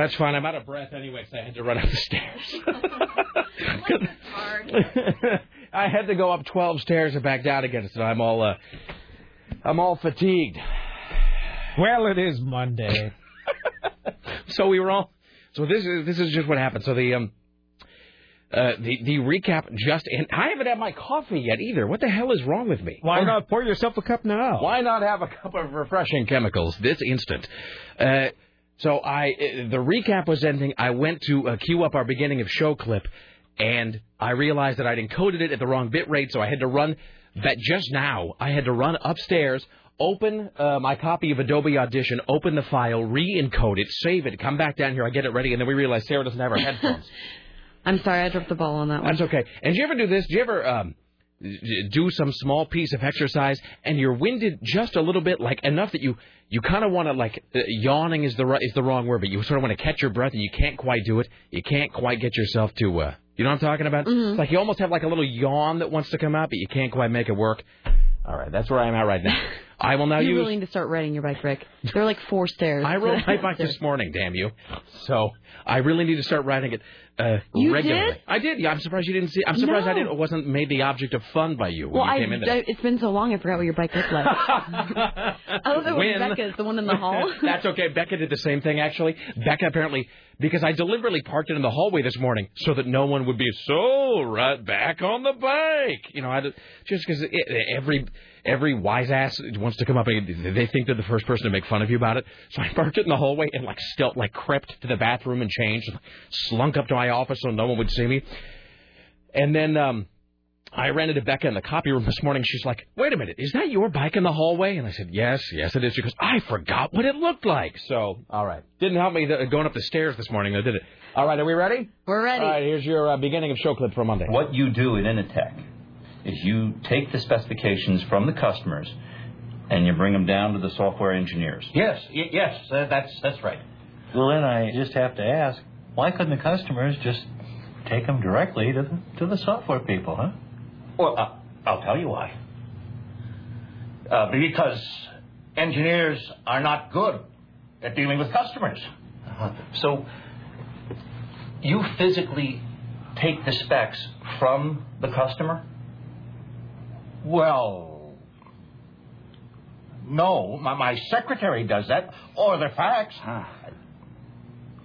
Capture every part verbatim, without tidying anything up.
That's fine. I'm out of breath anyway, so I had to run up the stairs. I had to go up twelve stairs and back down again, so I'm all, uh, I'm all fatigued. Well, it is Monday. So we were all. So this is this is just what happened. So the um, uh, the the recap just. And I haven't had my coffee yet either. What the hell is wrong with me? Why not pour yourself a cup now? Why not have a cup of refreshing chemicals this instant? Uh, so I the recap was ending. I went to uh, queue up our beginning of show clip, and I realized that I'd encoded it at the wrong bit rate. So I had to run that just now. I had to run upstairs. Open uh, my copy of Adobe Audition, open the file, re-encode it, save it, come back down here, I get it ready, and then we realize Sarah doesn't have her headphones. I'm sorry, I dropped the ball on that one. That's okay. And do you ever do this? Do you ever um, do some small piece of exercise, and you're winded just a little bit, like enough that you, you kind of want to, like, uh, yawning is the right, is the wrong word, but you sort of want to catch your breath, and you can't quite do it. You can't quite get yourself to, uh, you know what I'm talking about? Mm-hmm. It's like you almost have, like, a little yawn that wants to come out, but you can't quite make it work. All right, that's where I am at right now. I will now You're use... You're willing to start riding your bike, Rick. There are like four stairs. I rode my bike this morning, damn you. So I really need to start riding it uh, you regularly. Did? I did. Yeah, I'm surprised you didn't see. I'm surprised no. I didn't. It wasn't made the object of fun by you when well, you came I, in there. Well, it's been so long I forgot what your bike looked like. I love it when Becca's the one in the hall. That's okay. Becca did the same thing, actually. Becca apparently, because I deliberately parked it in the hallway this morning so that no one would be, so right back on the bike. You know, I just because every... Every wise ass wants to come up and they think they're the first person to make fun of you about it. So I parked it in the hallway and like stealth, like crept to the bathroom and changed, slunk up to my office so no one would see me. And then um, I ran into Becca in the copy room this morning. She's like, wait a minute, is that your bike in the hallway? And I said, yes, yes, it is. She goes, I forgot what it looked like. So, all right. Didn't help me going up the stairs this morning, though, did it? All right, are we ready? We're ready. All right, here's your uh, beginning of show clip for Monday. What you do in Initech is you take the specifications from the customers and you bring them down to the software engineers. Yes, y- yes, uh, that's that's right. Well, then I just have to ask, why couldn't the customers just take them directly to the, to the software people, huh? Well, uh, I'll tell you why. Uh, because engineers are not good at dealing with customers. Uh-huh. So you physically take the specs from the customer? Well, no. My, my secretary does that, or the fax. Huh.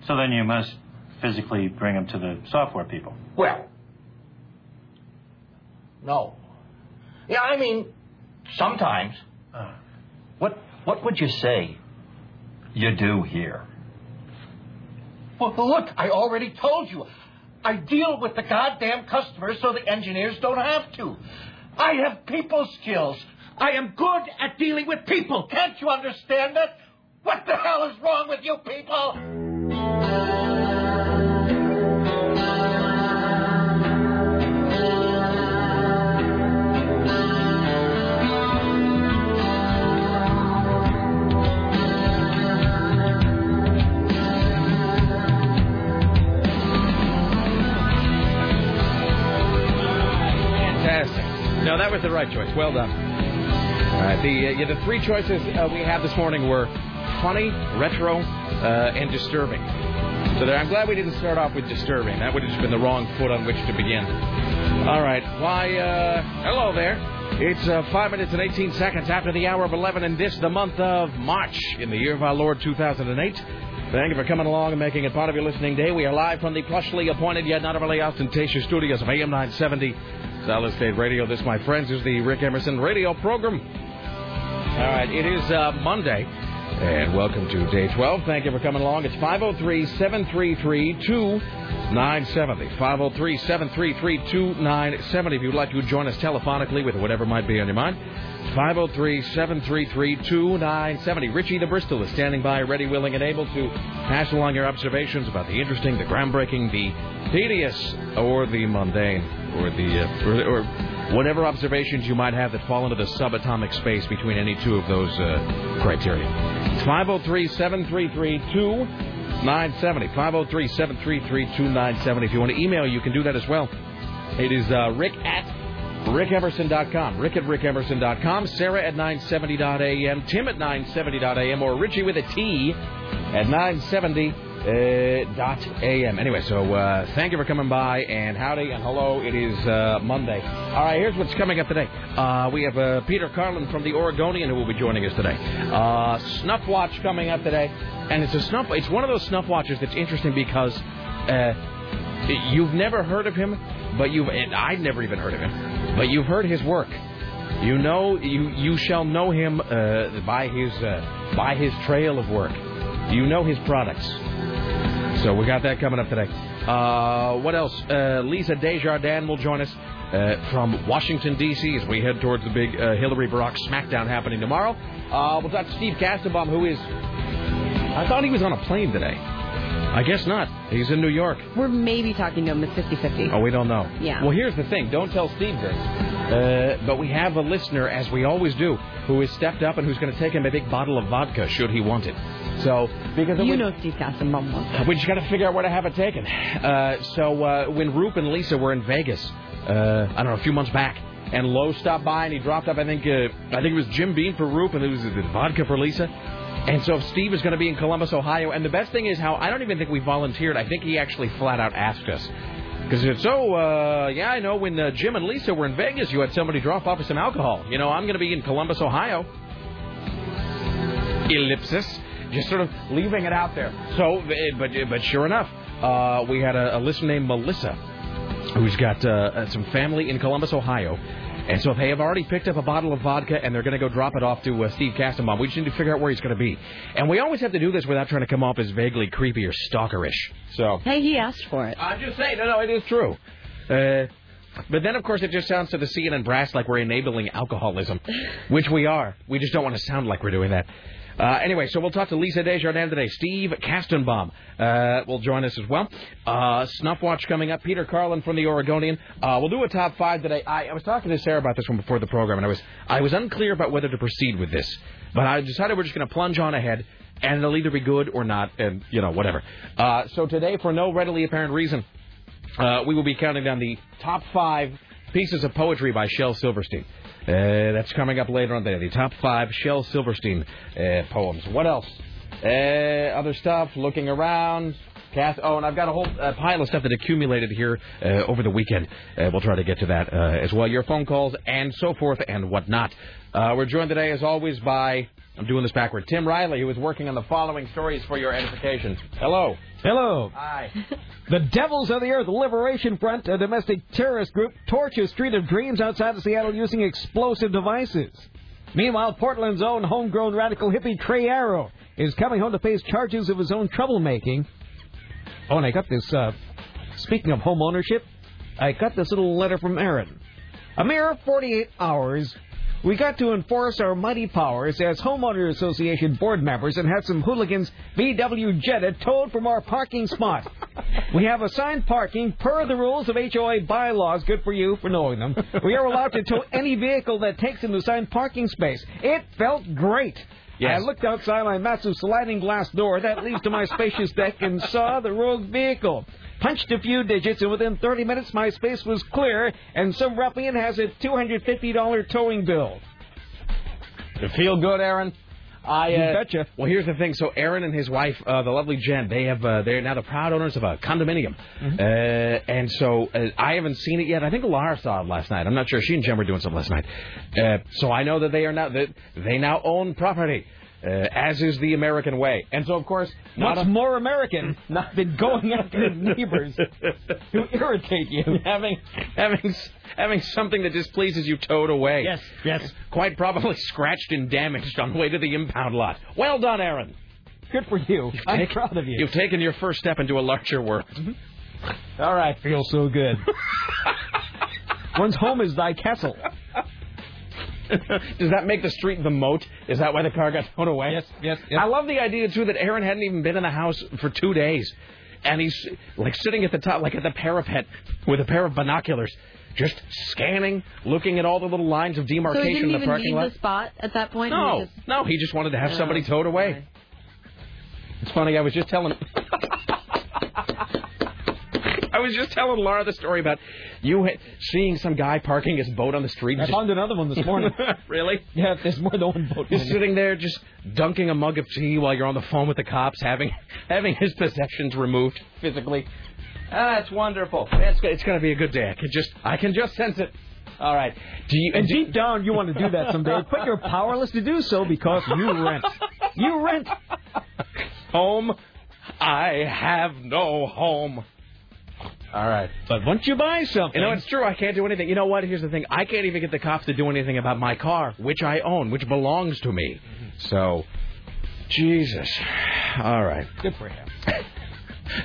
So then you must physically bring them to the software people. Well, no. Yeah, I mean, sometimes. Uh, what What would you say you do here? Well, look, I already told you. I deal with the goddamn customers so the engineers don't have to. I have people skills. I am good at dealing with people. Can't you understand that? What the hell is wrong with you people? Fantastic. No, that was the right choice. Well done. All right, the uh, yeah, the three choices uh, we had this morning were funny, retro, uh, and disturbing. So there, I'm glad we didn't start off with disturbing. That would have just been the wrong foot on which to begin. All right. Why, uh, hello there. It's uh, five minutes and eighteen seconds after the hour of eleven, and this the month of March in the year of our Lord two thousand eight. Thank you for coming along and making it part of your listening day. We are live from the plushly appointed yet not overly ostentatious studios of A M nine seventy. Solid State Radio. This, my friends, is the Rick Emerson radio program. All right, it is uh, Monday, and welcome to Day twelve. Thank you for coming along. It's five oh three, seven three three, two nine seven oh. five oh three, seven three three, two nine seven oh. If you'd like to join us telephonically with whatever might be on your mind, it's five oh three, seven three three, two nine seven oh. Richie the Bristol is standing by, ready, willing, and able to pass along your observations about the interesting, the groundbreaking, the tedious, or the mundane. Or the uh, or, or whatever observations you might have that fall into the subatomic space between any two of those uh, criteria. It's five oh three, seven three three, two nine seven oh. five oh three, seven three three, two nine seven oh. If you want to email, you can do that as well. It is uh, rick at rickemerson dot com. Rick at rickemerson dot com. Sarah at nine seventy dot a m. Tim at nine seventy dot a m. Or Richie with a T at nine seventy dot a m. uh, dot am. Anyway, so uh, thank you for coming by, and howdy and hello. It is uh, Monday. All right, here's what's coming up today. Uh, we have uh, Peter Carlin from the Oregonian who will be joining us today. Uh, Snuff Watch coming up today, and it's a snuff. It's one of those snuff watches that's interesting because uh, you've never heard of him, but you've and I've never even heard of him, but you've heard his work. You know, you you shall know him uh, by his uh, by his trail of work. You know his products. So we got that coming up today. Uh, what else? Uh, Lisa Desjardins will join us uh, from Washington, D C as we head towards the big uh, Hillary Barack smackdown happening tomorrow. Uh, we'll talk to Steve Kastenbaum, who is... I thought he was on a plane today. I guess not. He's in New York. We're maybe talking to him. It's fifty-fifty. Oh, we don't know. Yeah. Well, here's the thing. Don't tell Steve this. Uh, but we have a listener, as we always do, who has stepped up and who's going to take him a big bottle of vodka, should he want it. So, because You we, know Steve Kastenbaum wants it. We just got to figure out where to have it taken. Uh, so, uh, when Roop and Lisa were in Vegas, uh, I don't know, a few months back, and Lowe stopped by and he dropped up, I think, uh, I think it was Jim Beam for Roop and it was vodka for Lisa. And so Steve is going to be in Columbus, Ohio. And the best thing is how I don't even think we volunteered. I think he actually flat out asked us. Because it's, oh, uh, yeah, I know when uh, Jim and Lisa were in Vegas, you had somebody drop off some alcohol. You know, I'm going to be in Columbus, Ohio. Ellipsis. Just sort of leaving it out there. So, but but sure enough, uh, we had a, a listener named Melissa who's got uh, some family in Columbus, Ohio. And so they have already picked up a bottle of vodka, and they're going to go drop it off to uh, Steve Kastenbaum. We just need to figure out where he's going to be. And we always have to do this without trying to come off as vaguely creepy or stalkerish. So hey, he asked for it. I'm just saying. No, no, it is true. Uh, but then, of course, it just sounds to the C N N brass like we're enabling alcoholism, which we are. We just don't want to sound like we're doing that. Uh, anyway, so we'll talk to Lisa Desjardins today. Steve Kastenbaum uh, will join us as well. Uh, Snuff Watch coming up. Peter Carlin from the Oregonian. Uh, we'll do a top five today. I, I was talking to Sarah about this one before the program, and I was I was unclear about whether to proceed with this. But I decided we're just going to plunge on ahead, and it'll either be good or not, and, you know, whatever. Uh, so today, for no readily apparent reason, uh, we will be counting down the top five pieces of poetry by Shel Silverstein. Uh, that's coming up later on today. The top five Shel Silverstein uh, poems. What else? Uh, other stuff. Looking around. Kath. Oh, and I've got a whole uh, pile of stuff that accumulated here uh, over the weekend. Uh, we'll try to get to that uh, as well. Your phone calls and so forth and whatnot. Uh, we're joined today, as always, by, I'm doing this backward, Tim Riley, who is working on the following stories for your edification. Hello. Hello. Hi. The Devils of the Earth Liberation Front, a domestic terrorist group, torches Street of Dreams outside of Seattle using explosive devices. Meanwhile, Portland's own homegrown radical hippie Trey Arrow is coming home to face charges of his own troublemaking. Oh, and I got this, uh, speaking of home ownership, I got this little letter from Aaron. A mere forty-eight hours, we got to enforce our mighty powers as Homeowner Association board members and had some hooligans V W Jetta towed from our parking spot. We have assigned parking per the rules of H O A bylaws. Good for you for knowing them. We are allowed to tow any vehicle that takes an assigned parking space. It felt great. Yes. I looked outside my massive sliding glass door that leads to my spacious deck and saw the rogue vehicle. Punched a few digits, and within thirty minutes, my space was clear, and some ruffian has a two hundred fifty dollars towing bill. You feel good, Aaron? I, uh, you betcha. Well, here's the thing. So Aaron and his wife, uh, the lovely Jen, they have, uh, they're now the proud owners of a condominium. Mm-hmm. Uh, and so uh, I haven't seen it yet. I think Lara saw it last night. I'm not sure. She and Jen were doing something last night. Uh, so I know that they are now that they now own property. Uh, as is the American way. And so, of course... What's a... more American not than going after neighbors who irritate you? Having having having something that displeases you towed away. Yes, yes. Quite probably scratched and damaged on the way to the impound lot. Well done, Aaron. Good for you. You've I'm taken, proud of you. You've taken your first step into a larger world. Mm-hmm. All right. Feels so good. One's home is thy castle. Does that make the street the moat? Is that why the car got thrown away? Yes, yes, yes. I love the idea, too, that Aaron hadn't even been in the house for two days. And he's, like, sitting at the top, like at the parapet with a pair of binoculars, just scanning, looking at all the little lines of demarcation so in the parking lot. So he didn't even need the spot at that point? No, he just... no, he just wanted to have oh, somebody towed away. Sorry. It's funny, I was just telling... I was just telling Laura the story about you seeing some guy parking his boat on the street. I just... found another one this morning. Really? Yeah, there's more than one boat. Just sitting there, just dunking a mug of tea while you're on the phone with the cops, having having his possessions removed physically. Ah, that's wonderful. That's, it's going to be a good day. I can just I can just sense it. All right. Do you, and deep down, you want to do that someday, but you're powerless to do so because you rent. You rent. Home. I have no home. All right. But once you buy something... You know, it's true. I can't do anything. You know what? Here's the thing. I can't even get the cops to do anything about my car, which I own, which belongs to me. So, Jesus. All right. Good for him.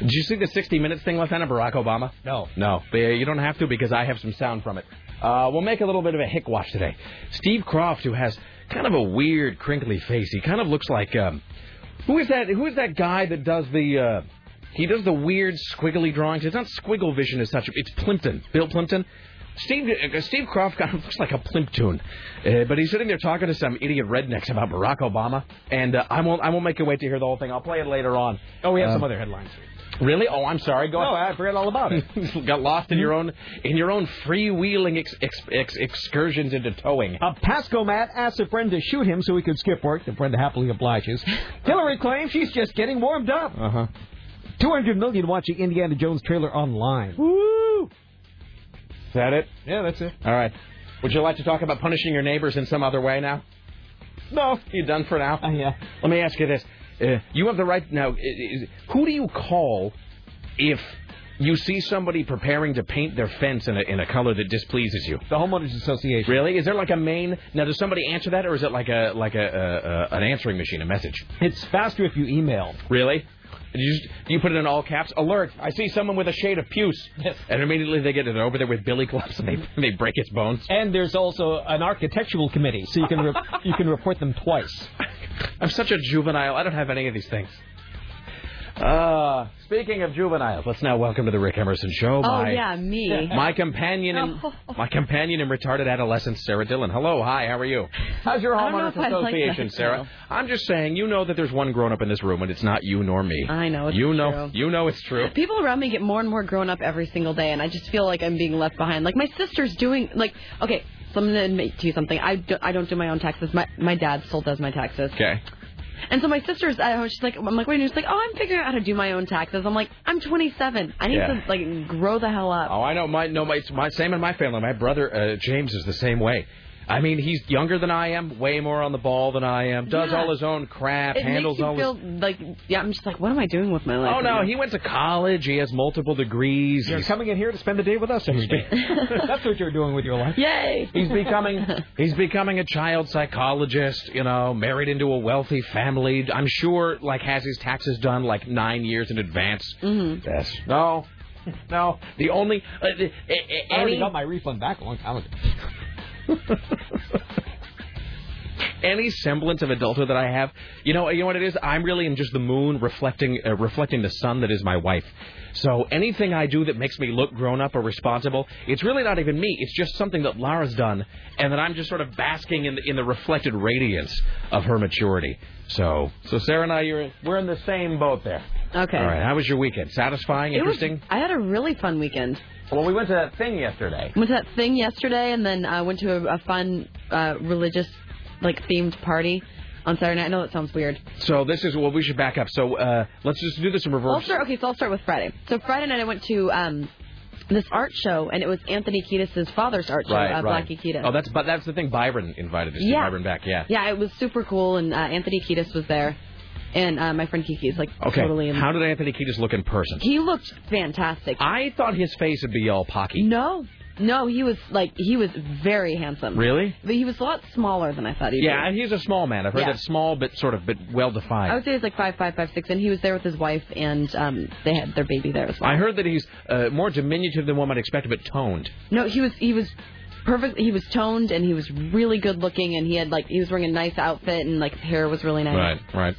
Did you see the sixty minutes thing last night on Barack Obama? No. No. You don't have to because I have some sound from it. Uh, we'll make a little bit of a hick watch today. Steve Croft, who has kind of a weird, crinkly face. He kind of looks like... Um, who is that? Who is that guy that does the... Uh, He does the weird squiggly drawings. It's not squiggle vision as such. It's Plimpton. Bill Plimpton. Steve uh, Steve Croft kind of looks like a Plimpton. Uh, but he's sitting there talking to some idiot rednecks about Barack Obama. And uh, I won't I won't make you wait to hear the whole thing. I'll play it later on. Oh, we have uh, some other headlines. Really? Oh, I'm sorry. Go no, ahead. I forgot all about it. Got lost in your own in your own freewheeling ex, ex, ex, excursions into towing. A Pasco Matt asked a friend to shoot him so he could skip work. The friend happily obliges. Hillary claims she's just getting warmed up. Uh-huh. two hundred million watching Indiana Jones trailer online. Woo! Is that it? Yeah, that's it. All right. Would you like to talk about punishing your neighbors in some other way now? No. You done for now? Uh, yeah. Let me ask you this. Uh, you have the right now. Uh, who do you call if you see somebody preparing to paint their fence in a, in a color that displeases you? The Homeowners Association. Really? Is there like a main... Now, does somebody answer that, or is it like a like a, a, a an answering machine, a message? It's faster if you email. Really? Do you, you put it in all caps? Alert! I see someone with a shade of puce. Yes. And immediately they get it over there with billy clubs and they they break its bones. And there's also an architectural committee, so you can re- you can report them twice. I'm such a juvenile. I don't have any of these things. Uh, speaking of juveniles, let's now welcome to the Rick Emerson Show. Oh my, yeah, me. My companion in oh. my companion in retarded adolescence, Sarah Dillon. Hello, hi, how are you? How's your homeowners association, like Sarah? Too. I'm just saying, you know that there's one grown up in this room, and it's not you nor me. I know it's you true. know you know it's true. People around me get more and more grown up every single day, and I just feel like I'm being left behind. Like my sister's doing, like okay, so I'm gonna admit to you something. I do, I don't do my own taxes. My my dad still does my taxes. Okay. And so my sister's at home. She's like, I'm like, wait, and she's like, oh, I'm figuring out how to do my own taxes. I'm like, I'm twenty-seven. I need yeah. to like grow the hell up. Oh, I know. My no, my, my same in my family. My brother uh, James is the same way. I mean, he's younger than I am, way more on the ball than I am, does yeah. all his own crap, it handles all feel his... like, yeah, I'm just like, what am I doing with my life? Oh, no, he went to college, he has multiple degrees. You're he's... coming in here to spend the day with us every day. That's what you're doing with your life. Yay! He's becoming he's becoming a child psychologist, you know, married into a wealthy family. I'm sure, like, has his taxes done, like, nine years in advance. Mm-hmm. Yes. No, no. The only... Uh, the, uh, any... I already got my refund back a long time ago. Any semblance of adulthood that I have, you know, you know what it is. I'm really in just the moon reflecting, uh, reflecting the sun that is my wife. So anything I do that makes me look grown up or responsible, it's really not even me. It's just something that Lara's done, and that I'm just sort of basking in the, in the reflected radiance of her maturity. So, so Sarah and I, you're we're in the same boat there. Okay. All right. How was your weekend? Satisfying? It interesting? Was, I had a really fun weekend. Well, we went to that thing yesterday. Went to that thing yesterday, and then I uh, went to a, a fun uh, religious, like, themed party on Saturday night. I know that sounds weird. So this is, well, we should back up. So uh, let's just do this in reverse. I'll start, okay, so I'll start with Friday. So Friday night I went to um, this art show, and it was Anthony Kiedis' father's art show, right, uh, right. Blackie Kiedis. Oh, that's but that's the thing. Byron invited us. Yeah. Byron back, yeah. Yeah, it was super cool, and uh, Anthony Kiedis was there. And uh, my friend Kiki's like okay. totally... Okay, how did Anthony Kiedis look in person? He looked fantastic. I thought his face would be all pocky. No. No, he was like, he was very handsome. Really? But he was a lot smaller than I thought he was. Yeah, be. He's a small man. I've heard yeah. that small, but sort of, but well-defined. I would say he's like five five, five six, and he was there with his wife, and um, they had their baby there as well. I heard that he's uh, more diminutive than one might expect, but toned. No, he was... He was perfect. He was toned, and he was really good looking, and he had like he was wearing a nice outfit, and like his hair was really nice. Right, right.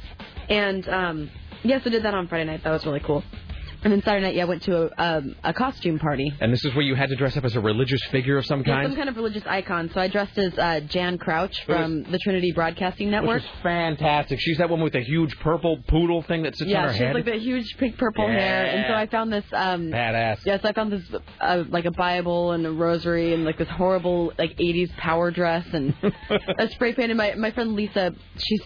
And um, yes, I did that on Friday night. That was really cool. And then Saturday night, yeah, I went to a, um, a costume party. And this is where you had to dress up as a religious figure of some kind? Yeah, some kind of religious icon. So I dressed as uh, Jan Crouch from was, the Trinity Broadcasting Network. Which is fantastic. She's that one with the huge purple poodle thing that sits yeah, on her head. Yeah, she's like the huge pink purple yeah. hair. And so I found this... Um, Badass. Yeah, so I found this, uh, like a Bible and a rosary and like this horrible like eighties power dress and a spray paint. And my, my friend Lisa, she's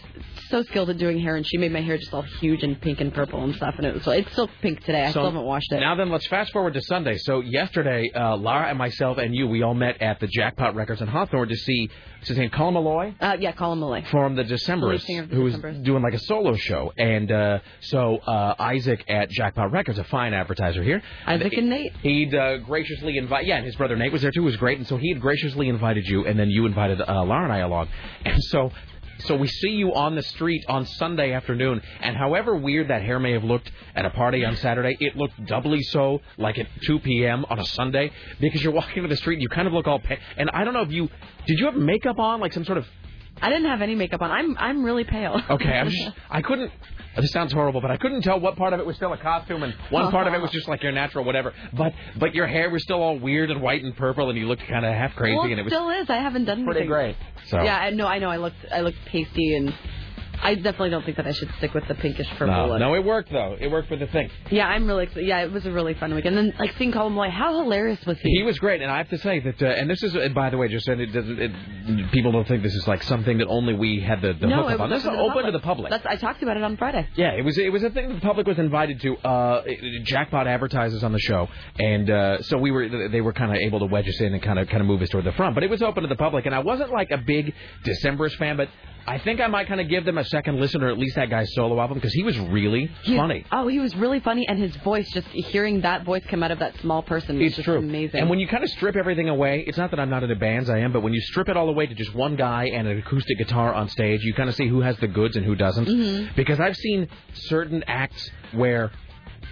so skilled at doing hair, and she made my hair just all huge and pink and purple and stuff. And it was, so it's still pink today. I so still haven't washed it. Now then, let's fast forward to Sunday. So yesterday, uh, Lara and myself and you, we all met at the Jackpot Records in Hawthorne to see, what's his name, Colin Meloy? Uh, yeah, Colin Meloy. From the Decemberists, the who was Decemberists. doing like a solo show. And uh, so uh, Isaac at Jackpot Records, a fine advertiser here. Isaac and, and Nate. He'd uh, graciously invite, yeah, and his brother Nate was there too, it was great. And so he had graciously invited you, and then you invited uh, Lara and I along. And so... So we see you on the street on Sunday afternoon, and however weird that hair may have looked at a party on Saturday, it looked doubly so, like at two p.m. on a Sunday, because you're walking to the street and you kind of look all... Pale. And I don't know if you... Did you have makeup on, like some sort of... I didn't have any makeup on. I'm I'm really pale. Okay, I'm just... I couldn't... This sounds horrible, but I couldn't tell what part of it was still a costume and one uh-huh. part of it was just like your natural whatever. But but your hair was still all weird and white and purple, and you looked kind of half crazy. Well, it and it was still is. I haven't done pretty anything. Pretty great. So. Yeah, I, no, I know. I looked I looked pasty, and I definitely don't think that I should stick with the pinkish purple no. look. No, it worked though. It worked for the thing. Yeah, I'm really excited. Yeah, it was a really fun weekend. And then like seeing Colin Moy, how hilarious was he? He was great, and I have to say that. Uh, and this is, and by the way, just and it doesn't. It, people don't think this is like something that only we had the, the no, hook up on. That's open public. to the public. That's, I talked about it on Friday. Yeah, it was it was a thing that the public was invited to. Uh, Jackpot advertises on the show, and uh, so we were they were kind of able to wedge us in and kind of kind of move us toward the front. But it was open to the public, and I wasn't like a big Decemberist fan, but I think I might kind of give them a second listen, or at least that guy's solo album, because he was really he, funny. Oh, he was really funny, and his voice, just hearing that voice come out of that small person was it's just true. amazing. And when you kind of strip everything away, it's not that I'm not into bands, I am, but when you strip it all away to just one guy and an acoustic guitar on stage, you kind of see who has the goods and who doesn't. Mm-hmm. Because I've seen certain acts where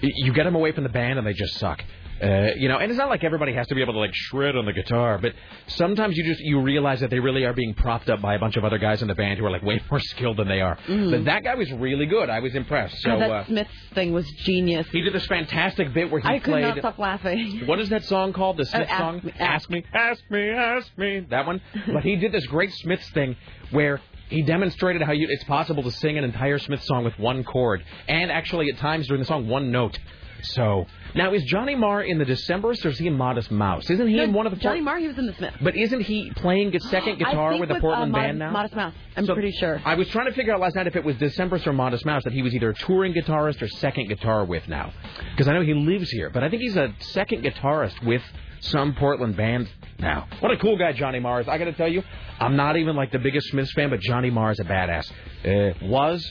you get them away from the band and they just suck. Uh, you know, and it's not like everybody has to be able to like shred on the guitar, but sometimes you just you realize that they really are being propped up by a bunch of other guys in the band who are like way more skilled than they are. Mm. But that guy was really good. I was impressed. So oh, that uh, Smiths thing was genius. He did this fantastic bit where he I played. I could not stop laughing. What is that song called? The Smiths oh, song? Me, ask me, ask me, ask me. That one. But he did this great Smiths thing where he demonstrated how you, it's possible to sing an entire Smiths song with one chord, and actually at times during the song one note. So, now is Johnny Marr in the Decemberists or is he in Modest Mouse? Isn't he no, in one of the... Johnny por- Marr, he was in the Smiths. But isn't he playing second guitar with, with the Portland uh, Mod- band now? Modest Mouse, I'm so pretty sure. I was trying to figure out last night if it was Decemberists or Modest Mouse that he was either a touring guitarist or second guitar with now. Because I know he lives here, but I think he's a second guitarist with some Portland band now. What a cool guy Johnny Marr is. I got to tell you, I'm not even like the biggest Smiths fan, but Johnny Marr is a badass. Uh, was...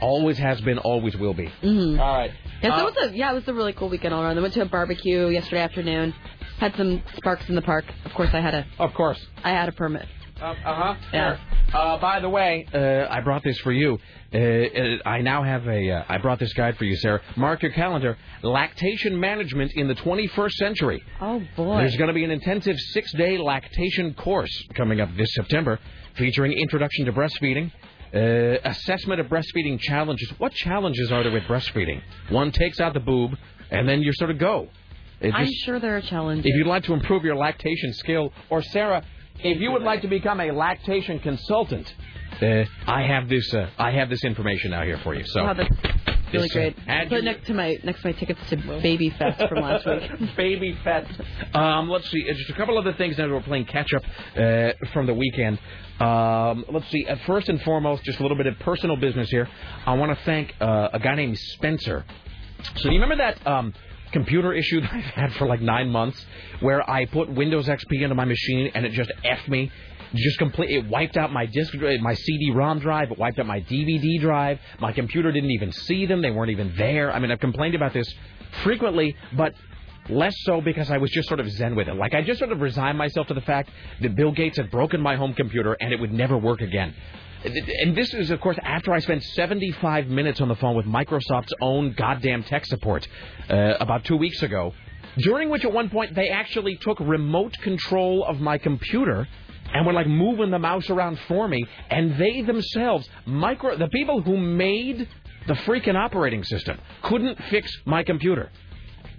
Always has been, always will be. Mm-hmm. All right. Yeah, so uh, it was a, yeah, it was a really cool weekend all around. I went to a barbecue yesterday afternoon. Had some sparks in the park. Of course, I had a. Of course. I had a permit. Uh, uh-huh. Yeah. Sure. Uh, by the way, uh, I brought this for you. Uh, I now have a. Uh, I brought this guide for you, Sarah. Mark your calendar. Lactation management in the twenty-first century. Oh boy. There's going to be an intensive six-day lactation course coming up this September, featuring introduction to breastfeeding. Uh, assessment of breastfeeding challenges. What challenges are there with breastfeeding? One takes out the boob, and then you're sort of go. Just, I'm sure there are challenges. If you'd like to improve your lactation skill, or Sarah, if you would like to become a lactation consultant, uh, I have this. Uh, I have this information out here for you. So. Really great. Uh, Put next to my next to my tickets to Baby Fest from last week. Baby Fest. Um, let's see. Just a couple other things that we're playing catch up uh, from the weekend. Um, let's see. Uh, first and foremost, just a little bit of personal business here. I want to thank uh, a guy named Spencer. So you remember that um, computer issue that I've had for like nine months, where I put Windows X P into my machine and it just effed me. Just complete. It wiped out my disc, my C D ROM drive. It wiped out my D V D drive. My computer didn't even see them. They weren't even there. I mean, I've complained about this frequently, but less so because I was just sort of zen with it. Like, I just sort of resigned myself to the fact that Bill Gates had broken my home computer and it would never work again. And this is, of course, after I spent seventy-five minutes on the phone with Microsoft's own goddamn tech support uh, about two weeks ago, during which at one point they actually took remote control of my computer and were like moving the mouse around for me, and they themselves, micro, the people who made the freaking operating system, couldn't fix my computer.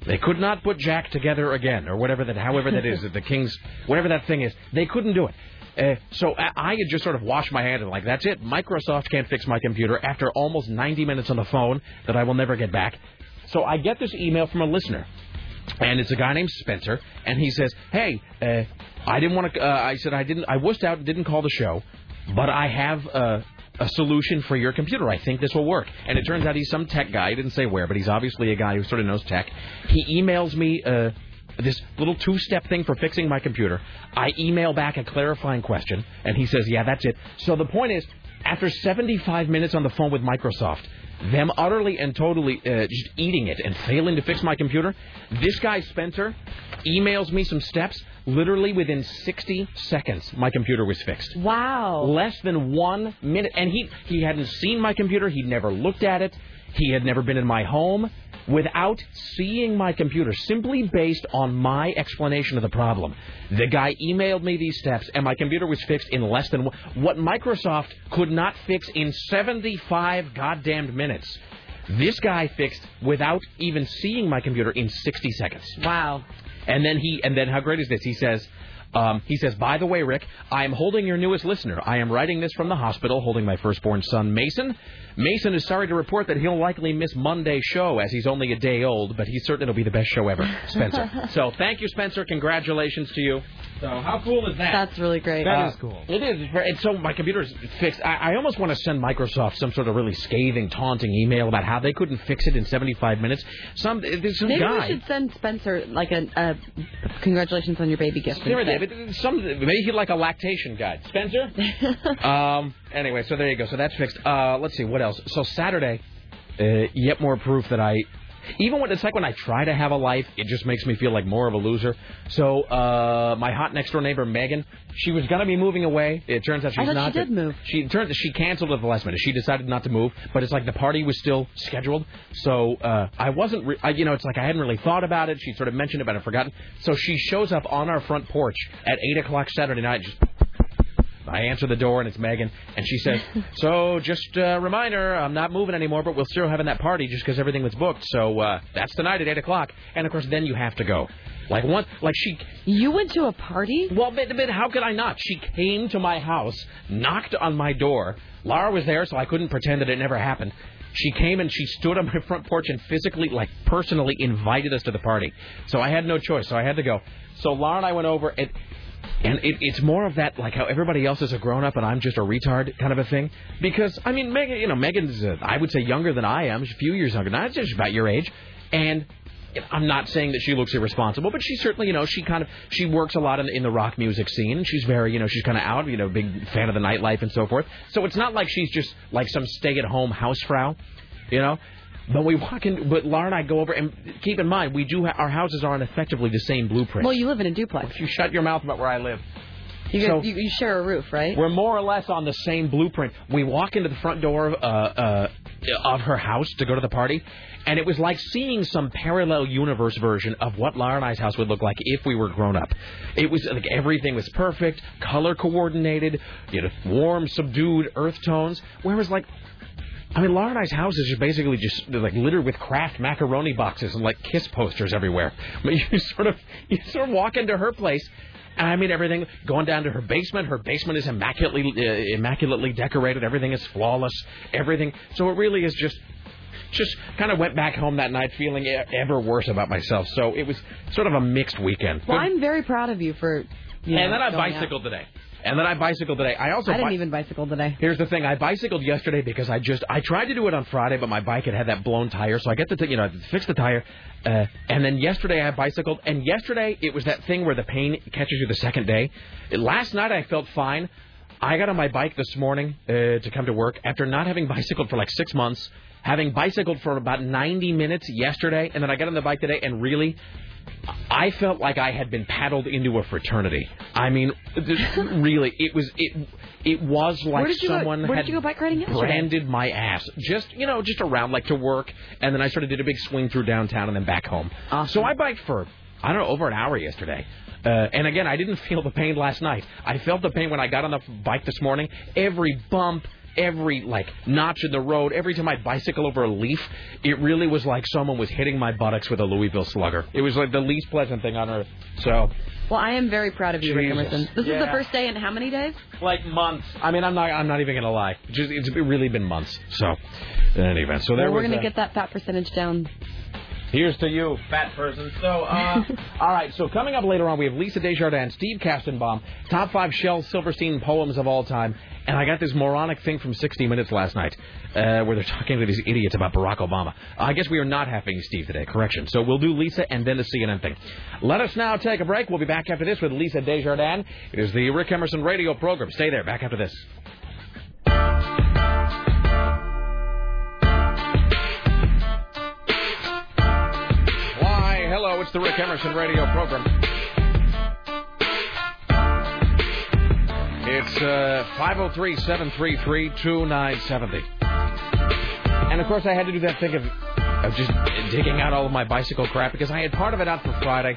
They could not put Jack together again, or whatever that, however that is, the Kings, whatever that thing is. They couldn't do it. Uh, so I had just sort of washed my hands and like, that's it. Microsoft can't fix my computer after almost ninety minutes on the phone that I will never get back. So I get this email from a listener, and it's a guy named Spencer, and he says, hey, uh, I didn't want to, uh, I said I didn't, I wussed out and didn't call the show, but I have uh, a solution for your computer. I think this will work. And it turns out he's some tech guy. He didn't say where, but he's obviously a guy who sort of knows tech. He emails me Uh, this little two-step thing for fixing my computer. I email back a clarifying question, and he says, yeah, that's it. So the point is, after seventy-five minutes on the phone with Microsoft, them utterly and totally uh, just eating it and failing to fix my computer, this guy, Spencer, emails me some steps. Literally within sixty seconds, my computer was fixed. Wow. Less than one minute. And he, he hadn't seen my computer. He'd never looked at it. He had never been in my home. Without seeing my computer, simply based on my explanation of the problem, the guy emailed me these steps, and my computer was fixed in less than one. What Microsoft could not fix in seventy-five goddamn minutes, this guy fixed without even seeing my computer in sixty seconds. Wow. And then he, and then how great is this? He says, um, he says, by the way, Rick, I am holding your newest listener. I am writing this from the hospital, holding my firstborn son, Mason. Mason is sorry to report that he'll likely miss Monday's show as he's only a day old, but he's certain it'll be the best show ever, Spencer. So thank you, Spencer. Congratulations to you. So how cool is that? That's really great. That uh, is cool. It is. And so my computer is fixed. I, I almost want to send Microsoft some sort of really scathing, taunting email about how they couldn't fix it in seventy-five minutes. Some, there's some Maybe guy. Maybe we should send Spencer like a, a congratulations on your baby gift. David, some, maybe he'd like a lactation guide. Spencer? um, anyway, so there you go. So that's fixed. Uh, let's see, what else? So Saturday, uh, yet more proof that I... Even when it's like when I try to have a life, it just makes me feel like more of a loser. So uh, my hot next door neighbor Megan, she was gonna be moving away. It turns out she's I not. She did to, move. She turns. She canceled at the last minute. She decided not to move, but it's like the party was still scheduled. So uh, I wasn't. Re- I, you know, it's like I hadn't really thought about it. She sort of mentioned about it, forgotten. So she shows up on our front porch at eight o'clock Saturday night. Just I answer the door, and it's Megan, and she says, so, just a reminder, I'm not moving anymore, but we're still having that party just because everything was booked, so uh, that's tonight at eight o'clock, and, of course, then you have to go. Like, one, like she... You went to a party? Well, but, but how could I not? She came to my house, knocked on my door. Lara was there, so I couldn't pretend that it never happened. She came and she stood on my front porch and physically, like, personally invited us to the party. So I had no choice, so I had to go. So Lara and I went over, and... And it, it's more of that, like how everybody else is a grown-up and I'm just a retard kind of a thing. Because, I mean, Megan, you know, Megan's, uh, I would say, younger than I am. She's a few years younger than I am, just about your age. And I'm not saying that she looks irresponsible, but she certainly, you know, she kind of, she works a lot in, in the rock music scene. She's very, you know, she's kind of out, you know, big fan of the nightlife and so forth. So it's not like she's just like some stay-at-home housefrau, you know. But we walk in, but Laura and I go over, and keep in mind, we do ha- our houses aren't effectively the same blueprint. Well, you live in a duplex. Well, if you shut your mouth about where I live. You, get, so, you, you share a roof, right? We're more or less on the same blueprint. We walk into the front door of, uh, uh, of her house to go to the party, and it was like seeing some parallel universe version of what Laura and I's house would look like if we were grown up. It was like everything was perfect, color coordinated, you know, warm, subdued earth tones, whereas like... I mean, Laura and I's house is just basically just like littered with Kraft macaroni boxes and like Kiss posters everywhere. I mean, you sort of you sort of walk into her place, and I mean everything going down to her basement. Her basement is immaculately uh, immaculately decorated. Everything is flawless. Everything. So it really is just just kind of went back home that night feeling ever worse about myself. So it was sort of a mixed weekend. Well, Good. I'm very proud of you for. You and know, then I bicycled out. today. And then I bicycled today. I also I didn't bi- even bicycle today. Here's the thing. I bicycled yesterday because I just... I tried to do it on Friday, but my bike had had that blown tire. So I get to, t- you know, fix the tire. Uh, and then yesterday I bicycled. And yesterday it was that thing where the pain catches you the second day. Last night I felt fine. I got on my bike this morning uh, to come to work after not having bicycled for like six months. Having bicycled for about ninety minutes yesterday. And then I got on the bike today and really... I felt like I had been paddled into a fraternity. I mean, really, it was it it was like someone go, had branded my ass. Just, you know, just around, like, to work. And then I sort of did a big swing through downtown and then back home. Awesome. So I biked for, I don't know, over an hour yesterday. Uh, and again, I didn't feel the pain last night. I felt the pain when I got on the bike this morning. Every bump, every, like, notch in the road. Every time I bicycle over a leaf, it really was like someone was hitting my buttocks with a Louisville Slugger. It was like the least pleasant thing on earth. So... Well, I am very proud of you, Rick Emerson. This yeah. is the first day in how many days? Like months. I mean, I'm not. I'm not even gonna lie. Just, it's really been months. So, in any event, so there well, we're was gonna a... get that fat percentage down. Here's to you, fat person. So, uh, all right. So coming up later on, we have Lisa Desjardins, Steve Kastenbaum, top five Shel Silverstein poems of all time, and I got this moronic thing from sixty minutes last night, uh, where they're talking to these idiots about Barack Obama. I guess we are not having Steve today. Correction. So we'll do Lisa and then the C N N thing. Let us now take a break. We'll be back after this with Lisa Desjardins. It is the Rick Emerson radio program. Stay there. Back after this. Hello, it's the Rick Emerson radio program. It's uh, five oh three, seven three three, two nine seven oh. And, of course, I had to do that thing of, of just digging out all of my bicycle crap because I had part of it out for Friday.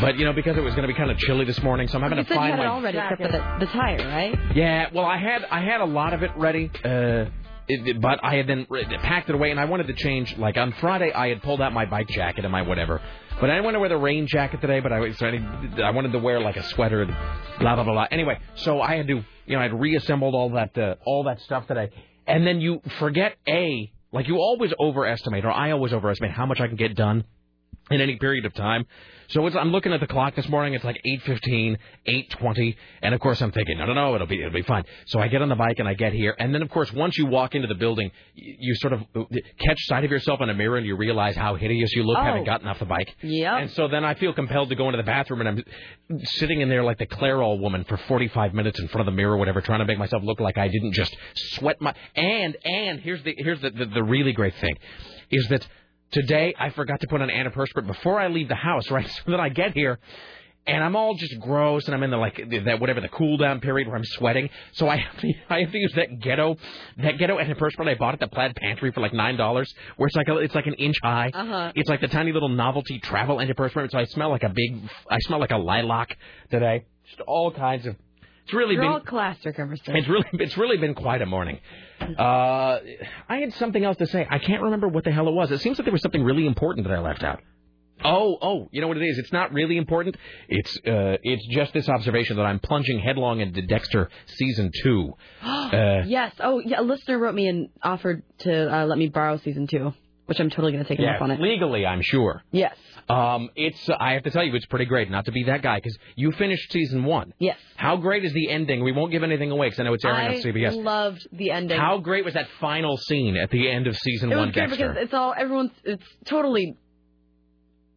But, you know, because it was going to be kind of chilly this morning, so I'm having you to find my... You already except for the, the tire, right? Yeah, well, I had, I had a lot of it ready, uh... It, but I had then packed it away, and I wanted to change. Like, on Friday, I had pulled out my bike jacket and my whatever. But I didn't want to wear the rain jacket today, but I, so I, did, I wanted to wear, like, a sweater and blah, blah, blah, blah. Anyway, so I had to, you know, I had reassembled all that, uh, all that stuff today. And then you forget, A, like, you always overestimate, or I always overestimate how much I can get done in any period of time. So it's, I'm looking at the clock this morning. It's like eight fifteen, eight twenty. And, of course, I'm thinking, no, no, no, it'll be it'll be fine. So I get on the bike and I get here. And then, of course, once you walk into the building, you sort of catch sight of yourself in a mirror and you realize how hideous you look oh. having gotten off the bike. Yep. And so then I feel compelled to go into the bathroom, and I'm sitting in there like the Clairol woman for forty-five minutes in front of the mirror or whatever, trying to make myself look like I didn't just sweat my... And, and, here's the here's the, the, the really great thing, is that... Today, I forgot to put on antiperspirant before I leave the house, right? So then I get here, and I'm all just gross, and I'm in the, like, that whatever, the cool-down period where I'm sweating. So I have to, I have to use that ghetto, that ghetto antiperspirant I bought at the Plaid Pantry for, like, nine dollars, where it's like, a, it's like an inch high. Uh-huh. It's like the tiny little novelty travel antiperspirant, so I smell like a big, I smell like a lilac today. Just all kinds of... It's really You're been all classic ever since. It's really it's really been quite a morning. Uh, I had something else to say. I can't remember what the hell it was. It seems like there was something really important that I left out. Oh, oh, you know what it is? It's not really important. It's uh, it's just this observation that I'm plunging headlong into Dexter season two. uh, yes. Oh, yeah. A listener wrote me and offered to uh, let me borrow season two, which I'm totally going to take yeah, up on it. Legally, I'm sure. Yes. Um, it's. Uh, I have to tell you, it's pretty great. Not to be that guy, because you finished season one. Yes. How great is the ending? We won't give anything away, because I know it's airing I on C B S. I loved the ending. How great was that final scene at the end of season it one, Dexter? It was good, because it's all, everyone's, it's totally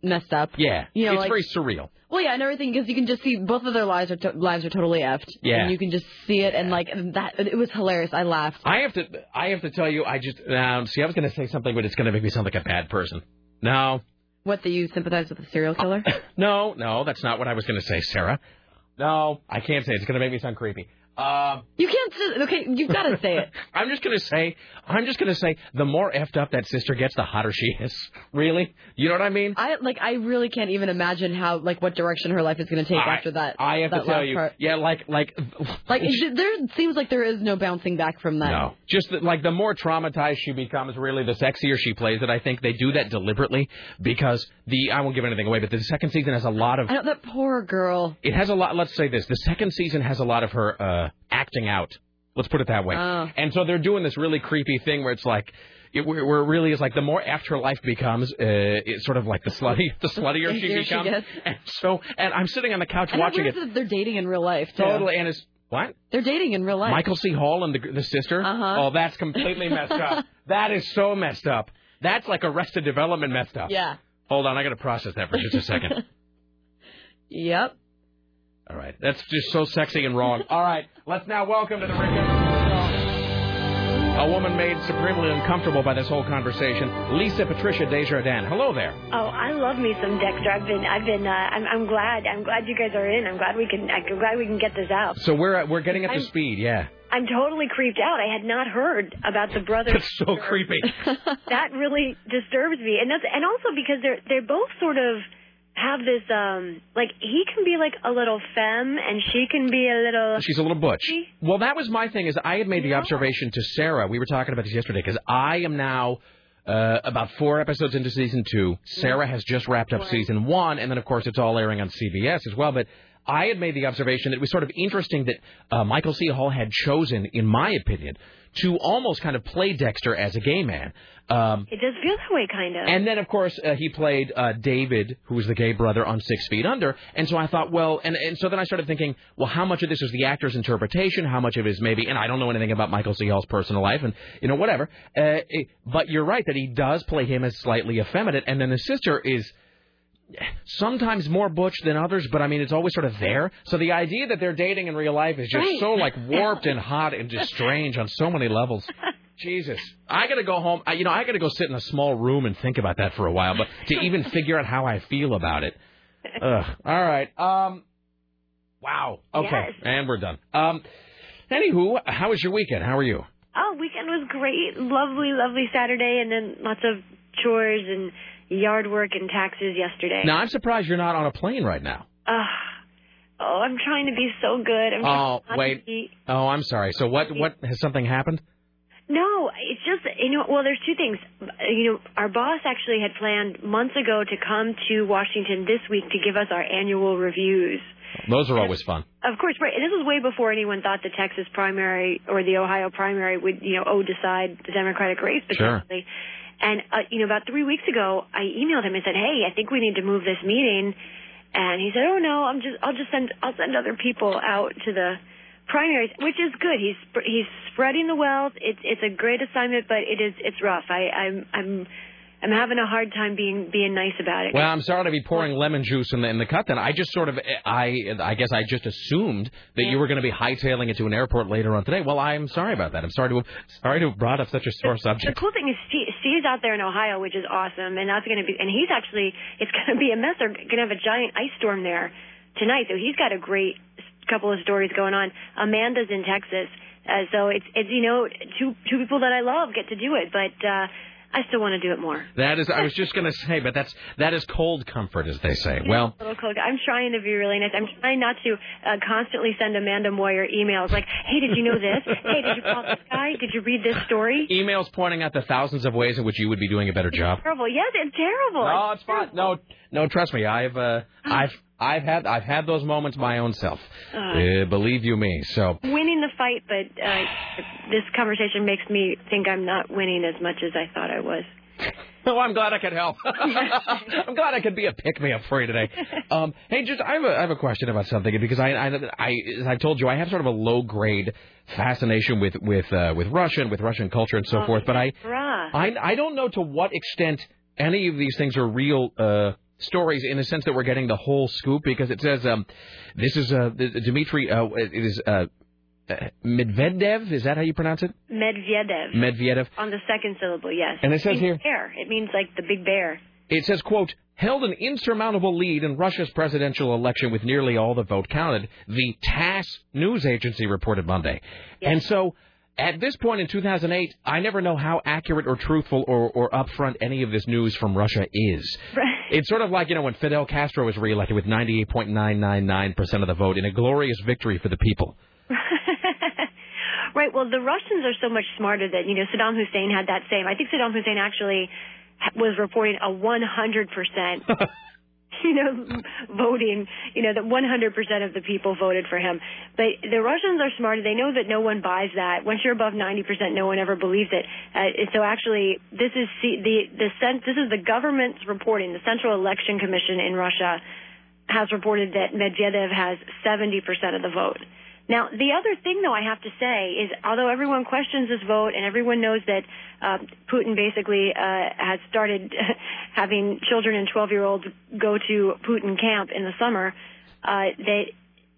messed up. Yeah. You know, it's like, very surreal. Well, yeah, and everything, because you can just see both of their lives are to- lives are totally effed. Yeah. And you can just see it, and, like, that, it was hilarious. I laughed. I have to I have to tell you, I just, um, see, I was going to say something, but it's going to make me sound like a bad person. No. What, that you sympathize with a serial killer? Uh, no, no, that's not what I was going to say, Sarah. No, I can't say it. It's going to make me sound creepy. Um, you can't say Okay, you've got to say it. I'm just going to say, I'm just going to say, the more effed up that sister gets, the hotter she is. Really? You know what I mean? I like. I really can't even imagine how, like, what direction her life is going to take I, after that. I have that to tell you. Part. Yeah, like, like, like there seems like there is no bouncing back from that. No, just the, like the more traumatized she becomes, really, the sexier she plays it. I think they do that deliberately because the I won't give anything away, but the second season has a lot of I know, that poor girl. It has a lot. Let's say this: the second season has a lot of her. Uh, Uh, acting out. Let's put it that way. Oh. And so they're doing this really creepy thing where it's like, it, where it really is like the more after life becomes, uh, it's sort of like the slutty, the sluttier she becomes. She and so, and I'm sitting on the couch and watching it. That they're dating in real life, too. Totally. And it's, what? They're dating in real life. Michael C. Hall and the, the sister. Uh-huh. Oh, that's completely messed up. That is so messed up. That's like Arrested Development messed up. Yeah. Hold on. I got to process that for just a second. Yep. All right. That's just so sexy and wrong. All right. Let's now welcome to the Rick Emerson Show a woman made supremely uncomfortable by this whole conversation, Lisa Patricia Desjardins. Hello there. Oh, I love me some Dexter. I've been, I've been, uh, I'm, I'm glad, I'm glad you guys are in. I'm glad we can, I'm glad we can get this out. So we're, we're getting up to speed. Yeah. I'm totally creeped out. I had not heard about the brothers. That's so creepy. That really disturbs me. And that's, and also because they're, they're both sort of have this, um, like, he can be, like, a little femme, and she can be a little... She's a little butch. Well, that was my thing, is I had made the observation to Sarah. We were talking about this yesterday, because I am now... Uh, about four episodes into season two. Sarah has just wrapped up season one, and then, of course, it's all airing on C B S as well. But I had made the observation that it was sort of interesting that uh, Michael C. Hall had chosen, in my opinion, to almost kind of play Dexter as a gay man. Um, it does feel that way, kind of. And then, of course, uh, he played uh, David, who was the gay brother on Six Feet Under. And so I thought, well, and, and so then I started thinking, well, how much of this is the actor's interpretation? How much of it is maybe, and I don't know anything about Michael C. Hall's personal life and, you know, whatever. Uh, it, but you're right that he does play him as slightly effeminate. And then his sister is sometimes more butch than others, but I mean, it's always sort of there. So the idea that they're dating in real life is just right. so like warped and hot and just strange on so many levels. Jesus. I got to go home. I, you know, I got to go sit in a small room and think about that for a while, but to even figure out how I feel about it. Ugh. All right. Um, wow. Okay. Yes. And we're done. Um, anywho, how was your weekend? How are you? Oh, weekend was great. Lovely, lovely Saturday, and then lots of chores and yard work and taxes yesterday. Now, I'm surprised you're not on a plane right now. Uh, oh, I'm trying to be so good. I'm oh, wait. Be... Oh, I'm sorry. So what, what, has something happened? No, it's just, you know, well, there's two things. You know, our boss actually had planned months ago to come to Washington this week to give us our annual reviews. Those are always fun. Of course, right. And this was way before anyone thought the Texas primary or the Ohio primary would, you know, oh, decide the Democratic race potentially. Sure. And, uh, you know, about three weeks ago, I emailed him and said, hey, I think we need to move this meeting. And he said, oh, no, I'm just, I'll just send, I'll send other people out to the primaries, which is good. He's, he's spreading the wealth. It's, it's a great assignment, but it is, it's rough. I, I'm, I'm, I'm having a hard time being, being nice about it. Well, I'm sorry to be pouring lemon juice in the, in the cut then. I just sort of, I, I guess I just assumed that yeah. you were going to be hightailing it to an airport later on today. Well, I'm sorry about that. I'm sorry to have, sorry to have brought up such a sore the, subject. The cool thing is, Steve, Steve's out there in Ohio, which is awesome, and that's going to be, and he's actually, it's going to be a mess. They're going to have a giant ice storm there tonight, so he's got a great couple of stories going on. Amanda's in Texas, uh, so it's, it's, you know, two, two people that I love get to do it, but, uh, I still want to do it more. That is, I was just going to say, but that's that is cold comfort, as they say. Well, a little cold. I'm trying to be really nice. I'm trying not to uh, constantly send Amanda Moyer emails like, hey, did you know this? Hey, did you call this guy? Did you read this story? Emails pointing out the thousands of ways in which you would be doing a better job. It's terrible. Yes, it's terrible. No, it's fine. No, no, trust me. I've uh, I've. I've had I've had those moments my own self, uh, uh, believe you me. So winning the fight, but uh, this conversation makes me think I'm not winning as much as I thought I was. Oh, I'm glad I could help. I'm glad I could be a pick-me-up for you today. Um, hey, just I have, a, I have a question about something because I, I, I, as I told you, I have sort of a low-grade fascination with with uh, with Russia and with Russian culture and so oh, forth. But I, I, I don't know to what extent any of these things are real. Uh, Stories in the sense that we're getting the whole scoop because it says um, this is uh, Dmitry. Uh, it is uh, Medvedev. Is that how you pronounce it? Medvedev. Medvedev. On the second syllable, yes. And it says here, bear. It means like the big bear. It says, quote, held an insurmountable lead in Russia's presidential election with nearly all the vote counted. The TASS news agency reported Monday, yes. And so. At this point in two thousand eight, I never know how accurate or truthful or, or upfront any of this news from Russia is. Right. It's sort of like, you know, when Fidel Castro was reelected with ninety-eight point nine nine nine percent of the vote in a glorious victory for the people. Right. Well, the Russians are so much smarter that, you know, Saddam Hussein had that same. I think Saddam Hussein actually was reporting a one hundred percent. You know, voting, you know, that one hundred percent of the people voted for him. But the Russians are smarter. They know that no one buys that. Once you're above ninety percent, no one ever believes it. Uh, so actually, this is the the this is the government's reporting. The Central Election Commission in Russia has reported that Medvedev has seventy percent of the vote. Now, the other thing, though, I have to say is, although everyone questions this vote and everyone knows that uh, Putin basically uh, has started having children and twelve-year-olds go to Putin camp in the summer, uh, that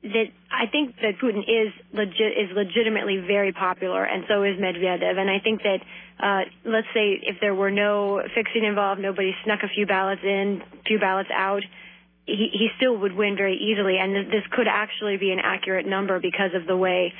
that I think that Putin is legit is legitimately very popular, and so is Medvedev. And I think that, uh, let's say, if there were no fixing involved, nobody snuck a few ballots in, few ballots out. He, he still would win very easily, and this could actually be an accurate number because of the way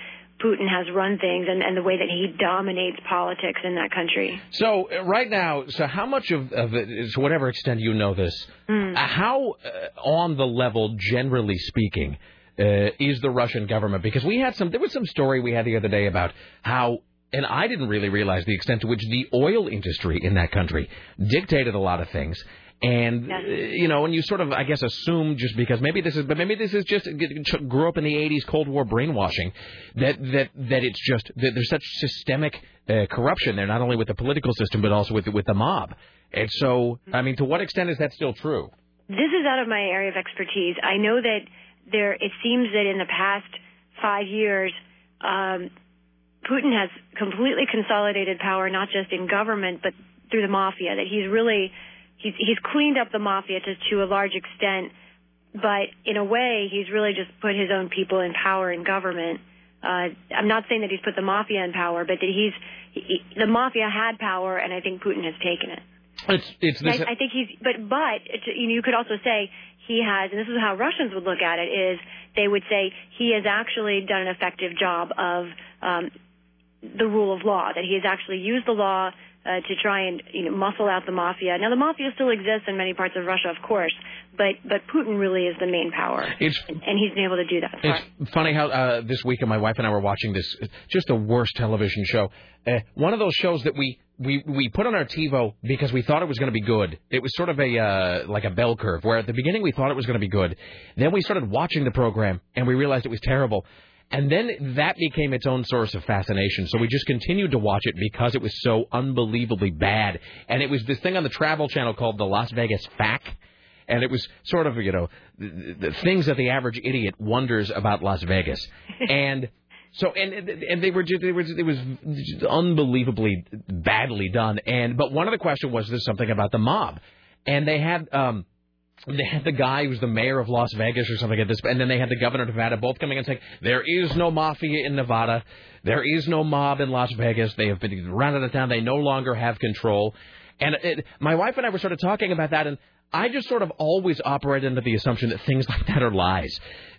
Putin has run things and, and the way that he dominates politics in that country. So uh, right now, so how much of, of it, to whatever extent you know this, mm. uh, how uh, on the level, generally speaking, uh, is the Russian government? Because we had some, there was some story we had the other day about how, and I didn't really realize the extent to which the oil industry in that country dictated a lot of things. And, yes. you know, and you sort of, I guess, assume just because maybe this is, but maybe this is just grew up in the eighties Cold War brainwashing that that, that it's just that there's such systemic uh, corruption there, not only with the political system, but also with, with the mob. And so, I mean, to what extent is that still true? This is out of my area of expertise. I know that there it seems that in the past five years, um, Putin has completely consolidated power, not just in government, but through the mafia, that he's really... He's, he's cleaned up the mafia to, to a large extent, but in a way, he's really just put his own people in power in government. Uh, I'm not saying that he's put the mafia in power, but that he's he, the mafia had power, and I think Putin has taken it. It's, it's this, I, I think he's, but but it's, you know, you could also say he has, and this is how Russians would look at it: is they would say he has actually done an effective job of um, the rule of law, that he has actually used the law. Uh, to try and you know, muscle out the mafia. Now, the mafia still exists in many parts of Russia, of course, but, but Putin really is the main power, it's, and he's been able to do that. Sorry. It's funny how uh, this weekend my wife and I were watching this, just the worst television show, uh, one of those shows that we, we, we put on our TiVo because we thought it was going to be good. It was sort of a uh, like a bell curve, where at the beginning we thought it was going to be good. Then we started watching the program, and we realized it was terrible. And then that became its own source of fascination. So we just continued to watch it because it was so unbelievably bad. And it was this thing on the Travel Channel called the Las Vegas F A Q. And it was sort of, you know, the, the things that the average idiot wonders about Las Vegas. And so and and they were just, they were just, it was unbelievably badly done. And but one of the questions was, there's something about the mob. And they had um They had the guy who was the mayor of Las Vegas or something at this, and then they had the governor of Nevada both coming and saying, there is no mafia in Nevada. There is no mob in Las Vegas. They have been run out of town. They no longer have control. And it, my wife and I were sort of talking about that, and I just sort of always operate under the assumption that things like that are lies,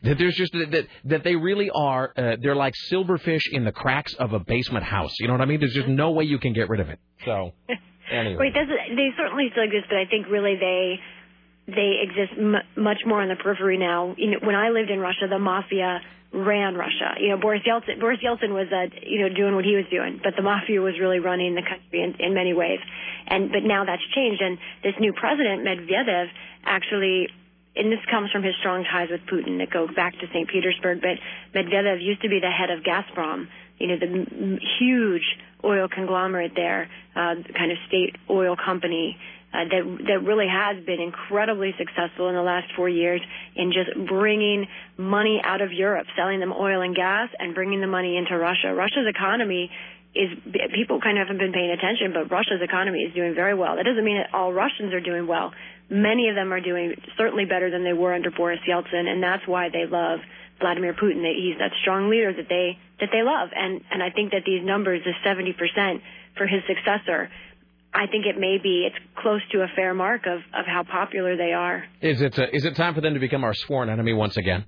that there's just that that they really are. Uh, they're like silverfish in the cracks of a basement house. You know what I mean? There's just no way you can get rid of it. So anyway. Wait, that's, they certainly still exist, but I think really they... They exist m- much more on the periphery now. You know, when I lived in Russia, the mafia ran Russia. You know, Boris Yeltsin. Boris Yeltsin was, uh, you know, doing what he was doing, but the mafia was really running the country in, in many ways. And but now that's changed. And this new president, Medvedev, actually, and this comes from his strong ties with Putin that go back to Saint Petersburg. But Medvedev used to be the head of Gazprom. You know, the m- huge oil conglomerate there, uh, kind of state oil company. Uh, that that really has been incredibly successful in the last four years in just bringing money out of Europe, selling them oil and gas, and bringing the money into Russia. Russia's economy is, people kind of haven't been paying attention, but Russia's economy is doing very well. That doesn't mean that all Russians are doing well. Many of them are doing certainly better than they were under Boris Yeltsin, and that's why they love Vladimir Putin. That he's that strong leader that they that they love, and and I think that these numbers, the seventy percent for his successor, I think it may be, it's close to a fair mark of, of how popular they are. Is it uh, is it time for them to become our sworn enemy once again?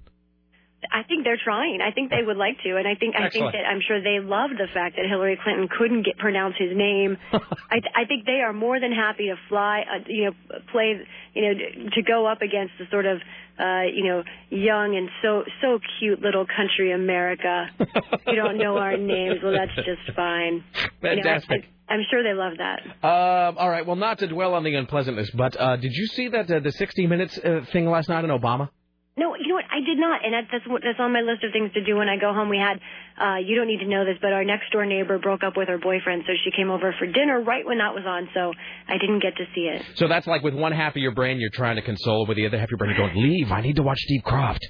I think they're trying. I think they would like to, and I think I Excellent. think that I'm sure they love the fact that Hillary Clinton couldn't get, pronounce his name. I, I think they are more than happy to fly, uh, you know, play, you know, to go up against the sort of, uh, you know, young and so so cute little country America. You don't know our names. Well, that's just fine. Fantastic. You know, I, I, I'm sure they love that. Um, all right. Well, not to dwell on the unpleasantness, but uh, did you see that uh, the sixty minutes uh, thing last night on Obama? No, you know what? I did not, and that, that's that's on my list of things to do when I go home. We had, uh, you don't need to know this, but our next-door neighbor broke up with her boyfriend, so she came over for dinner right when that was on, so I didn't get to see it. So that's like with one half of your brain you're trying to console, with the other half of your brain you're going, leave, I need to watch Steve Croft.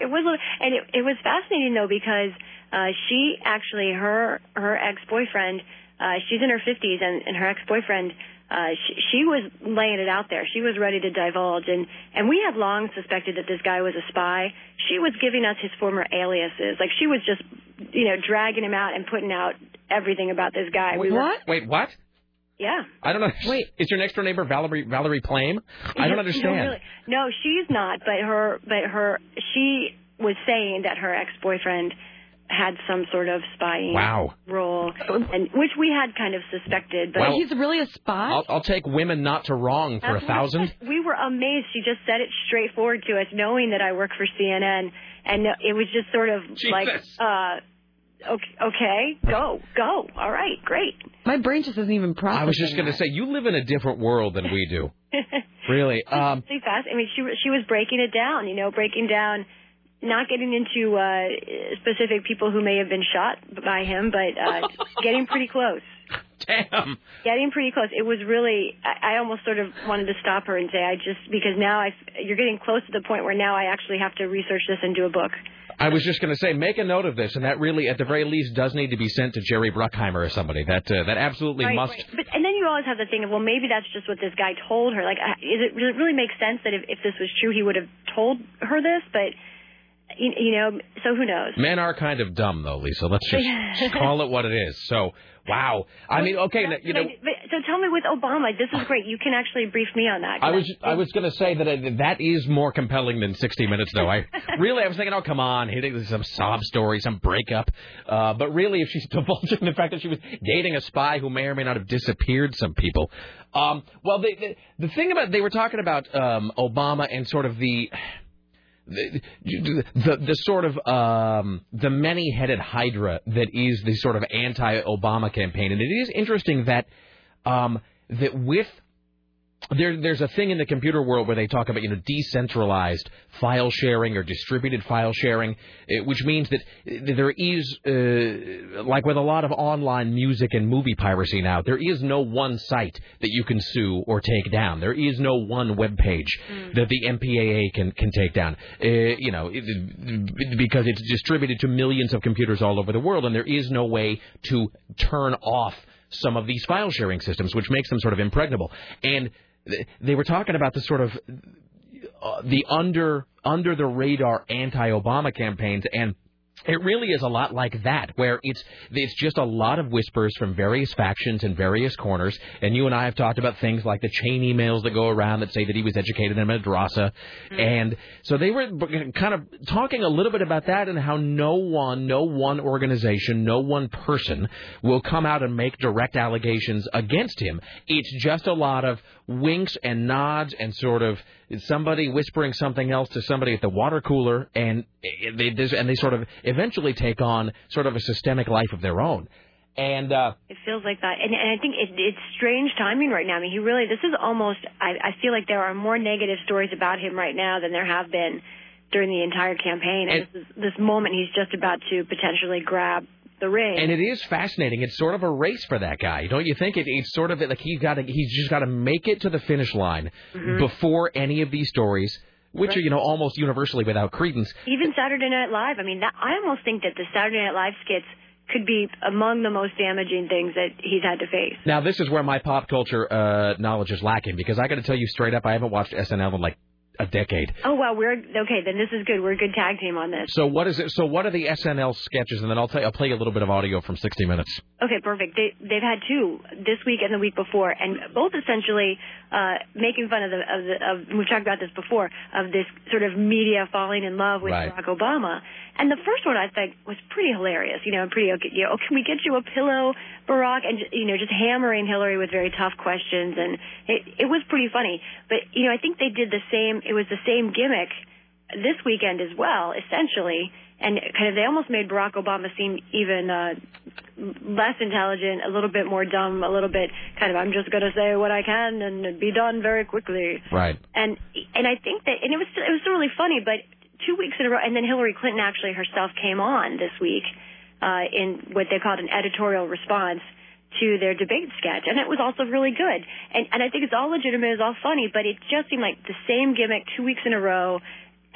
It was, and it, it was fascinating, though, because uh, she actually, her her ex-boyfriend, Uh, she's in her fifties, and, and her ex-boyfriend, uh, she, she was laying it out there. She was ready to divulge, and, and we had long suspected that this guy was a spy. She was giving us his former aliases. Like, she was just, you know, dragging him out and putting out everything about this guy. Wait, we were, what? Wait, what? Yeah. I don't know. Wait. Is your next-door neighbor Valerie Valerie Plame? I don't understand. No, really. No, she's not, but her, but her, she was saying that her ex-boyfriend had some sort of spying wow. role, and which we had kind of suspected. But well, he's really a spy? I'll, I'll take women not to wrong for a thousand. We were amazed. She just said it straightforward to us, knowing that I work for C N N, and it was just sort of Jesus. like, uh, okay, okay, go, go. All right, great. My brain just isn't even processing I was just going to say, you live in a different world than we do. Really. Um, fast. I mean, she, she was breaking it down, you know, breaking down... Not getting into uh, specific people who may have been shot by him, but uh, getting pretty close. Damn. Getting pretty close. It was really, I, I almost sort of wanted to stop her and say, I just, because now I, you're getting close to the point where now I actually have to research this and do a book. I was just going to say, make a note of this, and that really, at the very least, does need to be sent to Jerry Bruckheimer or somebody. That uh, that absolutely right, must. Right. But, and then you always have the thing of, well, maybe that's just what this guy told her. Like, is it, does it really make sense that if, if this was true, he would have told her this? But... You know, so who knows? Men are kind of dumb, though, Lisa. Let's just, just call it what it is. So, wow. I mean, okay, you know. But, so tell me with Obama, this is great. You can actually brief me on that. I was I, I was going to say that I, that is more compelling than sixty minutes, though. I really, I was thinking, oh, come on, hitting some sob story, some breakup. Uh, but really, if she's divulging the fact that she was dating a spy who may or may not have disappeared some people. Um, well, they, they, the thing about they were talking about um, Obama and sort of the. The, the the sort of um, the many-headed hydra that is the sort of anti-Obama campaign, and it is interesting that um, that with there there's a thing in the computer world where they talk about you know decentralized file sharing or distributed file sharing, which means that there is uh, like with a lot of online music and movie piracy now, there is no one site that you can sue or take down. There is no one web page mm. that the M P A A can can take down. Uh, you know, it, because it's distributed to millions of computers all over the world, and there is no way to turn off some of these file sharing systems, which makes them sort of impregnable. And they were talking about the sort of uh, the under under the radar anti-Obama campaigns, and it really is a lot like that, where it's it's just a lot of whispers from various factions and various corners. And you and I have talked about things like the chain emails that go around that say that he was educated in madrasa, mm-hmm. and so they were kind of talking a little bit about that and how no one, no one organization, no one person will come out and make direct allegations against him. It's just a lot of winks and nods and sort of somebody whispering something else to somebody at the water cooler, and they and they sort of eventually take on sort of a systemic life of their own. And uh, it feels like that. And, and I think it, it's strange timing right now. I mean, he really, this is almost, I, I feel like there are more negative stories about him right now than there have been during the entire campaign. And, and this, is, this moment he's just about to potentially grab the ring. And it is fascinating. It's sort of a race for that guy, don't you think? It, it's sort of like he's got to, he's just got to make it to the finish line mm-hmm. before any of these stories, which right. are, you know, almost universally without credence. Even Saturday Night Live. I mean, that, I almost think that the Saturday Night Live skits could be among the most damaging things that he's had to face. Now, this is where my pop culture uh, knowledge is lacking, because I got to tell you straight up, I haven't watched S N L in like a decade. Oh, wow. We're okay. Then this is good. We're a good tag team on this. So what is it? So what are the S N L sketches? And then I'll tell you, I'll play you a little bit of audio from sixty minutes. Okay, perfect. They, they've had two this week and the week before, and both essentially uh, making fun of the, of the, of, we've talked about this before, of this sort of media falling in love with right. Barack Obama. And the first one I think was pretty hilarious, you know, pretty, you know, oh, can we get you a pillow, Barack? And, you know, just hammering Hillary with very tough questions. And it, it was pretty funny. But, you know, I think they did the same, it was the same gimmick this weekend as well, essentially. And kind of they almost made Barack Obama seem even uh, less intelligent, a little bit more dumb, a little bit kind of, I'm just going to say what I can and be done very quickly. Right. And, and I think that, and it was, it was really funny, but two weeks in a row, and then Hillary Clinton actually herself came on this week uh, in what they called an editorial response to their debate sketch, and it was also really good. And, and I think it's all legitimate, it's all funny, but it just seemed like the same gimmick two weeks in a row,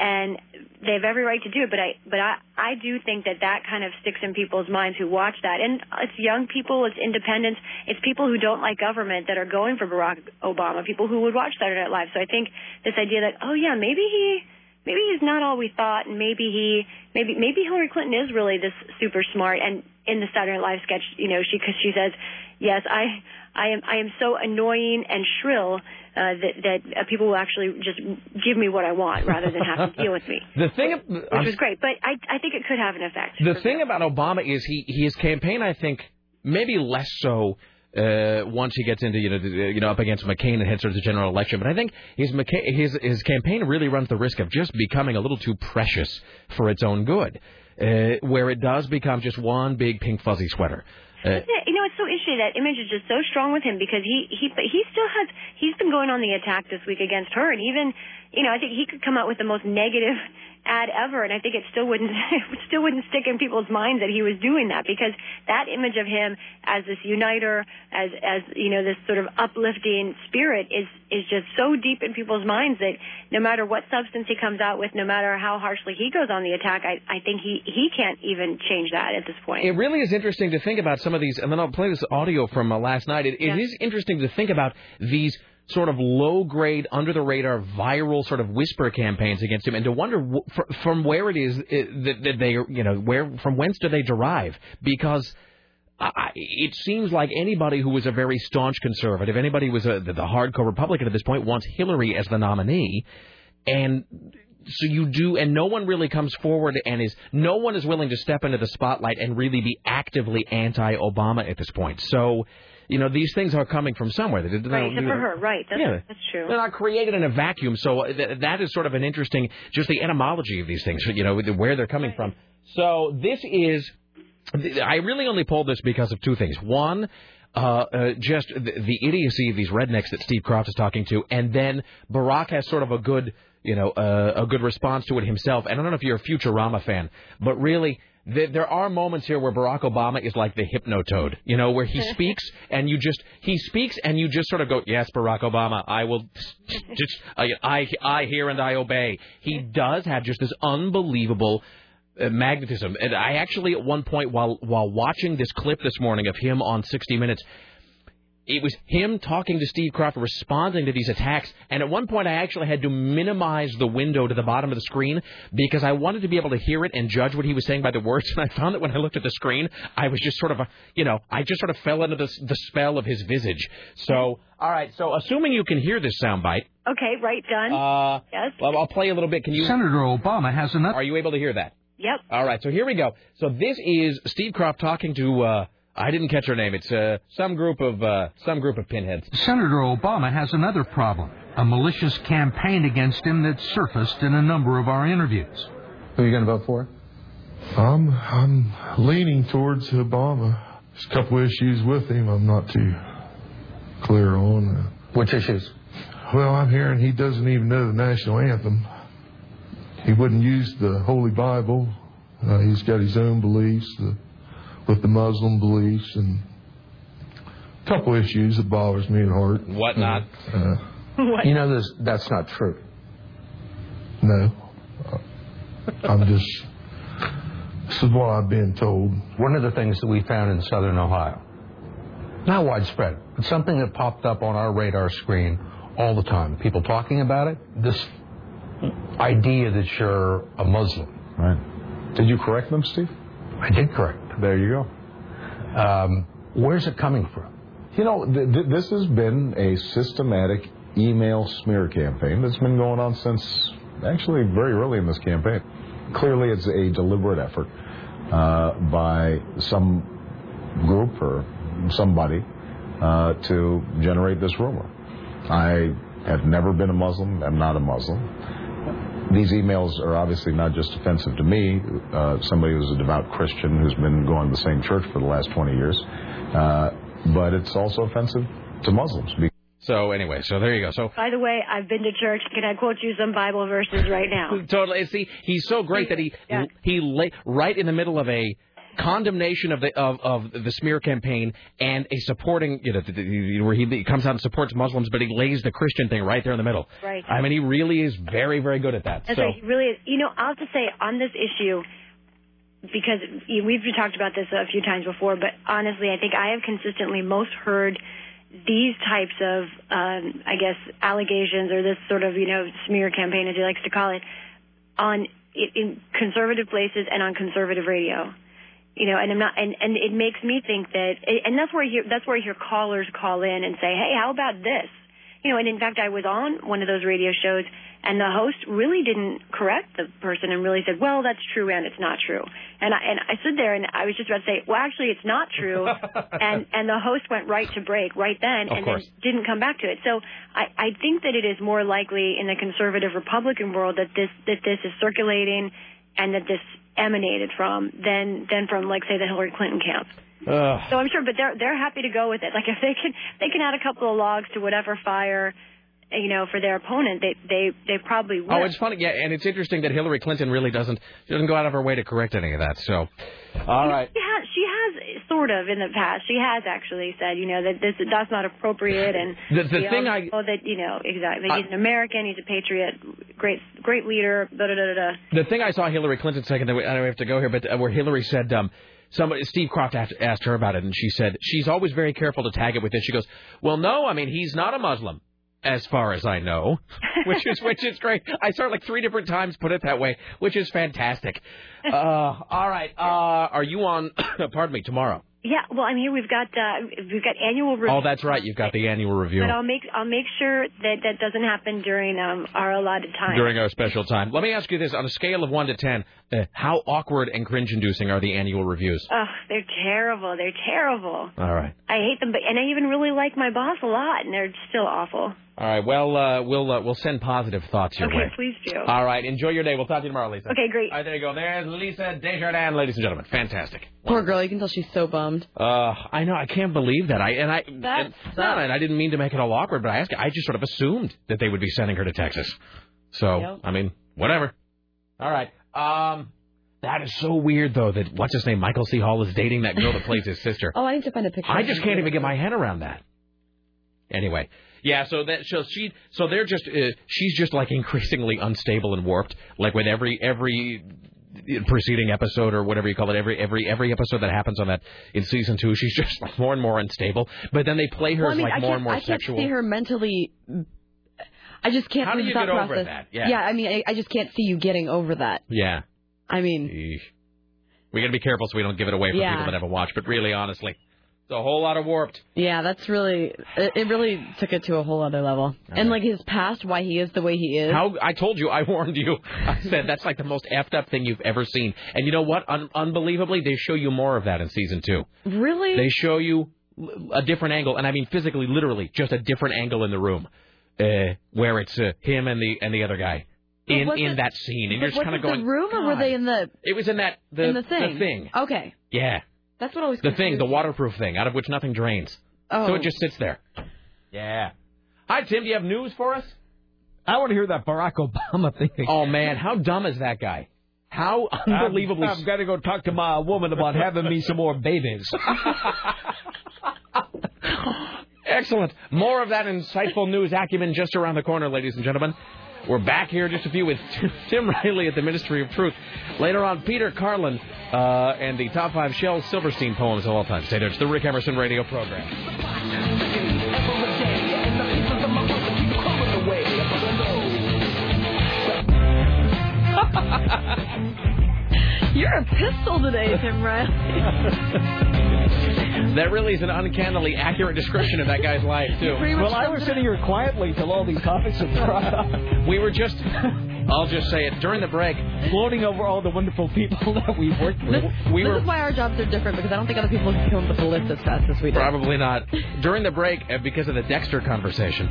and they have every right to do it. But I, but I, I do think that that kind of sticks in people's minds who watch that. And it's young people, it's independents, it's people who don't like government that are going for Barack Obama, people who would watch Saturday Night Live. So I think this idea that, oh, yeah, maybe he... Maybe he's not all we thought, and maybe he, maybe maybe Hillary Clinton is really this super smart, and in the Saturday Night Live sketch, you know, she, cause she says, yes, I, I am, I am so annoying and shrill, uh, that, that uh, people will actually just give me what I want rather than have to deal with me. The thing, which, which was great, but I, I think it could have an effect. The thing me. about Obama is he, his campaign, I think, maybe less so, uh, once he gets into, you know, you know, up against McCain and heads towards the general election. But I think his, McCain, his, his campaign really runs the risk of just becoming a little too precious for its own good. Uh, where it does become just one big pink fuzzy sweater. Uh, you know, it's so interesting. That image is just so strong with him because he, he he still has, he's been going on the attack this week against her. And even, you know, I think he could come out with the most negative ad ever. And I think it still wouldn't, it still wouldn't stick in people's minds that he was doing that, because that image of him as this uniter, as, as, you know, this sort of uplifting spirit is, is just so deep in people's minds that no matter what substance he comes out with, no matter how harshly he goes on the attack, I, I think he, he can't even change that at this point. It really is interesting to think about some of these, and then I'll play this audio from uh, last night. It, yeah. it is interesting to think about these sort of low-grade, under-the-radar, viral sort of whisper campaigns against him, and to wonder w- fr- from where it is it, that, that they, you know, where from whence do they derive? Because I, it seems like anybody who was a very staunch conservative, anybody who was a, the, the hardcore Republican at this point, wants Hillary as the nominee, and so you do, and no one really comes forward and is, no one is willing to step into the spotlight and really be actively anti-Obama at this point. So, you know, these things are coming from somewhere. They're, they're, right, except for her, right. That's, yeah, that's true. They're not created in a vacuum, so th- that is sort of an interesting, just the etymology of these things, you know, where they're coming right. from. So this is, I really only pulled this because of two things. One, Uh, uh, just the, the idiocy of these rednecks that Steve Croft is talking to, and then Barack has sort of a good, you know, uh, a good response to it himself. And I don't know if you're a Futurama fan, but really, th- there are moments here where Barack Obama is like the Hypnotoad, you know, where he speaks and you just, he speaks and you just sort of go, yes, Barack Obama, I will, just I, I, I hear and I obey. He does have just this unbelievable Uh, magnetism. And I actually at one point while while watching this clip this morning of him on sixty minutes, it was him talking to Steve Croft, responding to these attacks, and at one point I actually had to minimize the window to the bottom of the screen because I wanted to be able to hear it and judge what he was saying by the words, and I found that when I looked at the screen, I was just sort of, a, you know, I just sort of fell into the, the spell of his visage. So, all right, so assuming you can hear this soundbite. Okay, right, done. Uh, yes. Well, I'll play a little bit. Can you? Senator Obama has enough. Are you able to hear that? Yep. All right, so here we go. So this is Steve Croft talking to, uh, I didn't catch her name, it's uh, some group of uh, some group of pinheads. Senator Obama has another problem, a malicious campaign against him that surfaced in a number of our interviews. Who are you going to vote for? I'm, I'm leaning towards Obama. There's a couple issues with him I'm not too clear on. Which issues? Well, I'm hearing he doesn't even know the national anthem. He wouldn't use the Holy Bible. Uh, he's got his own beliefs the, with the Muslim beliefs, and a couple issues that bothers me at heart. Whatnot. Uh, what? You know, this, that's not true. No. I'm just... This is what I've been told. One of the things that we found in southern Ohio, not widespread, but something that popped up on our radar screen all the time. People talking about it, this... idea that you're a Muslim. Right. Did you correct them, Steve? I did correct them. There you go. Um, where's it coming from? You know, th- th- this has been a systematic email smear campaign that's been going on since actually very early in this campaign. Clearly, it's a deliberate effort uh, by some group or somebody uh, to generate this rumor. I have never been a Muslim. I'm not a Muslim. These emails are obviously not just offensive to me, uh, somebody who's a devout Christian who's been going to the same church for the last twenty years, uh, but it's also offensive to Muslims. So anyway, so there you go. So by the way, I've been to church. Can I quote you some Bible verses right now? Totally. See, he's so great that he yeah. he lay right in the middle of a condemnation of the of, of the smear campaign and a supporting, you know, where he comes out and supports Muslims, but he lays the Christian thing right there in the middle. Right. I mean, he really is very, very good at that. That's so. Right. He really is. You know, I'll have to say on this issue, because we've talked about this a few times before, but honestly, I think I have consistently most heard these types of, um, I guess, allegations or this sort of, you know, smear campaign, as he likes to call it, on in conservative places and on conservative radio. You know, and I'm not, and, and it makes me think that, and that's where I hear, that's where I hear callers call in and say, hey, how about this? You know, and in fact, I was on one of those radio shows, and the host really didn't correct the person and really said, well, that's true and it's not true. And I, and I stood there and I was just about to say, well, actually, it's not true. and and the host went right to break right then of and course. Then didn't come back to it. So I, I think that it is more likely in the conservative Republican world that this that this is circulating and that this emanated from than than from, like, say, the Hillary Clinton camp. Uh, so I'm sure, but they're they're happy to go with it. Like, if they can they can add a couple of logs to whatever fire, you know, for their opponent, they they, they probably will. Oh, it's funny, yeah, and it's interesting that Hillary Clinton really doesn't doesn't go out of her way to correct any of that. So, all right. She has, she has sort of in the past. She has actually said, you know, that this that's not appropriate, and the, the thing I oh that you know exactly he's I, an American, he's a patriot, great great leader. Da, da, da, da. The thing I saw Hillary Clinton second, I don't have to go here, but where Hillary said. Um, Somebody, Steve Croft asked her about it, and she said she's always very careful to tag it with this. She goes, well, no, I mean, he's not a Muslim, as far as I know, which is which is great. I saw it like three different times put it that way, which is fantastic. Uh, all right. Uh, are you on, pardon me, tomorrow? Yeah, well, I'm here. We've got uh, we've got annual review. Oh, that's right. You've got the annual review. But I'll make I'll make sure that that doesn't happen during um, our allotted time. During our special time. Let me ask you this: on a scale of one to ten, uh, how awkward and cringe-inducing are the annual reviews? Oh, they're terrible. They're terrible. All right. I hate them, but and I even really like my boss a lot, and they're still awful. All right. Well, uh, we'll uh, we'll send positive thoughts your okay, way. Okay, please do. All right. Enjoy your day. We'll talk to you tomorrow, Lisa. Okay, great. All right, there you go. There's Lisa Desjardins, ladies and gentlemen. Fantastic. Poor Wonderful. Girl. You can tell she's so bummed. Uh, I know. I can't believe that. I and I. That's not. And I didn't mean to make it all awkward, but I asked. I just sort of assumed that they would be sending her to Texas. So yep. I mean, whatever. All right. Um. That is so weird, though, that what's his name, Michael C. Hall, is dating that girl that plays his sister. Oh, I need to find a picture. I just can't even get my head around that. Anyway. Yeah, so that so she so they're just uh, she's just like increasingly unstable and warped. Like with every every preceding episode or whatever you call it, every every every episode that happens on that in season two, she's just like more and more unstable. But then they play her well, I mean, as like I more and more I sexual. I can't see her mentally. I just can't. How do you get over process. That? Yeah. yeah, I mean, I, I just can't see you getting over that. Yeah. I mean, Eesh. we got to be careful so we don't give it away for yeah. people that haven't watched. But really, honestly. A whole lot of warped. Yeah, that's really it, it really took it to a whole other level. Right. And like his past, why he is the way he is. How I told you, I warned you. I said that's like the most effed up thing you've ever seen. And you know what? Un- unbelievably, they show you more of that in season two. Really? They show you a different angle, and I mean physically, literally, just a different angle in the room, uh, where it's uh, him and the and the other guy in in it, that scene. And you're just kind of going. Was it the room, God. Or were they in the? It was in that the, in the, thing. the thing. Okay. Yeah. That's what always the thing, the waterproof thing, out of which nothing drains. Oh. So it just sits there. Yeah. Hi, Tim. Do you have news for us? I want to hear that Barack Obama thing. Oh, man. How dumb is that guy? How unbelievably... I've got to go talk to my woman about having me some more babies. Excellent. More of that insightful news acumen just around the corner, ladies and gentlemen. We're back here just a few with Tim Riley at the Ministry of Truth. Later on, Peter Carlin uh, and the top five Shel Silverstein poems of all time. Stay there. It's the Rick Emerson Radio Program. You're a pistol today, Tim Riley. That really is an uncannily accurate description of that guy's life, too. Well, I was sitting here quietly till all these topics were brought up. We were just, I'll just say it, during the break, gloating over all the wonderful people that we've worked with. This, we this were, is why our jobs are different, because I don't think other people can come up with the list as fast as we do. Probably not. During the break, because of the Dexter conversation.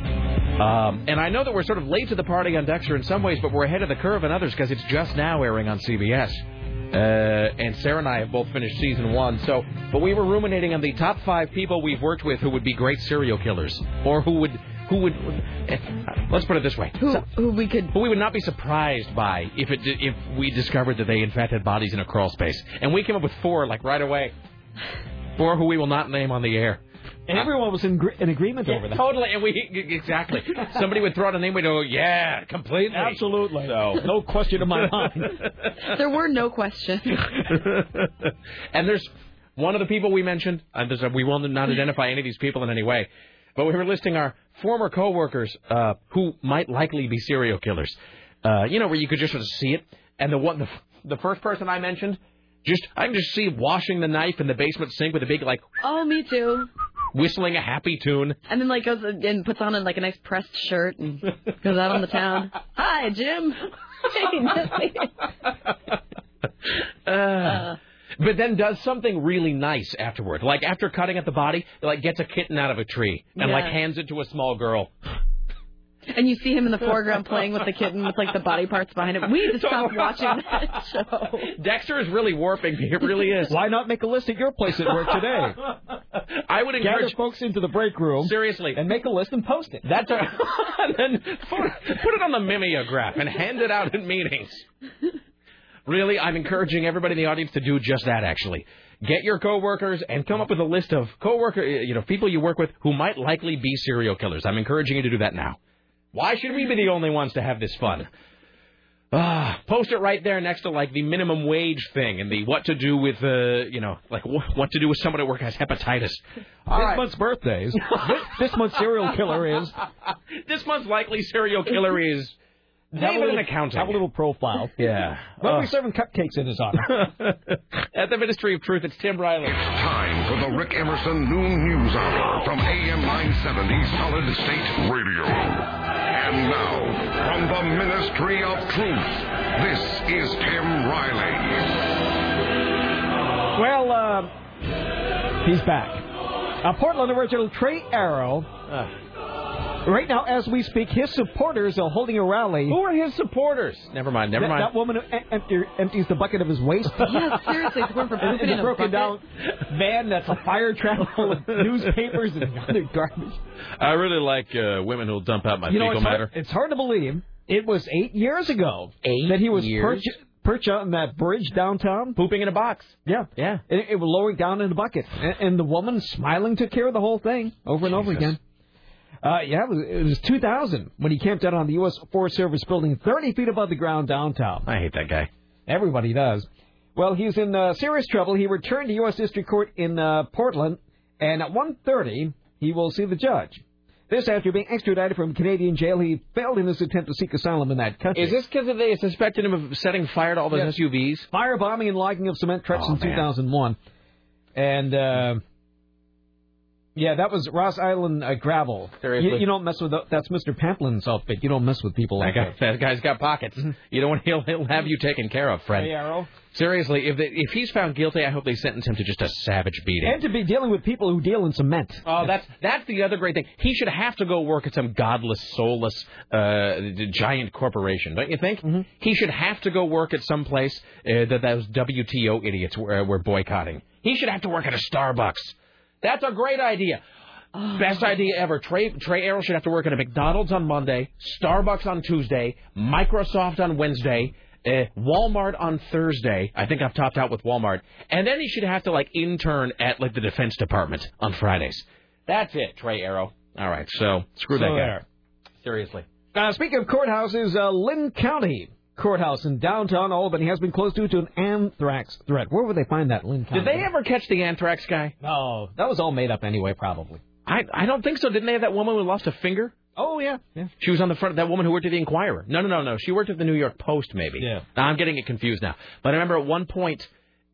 Um, and I know that we're sort of late to the party on Dexter in some ways, but we're ahead of the curve in others, because it's just now airing on C B S. Uh, and Sarah and I have both finished season one, so but we were ruminating on the top five people we've worked with who would be great serial killers, or who would who would uh, let's put it this way, who, so, who we could who we would not be surprised by if it if we discovered that they in fact had bodies in a crawl space, and we came up with four like right away, four who we will not name on the air. And everyone was in, in agreement yeah, over that. Totally, and we exactly. Somebody would throw out a name, we'd go, yeah, completely. Absolutely. So. No question in my mind. There were no questions. And there's one of the people we mentioned, and there's a, we will not identify any of these people in any way, but we were listing our former coworkers uh, who might likely be serial killers. Uh, you know, where you could just sort of see it. And the one, the, the first person I mentioned Just I can just see washing the knife in the basement sink with a big, like... Oh, me too. Whistling a happy tune. And then, like, goes and puts on, like, a nice pressed shirt and goes out on the town. Hi, Jim. uh, uh. But then does something really nice afterward. Like, after cutting at the body, like, gets a kitten out of a tree and, yeah. like, hands it to a small girl. And you see him in the foreground playing with the kitten with, like, the body parts behind him. We need to stop watching that show. Dexter is really warping me. It really is. Why not make a list at your place at work today? I would encourage... Gather folks into the break room. Seriously. And make a list and post it. That's a... and then put it on the mimeograph and hand it out at meetings. Really, I'm encouraging everybody in the audience to do just that, actually. Get your coworkers and come up with a list of coworker, you know, people you work with who might likely be serial killers. I'm encouraging you to do that now. Why should we be the only ones to have this fun? Ah, post it right there next to, like, the minimum wage thing and the what to do with, uh, you know, like, wh- what to do with someone at work has hepatitis. All this right. month's birthdays. this, this month's serial killer is. This month's likely serial killer is. David in accounting. Have a little profile. Yeah. Well, uh, we're serving cupcakes in his honor. At the Ministry of Truth, it's Tim Riley. It's time for the Rick Emerson Noon News Hour from A M nine seventy Solid State Radio. And now, from the Ministry of Truth, this is Tim Riley. Well, uh, he's back. A Portland original, Trey Arrow... Uh, Right now, as we speak, his supporters are holding a rally. Who are his supporters? Never mind, never that, mind. That woman who em- empty- empties the bucket of his waste. Yeah, seriously. It's for in a broken bucket. Down van that's a fire trap full of newspapers and other garbage. I really like uh, women who'll dump out my you know, fecal it's matter. Hard, it's hard to believe. It was eight years ago eight that he was perched perch on that bridge downtown. Pooping in a box. Yeah. Yeah. It, it was lowering down in a bucket. And, and the woman smiling took care of the whole thing over and Jesus. over again. Uh, yeah, it was, it was two thousand when he camped out on the U S Forest Service building thirty feet above the ground downtown. I hate that guy. Everybody does. Well, he's in uh, serious trouble. He returned to U S District Court in uh, Portland, and at one thirty, he will see the judge. This after being extradited from Canadian jail, he failed in his attempt to seek asylum in that country. Is this because they suspected him of setting fire to all those yes. S U Vs? Firebombing and logging of cement trucks oh, in man. two thousand one. And... Uh, Yeah, that was Ross Island uh, gravel. You, you don't mess with the, that's Mister Pamplin's outfit. You don't mess with people like that. Guy, that. that guy's got pockets. You don't want he'll, he'll have you taken care of, friend. Hey, Arrow. Seriously, if they, if he's found guilty, I hope they sentence him to just a savage beating. And to be dealing with people who deal in cement. Oh, that's that's the other great thing. He should have to go work at some godless, soulless, uh, giant corporation, don't you think? Mm-hmm. He should have to go work at some place uh, that those W T O idiots were, uh, were boycotting. He should have to work at a Starbucks. That's a great idea. Oh. Best idea ever. Trey, Trey Arrow should have to work at a McDonald's on Monday, Starbucks on Tuesday, Microsoft on Wednesday, uh, Walmart on Thursday. I think I've topped out with Walmart. And then he should have to, like, intern at, like, the Defense Department on Fridays. That's it, Trey Arrow. All right, so screw so that guy. There. Seriously. Uh, speaking of courthouses, uh, Linn County Courthouse in downtown Albany has been closed due to an anthrax threat. Where would they find that, Linn County? Did they ever catch the anthrax guy? No. That was all made up anyway, probably. I I don't think so. Didn't they have that woman who lost a finger? Oh, yeah. yeah. She was on the front of that woman who worked at the Inquirer. No, no, no, no. She worked at the New York Post, maybe. Yeah. I'm getting it confused now. But I remember at one point,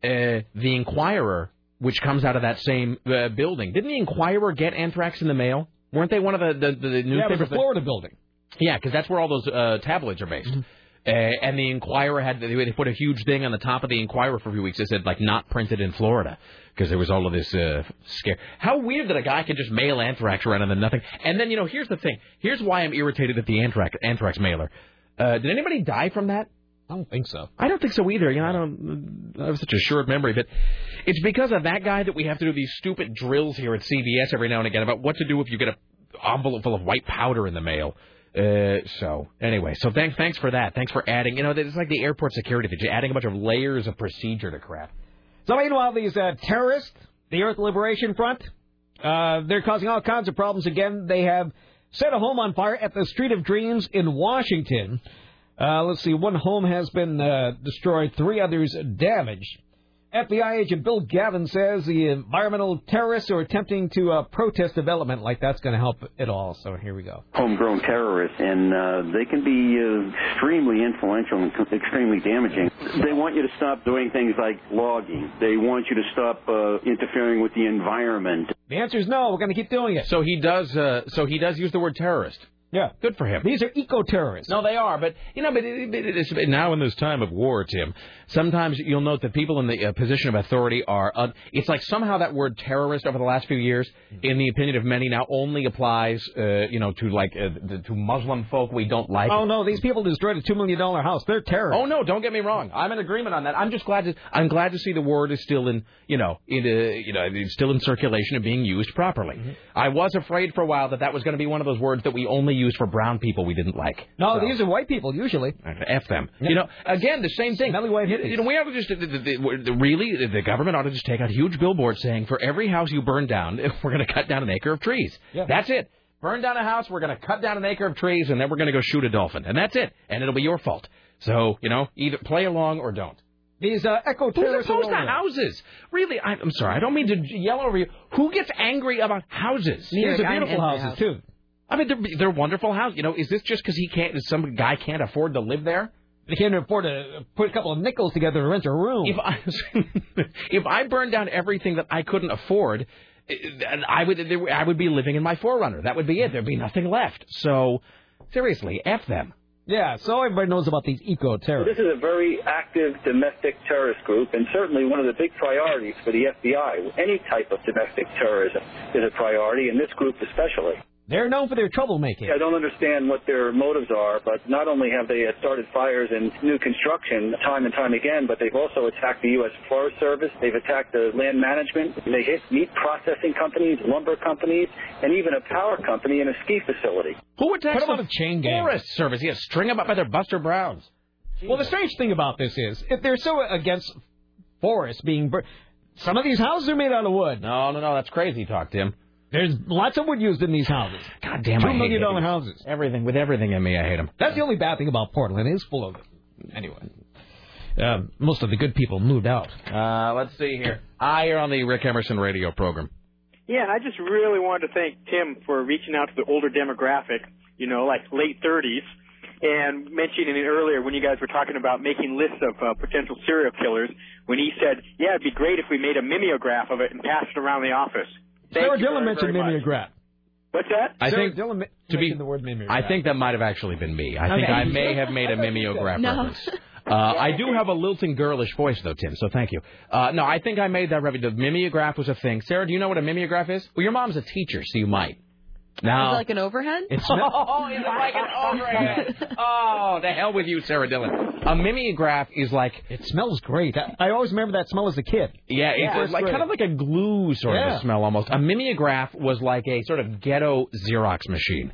uh, the Inquirer, which comes out of that same uh, building, didn't the Inquirer get anthrax in the mail? Weren't they one of the, the, the, the newspapers? Yeah, it was the Florida that... building. Yeah, because that's where all those uh, tabloids are based. Mm-hmm. Uh, and the Inquirer had, they put a huge thing on the top of the Inquirer for a few weeks that said, like, not printed in Florida, because there was all of this uh, scare. How weird that a guy can just mail anthrax around and then nothing. And then, you know, here's the thing. Here's why I'm irritated at the anthrax, anthrax mailer. Uh, did anybody die from that? I don't think so. I don't think so either. You know, I don't I have such a short memory, but it's because of that guy that we have to do these stupid drills here at C V S every now and again about what to do if you get an envelope full of white powder in the mail. Uh, so, anyway, so thanks thanks for that. Thanks for adding, you know, it's like the airport security that you're adding a bunch of layers of procedure to crap. So, meanwhile, these uh, terrorists, the Earth Liberation Front, uh, they're causing all kinds of problems again. They have set a home on fire at the Street of Dreams in Washington. Uh, let's see, one home has been uh, destroyed, three others damaged. F B I agent Bill Gavin says the environmental terrorists are attempting to uh, protest development like that's going to help at all. So here we go. Homegrown terrorists, and uh, they can be uh, extremely influential and extremely damaging. They want you to stop doing things like logging. They want you to stop uh, interfering with the environment. The answer is no. We're going to keep doing it. So he does. Uh, so he does use the word terrorist. Yeah. Good for him. These are eco-terrorists. No, they are. But, you know, but it, it, it's, now in this time of war, Tim, sometimes you'll note that people in the uh, position of authority are, uh, it's like somehow that word terrorist over the last few years, in the opinion of many, now only applies, uh, you know, to like, uh, the, to Muslim folk we don't like. Oh, no, these people destroyed a two million dollars house. They're terrorists. Oh, no, don't get me wrong. I'm in agreement on that. I'm just glad to, I'm glad to see the word is still in, you know, in, uh, you know, it's still in circulation and being used properly. Mm-hmm. I was afraid for a while that that was going to be one of those words that we only used for brown people we didn't like. No, so. These are white people, usually. F them. Yeah. You know, again, the same thing. Smelly white you, you know, we ought to just, the, the, the, really, the government ought to just take out huge billboards saying, for every house you burn down, we're going to cut down an acre of trees. Yeah. That's it. Burn down a house, we're going to cut down an acre of trees, and then we're going to go shoot a dolphin. And that's it. And it'll be your fault. So, you know, either play along or don't. These uh, eco-terrorists. Who's opposed to houses? Really, I, I'm sorry, I don't mean to yell over you. Who gets angry about houses? These yeah, are beautiful houses, house. too. I mean, they're, they're wonderful houses. You know, is this just because he can't, some guy can't afford to live there? They can't afford to put a couple of nickels together to rent a room. If I, if I burned down everything that I couldn't afford, I would, I would be living in my Forerunner. That would be it. There'd be nothing left. So, seriously, F them. Yeah, so everybody knows about these eco-terrorists. This is a very active domestic terrorist group, and certainly one of the big priorities for the F B I. Any type of domestic terrorism is a priority, and this group especially. They're known for their troublemaking. I don't understand what their motives are, but not only have they started fires in new construction time and time again, but they've also attacked the U S Forest Service. They've attacked the land management. They hit meat processing companies, lumber companies, and even a power company and a ski facility. Who attacks the chain gang? Forest Service? You string them up by their Buster Browns. Jeez. Well, the strange thing about this is, if they're so against forests being burned, some of these houses are made out of wood. No, no, no, that's crazy talk, Tim. There's lots of wood used in these houses. God damn it. Two million dollar houses. Everything, with everything in me, I hate them. That's the only bad thing about Portland. It is full of them. Anyway. Uh, most of the good people moved out. Uh, let's see here. I, you're on the Rick Emerson radio program. Yeah, and I just really wanted to thank Tim for reaching out to the older demographic, you know, like late thirties, and mentioning it earlier when you guys were talking about making lists of uh, potential serial killers, when he said, yeah, it'd be great if we made a mimeograph of it and passed it around the office. Thank Sarah Dillon mentioned mimeograph. What's that? I Sarah think Dillon to be the word mimeograph. I think that might have actually been me. I okay. think I may have made a mimeograph no. reference. Uh, I do have a lilting, girlish voice, though, Tim, so thank you. Uh, no, I think I made that reference. The mimeograph was a thing. Sarah, do you know what a mimeograph is? Well, your mom's a teacher, so you might. Now, is it like an overhead? It's not... Oh, it's like an overhead. Oh, the hell with you, Sarah Dillon. A mimeograph is like... It smells great. I, I always remember that smell as a kid. Yeah, it's yeah, like, kind of like a glue sort yeah. of a smell almost. A mimeograph was like a sort of ghetto Xerox machine.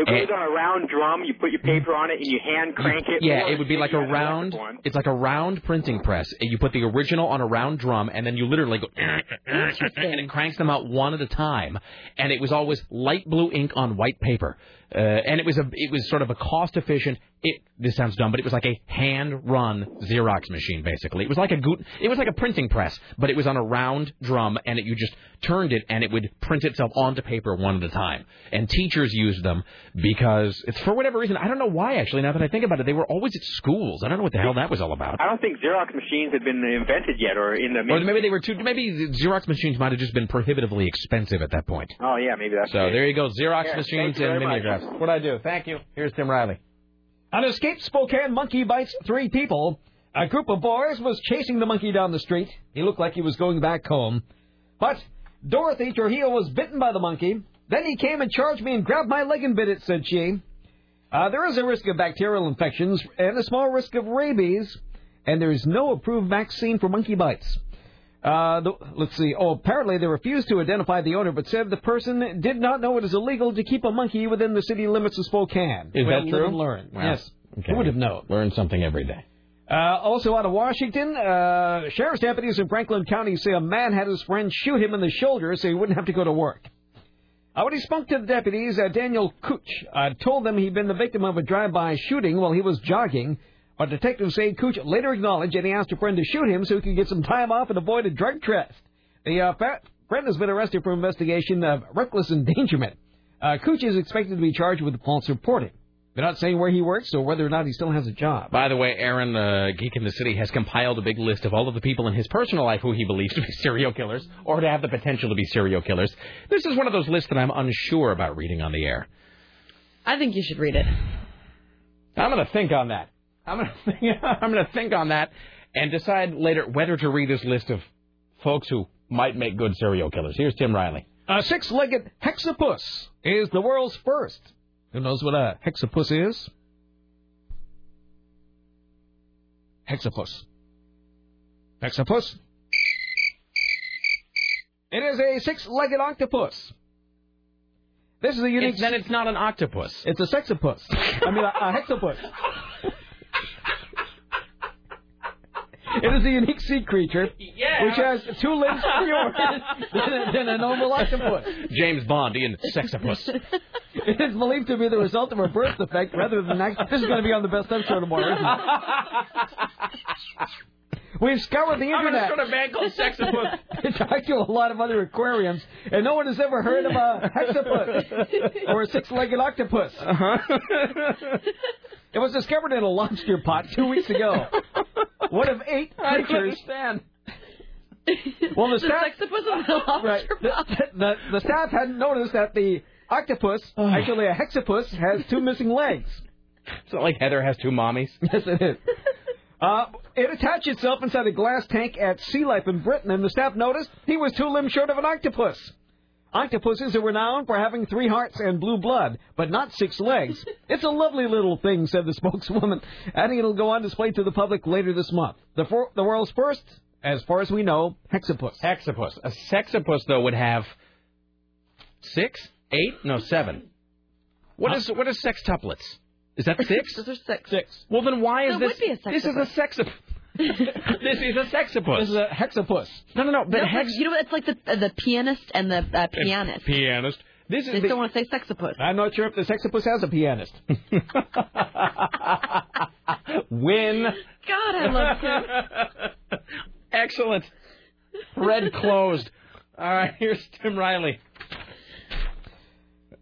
It goes on a round drum. You put your paper on it and you hand crank it. Yeah, it would be like a round. It's like a round printing press. You put the original on a round drum and then you literally go and it cranks them out one at a time. And it was always light blue ink on white paper. Uh, and it was a it was sort of a cost efficient. It this sounds dumb, but it was like a hand run Xerox machine basically. It was like a good, it was like a printing press, but it was on a round drum, and it, you just turned it, and it would print itself onto paper one at a time. And teachers used them because it's for whatever reason. I don't know why actually. Now that I think about it, they were always at schools. I don't know what the hell that was all about. I don't think Xerox machines had been invented yet, or in the or maybe they were too. Maybe Xerox machines might have just been prohibitively expensive at that point. Oh yeah, maybe that's so. It. There you go, Xerox yeah, machines and mimeographs. What'd I do? Thank you. Here's Tim Riley. An escaped Spokane monkey bites three people. A group of boys was chasing the monkey down the street. He looked like he was going back home. But Dorothy Trujillo was bitten by the monkey. Then he came and charged me and grabbed my leg and bit it, said she. Uh, there is a risk of bacterial infections and a small risk of rabies. And there is no approved vaccine for monkey bites. Uh, the, let's see. Oh, apparently they refused to identify the owner, but said the person did not know it is illegal to keep a monkey within the city limits of Spokane. Is well, that true? Learn. Wow. Yes. Okay. Who would have known? Learn something every day. Uh, also out of Washington, uh, sheriff's deputies in Franklin County say a man had his friend shoot him in the shoulder so he wouldn't have to go to work. Uh, when he spoke to the deputies, uh, Daniel Cooch uh, told them he'd been the victim of a drive-by shooting while he was jogging. But detectives say Cooch later acknowledged that he asked a friend to shoot him so he could get some time off and avoid a drug test. The uh, friend has been arrested for investigation of reckless endangerment. Uh, Cooch is expected to be charged with false reporting. They're not saying where he works or whether or not he still has a job. By the way, Aaron, the geek in the city, has compiled a big list of all of the people in his personal life who he believes to be serial killers or to have the potential to be serial killers. This is one of those lists that I'm unsure about reading on the air. I think you should read it. I'm going to think on that. I'm going to think, I'm going to think on that and decide later whether to read this list of folks who might make good serial killers. Here's Tim Riley. A six-legged hexapus is the world's first. Who knows what a hexapus is? Hexapus. Hexapus. It is a six-legged octopus. This is a unique... It's, then it's not an octopus. It's a sexapus. I mean, a, a hexapus. It is a unique sea creature, yeah, which has two limbs fewer than, than a normal octopus. James Bond in Sexapus. It is believed to be the result of a birth defect rather than an accident. This is going to be on the Best Of show tomorrow, isn't it? We've scoured the internet. I'm going to man called Sexapus. Talked to a lot of other aquariums, and no one has ever heard of a hexapus or a six-legged octopus. Uh-huh. It was discovered in a lobster pot two weeks ago. One of eight creatures. I understand. Well, the staff. The sexapus in the lobster right, pot. The, the, the staff hadn't noticed that the octopus, oh. actually a hexapus, has two missing legs. It's not like Heather has two mommies. Yes, it is. Uh, it attached itself inside a glass tank at Sea Life in Britain, and the staff noticed he was two limbs short of an octopus. Octopuses are renowned for having three hearts and blue blood, but not six legs. It's a lovely little thing, said the spokeswoman, adding it'll go on display to the public later this month. The, for, the world's first, as far as we know, hexapus. Hexapus. A sexapus, though, would have six, eight, no, seven. What is what is sextuplets? Is that six? Those are six. Six. Well, then why is that this? Would be a this is a sexapus. This is a sexapus. This is a hexapus. No, no, no. But no, hex- you know, it's like the the pianist and the uh, pianist. Pianist. This is. They the... don't want to say sexapus. I'm not sure if the sexapus has a pianist. Win. God, I love him. Excellent. Red closed. All right, here's Tim Riley.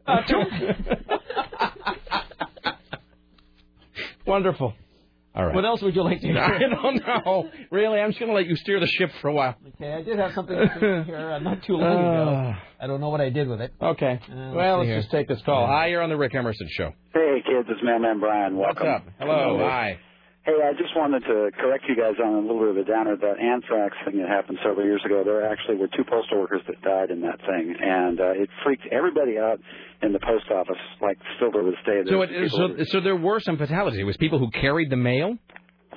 Uh, two... Wonderful. All right. What else would you like to hear? I don't know. Really, I'm just going to let you steer the ship for a while. Okay, I did have something to here uh, not too long ago. Uh, I don't know what I did with it. Okay. Uh, let's well, let's here. just take this call. Yeah. Hi, you're on the Rick Emerson Show. Hey, kids, it's my man Brian. Welcome. What's up? Hello. Hello. Hi. Hey, I just wanted to correct you guys on a little bit of a downer. The anthrax thing that happened several years ago, there actually were two postal workers that died in that thing, and uh, it freaked everybody out in the post office, like still to this day. So, it, so, who, so there were some fatalities. It was people who carried the mail?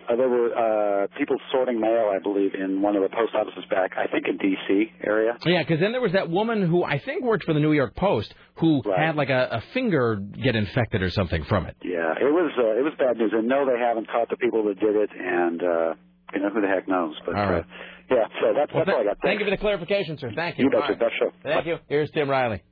Uh, there were uh, people sorting mail, I believe, in one of the post offices back, I think, in D C area. Yeah, because then there was that woman who I think worked for the New York Post who right. had, like, a, a finger get infected or something from it. Yeah, it was uh, it was bad news. And, no, they haven't caught the people that did it, and, uh, you know, who the heck knows. But all right. uh, yeah, so that's, well, that's th- all I got. Thanks. Thank you for the clarification, sir. Thank you. You betcha. Best show. Thank Bye. you. Here's Tim Riley.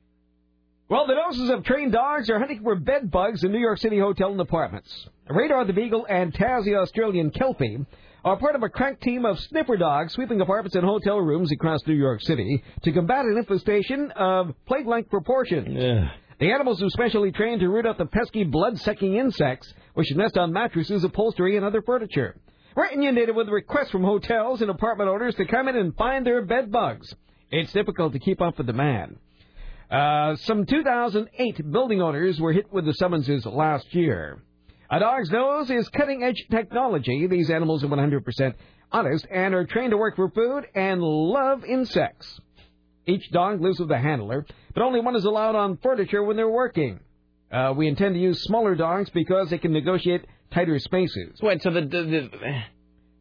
Well, the noses of trained dogs are hunting for bed bugs in New York City hotel and apartments. Radar the Beagle and Taz the Australian Kelpie are part of a crack team of sniffer dogs sweeping apartments and hotel rooms across New York City to combat an infestation of plague-like proportions. Yeah. The animals are specially trained to root out the pesky blood-sucking insects which nest on mattresses, upholstery, and other furniture. We're inundated with requests from hotels and apartment owners to come in and find their bed bugs. It's difficult to keep up with demand. Uh, some two thousand eight building owners were hit with the summonses last year. A dog's nose is cutting-edge technology. These animals are one hundred percent honest and are trained to work for food and love insects. Each dog lives with a handler, but only one is allowed on furniture when they're working. Uh, we intend to use smaller dogs because they can negotiate tighter spaces. Wait, so the... the, the...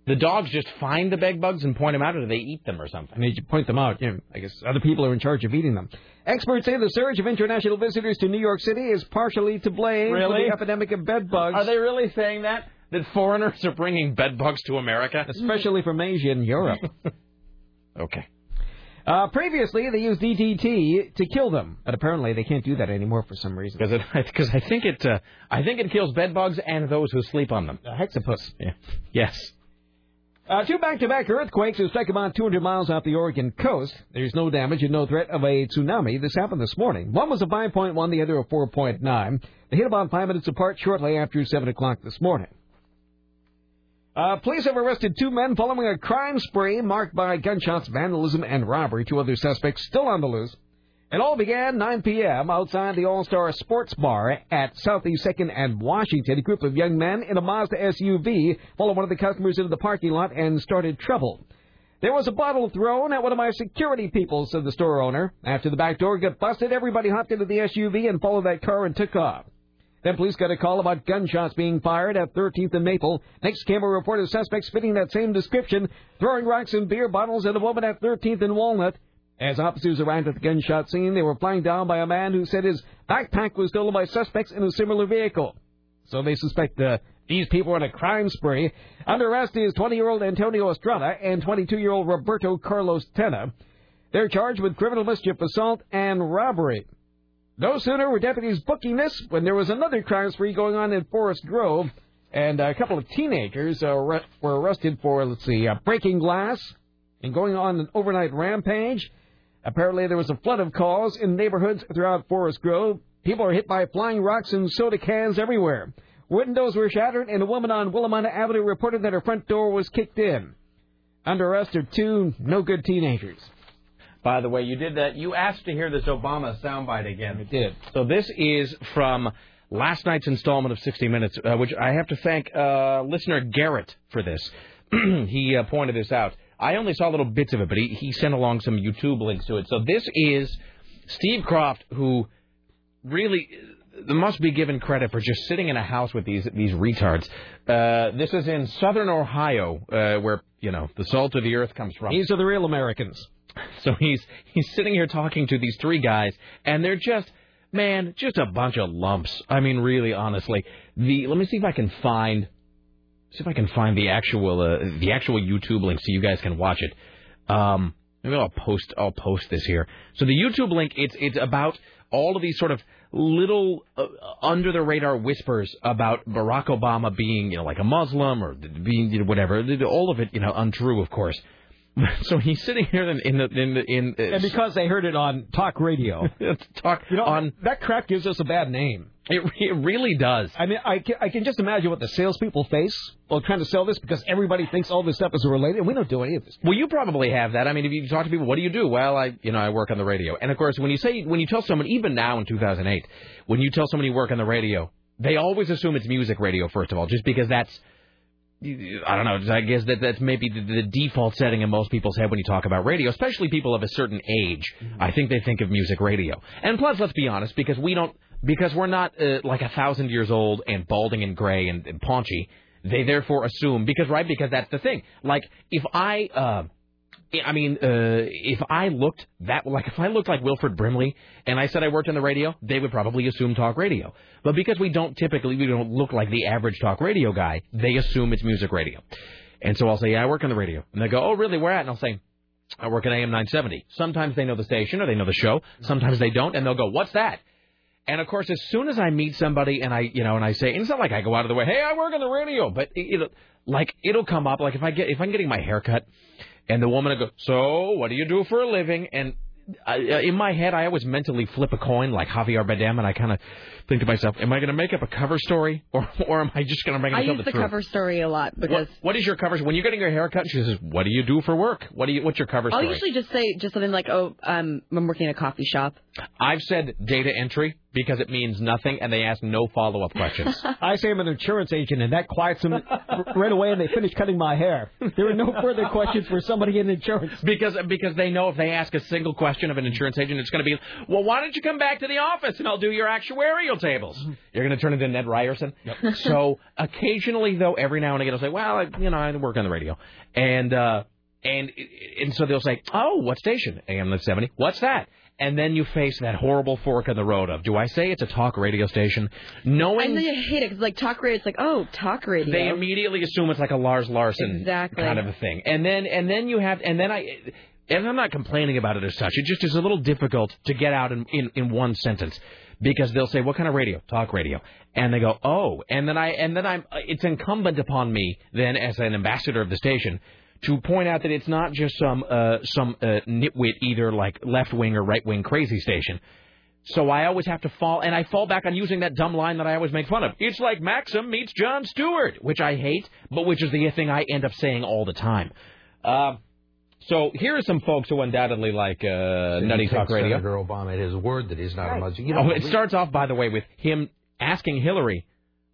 The dogs just find the bed bugs and point them out, or do they eat them or something? They point them out. Yeah, I guess other people are in charge of eating them. Experts say the surge of international visitors to New York City is partially to blame really? for the epidemic of bed bugs. Are they really saying that? That foreigners are bringing bed bugs to America? Especially from Asia and Europe. Okay. Uh, previously, they used D D T to kill them, but apparently they can't do that anymore for some reason. Because I think it, uh, I think it kills bed bugs and those who sleep on them. Uh, hexapus. Yeah. Yes. Uh, two back-to-back earthquakes have struck about two hundred miles off the Oregon coast. There's no damage and no threat of a tsunami. This happened this morning. One was a five point one, the other a four point nine. They hit about five minutes apart shortly after seven o'clock this morning. Uh, police have arrested two men following a crime spree marked by gunshots, vandalism, and robbery. Two other suspects still on the loose. It all began nine p.m. outside the All-Star Sports Bar at Southeast second and Washington. A group of young men in a Mazda S U V followed one of the customers into the parking lot and started trouble. There was a bottle thrown at one of my security people, said the store owner. After the back door got busted, everybody hopped into the S U V and followed that car and took off. Then police got a call about gunshots being fired at thirteenth and Maple. Next came a report of suspects fitting that same description, throwing rocks and beer bottles at a woman at thirteenth and Walnut. As officers arrived at the gunshot scene, they were flagged down by a man who said his backpack was stolen by suspects in a similar vehicle. So they suspect uh, these people were in a crime spree. Under arrest is twenty-year-old Antonio Estrada and twenty-two-year-old Roberto Carlos Tena. They're charged with criminal mischief, assault, and robbery. No sooner were deputies booking this when there was another crime spree going on in Forest Grove, and a couple of teenagers uh, were arrested for, let's see, uh, breaking glass and going on an overnight rampage. Apparently, there was a flood of calls in neighborhoods throughout Forest Grove. People are hit by flying rocks and soda cans everywhere. Windows were shattered, and a woman on Willamette Avenue reported that her front door was kicked in. Under arrest are two no-good teenagers. By the way, you did that. You asked to hear this Obama soundbite again. It did. So this is from last night's installment of sixty minutes, uh, which I have to thank uh, listener Garrett for this. He uh, pointed this out. I only saw little bits of it, but he, he sent along some YouTube links to it. So this is Steve Croft, who really must be given credit for just sitting in a house with these these retards. Uh, this is in southern Ohio, uh, where, you know, the salt of the earth comes from. These are the real Americans. So he's he's sitting here talking to these three guys, and they're just, man, just a bunch of lumps. I mean, really, honestly. The let me see if I can find... See if I can find the actual uh, the actual YouTube link so you guys can watch it. Um, maybe I'll post I'll post this here. So the YouTube link, it's it's about all of these sort of little uh, under the radar whispers about Barack Obama being, you know, like a Muslim or being, you know, whatever. All of it, you know, untrue, of course. So he's sitting here in the in the in. Uh, and because they heard it on talk radio, talk you know, on that crap gives us a bad name. It, it really does. I mean, I can, I can just imagine what the salespeople face while trying to sell this, because everybody thinks all this stuff is related, and we don't do any of this. Well, you probably have that. I mean, if you talk to people, what do you do? Well, I, you know, I work on the radio. And of course, when you say, when you tell someone, even now in two thousand eight, when you tell someone you work on the radio, they always assume it's music radio first of all, just because that's. I don't know, I guess that that's maybe the, the default setting in most people's head when you talk about radio, especially people of a certain age. Mm-hmm. I think they think of music radio. And plus, let's be honest, because we don't, because we're not uh, like a thousand years old and balding and gray and, and paunchy, they therefore assume, because, right, because that's the thing. Like, if I, uh, I mean, uh, if I looked that, like, if I looked like Wilford Brimley and I said I worked on the radio, they would probably assume talk radio. But because we don't typically, we don't look like the average talk radio guy, they assume it's music radio. And so I'll say, yeah, I work on the radio. And they go, oh, really, where at? And I'll say, I work at A M nine seventy. Sometimes they know the station or they know the show. Sometimes they don't. And they'll go, what's that? And, of course, as soon as I meet somebody and I, you know, and I say, and it's not like I go out of the way, hey, I work on the radio. But, it, like, it'll come up. Like, if, I get, if I'm getting my hair cut and the woman will go, so what do you do for a living? And I, in my head, I always mentally flip a coin like Javier Bardem, and I kind of think to myself, am I going to make up a cover story or or am I just going to make up the truth? I use the cover story a lot because... What, what is your cover story? When you're getting your hair cut, she says, what do you do for work? What do you? What's your cover story? I'll usually just say just something like, oh, um, I'm working in a coffee shop. I've said data entry because it means nothing, and they ask no follow-up questions. I say I'm an insurance agent, and that quiets them right away, and they finish cutting my hair. There are no further questions for somebody in insurance. Because because they know if they ask a single question of an insurance agent, it's going to be, well, why don't you come back to the office, and I'll do your actuarial tables. You're going to turn into Ned Ryerson? Yep. So occasionally, though, every now and again, I'll say, well, I, you know, I work on the radio. And, uh, and, and so they'll say, oh, what station? A M nine seventy. What's that? And then you face that horrible fork in the road of, do I say it's a talk radio station? Knowing, and then you hate it, because, like, talk radio, it's like, oh, talk radio. They immediately assume it's like a Lars Larson exactly. kind of a thing. And then and then you have, and then I, and I'm not complaining about it as such, it just is a little difficult to get out in, in, in one sentence. Because they'll say, what kind of radio? Talk radio. And they go, oh. And then I, and then I'm, it's incumbent upon me then as an ambassador of the station to point out that it's not just some, uh, some uh, nitwit either like left-wing or right-wing crazy station. So I always have to fall, and I fall back on using that dumb line that I always make fun of. It's like Maxim meets Jon Stewart, which I hate, but which is the thing I end up saying all the time. Uh, So here are some folks who undoubtedly like uh, Nutty Talk Radio. Senator Obama at his word that he's not right. a Muslim. You know, oh, it we... starts off, by the way, with him asking Hillary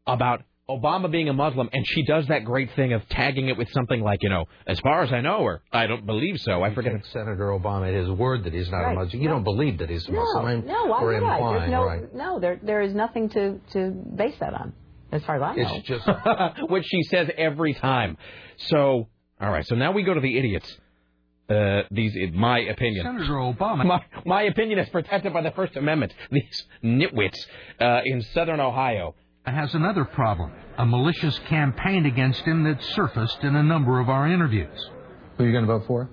about Obama being a Muslim, and she does that great thing of tagging it with something like, you know, as far as I know, or I don't believe so. I forget. Senator Obama at his word that he's not right. a Muslim. You no. don't believe that he's a Muslim. No, no, why would I? No, right? no there, there is nothing to, to base that on, as far as I know. It's just... Which she says every time. So, all right, so now we go to the idiots. Uh, these, in my opinion, Senator Obama. My, my opinion is protected by the First Amendment. These nitwits uh, in Southern Ohio has another problem: a malicious campaign against him that surfaced in a number of our interviews. Who are you going to vote for?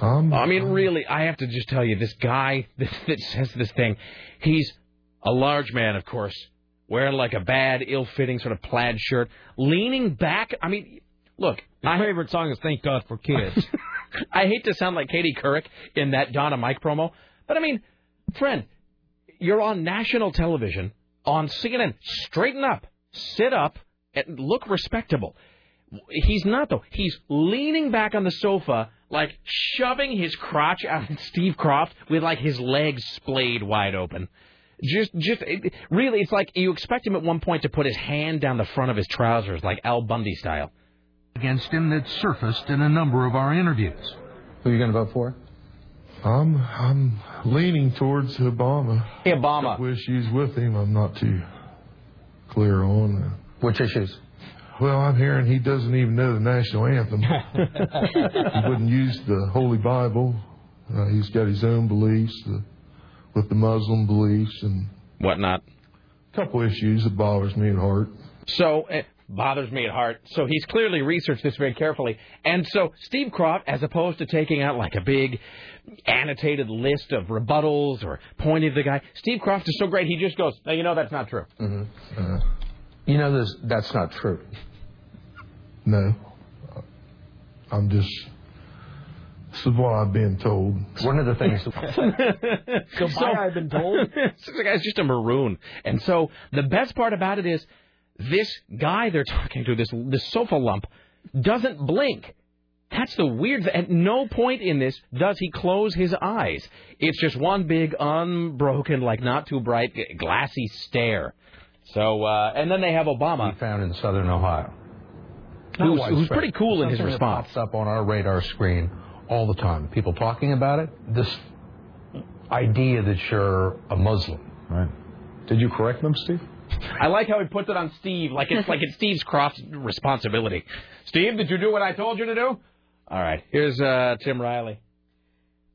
Um, I mean, really, I have to just tell you, this guy that, that says this thing, he's a large man, of course, wearing like a bad, ill-fitting sort of plaid shirt, leaning back. I mean, look, my favorite song is "Thank God for Kids." I hate to sound like Katie Couric in that Donna Mike promo, but I mean, friend, you're on national television, on C N N. Straighten up, sit up, and look respectable. He's not, though. He's leaning back on the sofa, like shoving his crotch out at Steve Croft with like his legs splayed wide open. Just, just it, really, it's like you expect him at one point to put his hand down the front of his trousers, like Al Bundy style. Against him that surfaced in a number of our interviews. Who are you going to vote for? I'm I'm leaning towards Obama. Hey, Obama. With issues with him, I'm not too clear on. Uh, Which issues? Well, I'm hearing he doesn't even know the national anthem. He wouldn't use the Holy Bible. Uh, he's got his own beliefs the, with the Muslim beliefs and whatnot. A couple issues that bothers me at heart. So. Uh, Bothers me at heart. So he's clearly researched this very carefully. And so Steve Croft, as opposed to taking out like a big annotated list of rebuttals or pointing to the guy, Steve Croft is so great, he just goes, oh, you know, that's not true. Mm-hmm. Uh, you know, this, that's not true. No. I'm just... This is what I've been told. One of the things. so so I've been told? The guy's just a maroon. And so the best part about it is, this guy they're talking to, this this sofa lump, doesn't blink. That's the weird thing. At no point in this does he close his eyes. It's just one big, unbroken, like not too bright, glassy stare. So, uh, and then they have Obama. He found in Southern Ohio. Who's, who's pretty cool in his response. Pops up on our radar screen all the time. People talking about it. This idea that you're a Muslim. Right. Did you correct them, Steve? I like how he puts it on Steve, like it's like it's Steve's Croft's responsibility. Steve, did you do what I told you to do? All right, here's uh, Tim Riley.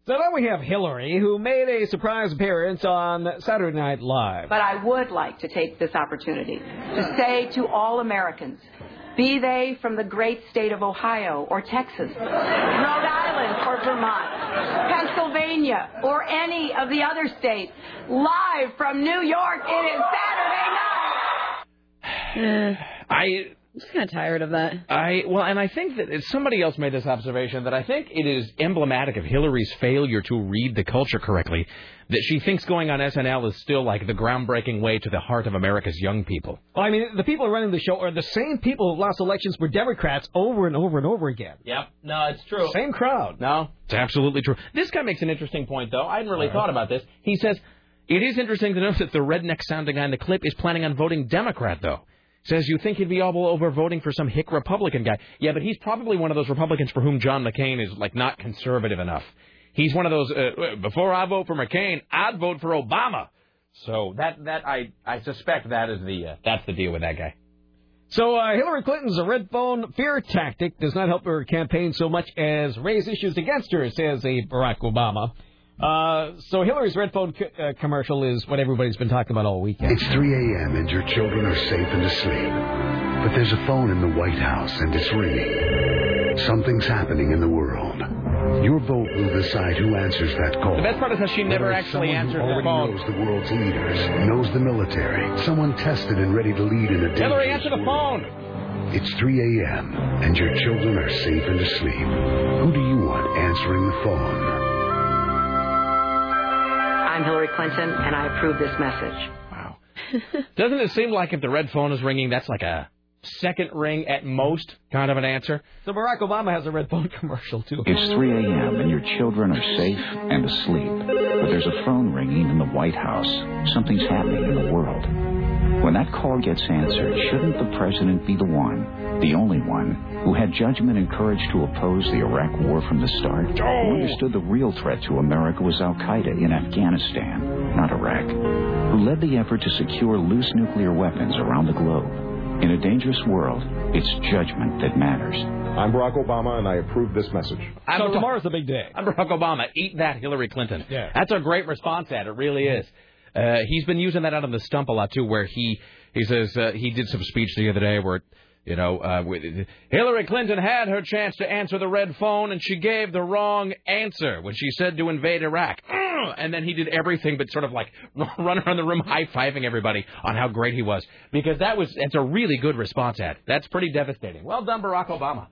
So now we have Hillary, who made a surprise appearance on Saturday Night Live. But I would like to take this opportunity to say to all Americans, be they from the great state of Ohio or Texas, Rhode Island or Vermont, Pennsylvania or any of the other states, live from New York, it is Saturday night. Yeah. I... I'm just kind of tired of that. I well, and I think that somebody else made this observation that I think it is emblematic of Hillary's failure to read the culture correctly, that she thinks going on S N L is still like the groundbreaking way to the heart of America's young people. Well, I mean, the people running the show are the same people who lost elections for Democrats over and over and over again. Yep. No, it's true. Same crowd. No, it's absolutely true. This guy makes an interesting point, though. I hadn't really All right. thought about this. He says, it is interesting to note that the redneck-sounding guy in the clip is planning on voting Democrat, though. Says you think he'd be all over voting for some hick Republican guy. Yeah, but he's probably one of those Republicans for whom John McCain is, like, not conservative enough. He's one of those, uh, before I vote for McCain, I'd vote for Obama. So that, that I, I suspect that is the, uh, that's the deal with that guy. So uh, Hillary Clinton's red phone fear tactic does not help her campaign so much as raise issues against her, says a Barack Obama. Uh, so Hillary's red phone co- uh, commercial is what everybody's been talking about all weekend. It's three a.m. and your children are safe and asleep. But there's a phone in the White House and it's ringing. Something's happening in the world. Your vote will decide who answers that call. The best part is that she never actually answered the call. Knows the world's leaders, knows the military, someone tested and ready to lead in a dangerous world. Hillary, answer the phone. It's three a.m. and your children are safe and asleep. Who do you want answering the phone? I'm Hillary Clinton, and I approve this message. Wow. Doesn't it seem like if the red phone is ringing, that's like a second ring at most, kind of an answer? So Barack Obama has a red phone commercial, too. It's three a.m. and your children are safe and asleep. But there's a phone ringing in the White House. Something's happening in the world. When that call gets answered, shouldn't the president be the one, the only one, who had judgment and courage to oppose the Iraq war from the start? Oh. Who understood the real threat to America was al-Qaeda in Afghanistan, not Iraq. Who led the effort to secure loose nuclear weapons around the globe. In a dangerous world, it's judgment that matters. I'm Barack Obama, and I approve this message. I'm so tomorrow's a big day. I'm Barack Obama. Eat that, Hillary Clinton. Yeah. That's a great response ad. It really is. Uh, he's been using that out on the stump a lot, too, where he, he says uh, he did some speech the other day where, you know, uh, Hillary Clinton had her chance to answer the red phone, and she gave the wrong answer when she said to invade Iraq. And then he did everything but sort of like run around the room high-fiving everybody on how great he was. Because that was, that's a really good response ad. That's pretty devastating. Well done, Barack Obama.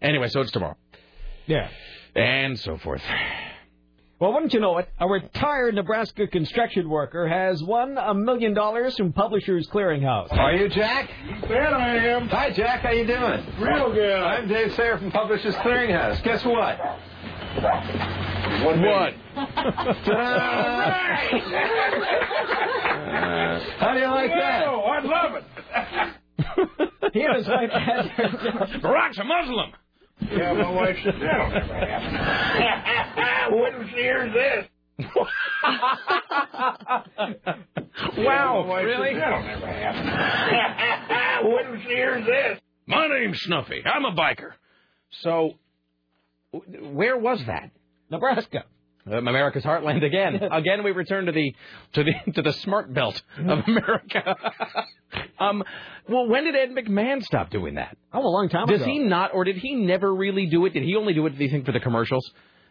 Anyway, so it's tomorrow. Yeah. And so forth. Well, wouldn't you know it, a retired Nebraska construction worker has won a million dollars from Publishers Clearinghouse. Are you Jack? You bet I am. Hi, Jack. How you doing? Real good. I'm Dave Sayer from Publishers Clearinghouse. Guess what? One what? uh, how do you like that? Oh, I love it. He and his wife had... Barack's a Muslim. Yeah, my wife said, that'll never happen. Wouldn't she hear this? Wow, yeah, really? Said, that'll never happen. Wouldn't she hear this? My name's Snuffy. I'm a biker. So, where was that? Nebraska. Um, America's heartland again. Again, we return to the to the to the smart belt of America. um, well, when did Ed McMahon stop doing that? Oh, a long time Does ago. Does he not, or did he never really do it? Did he only do it, do you think, for the commercials?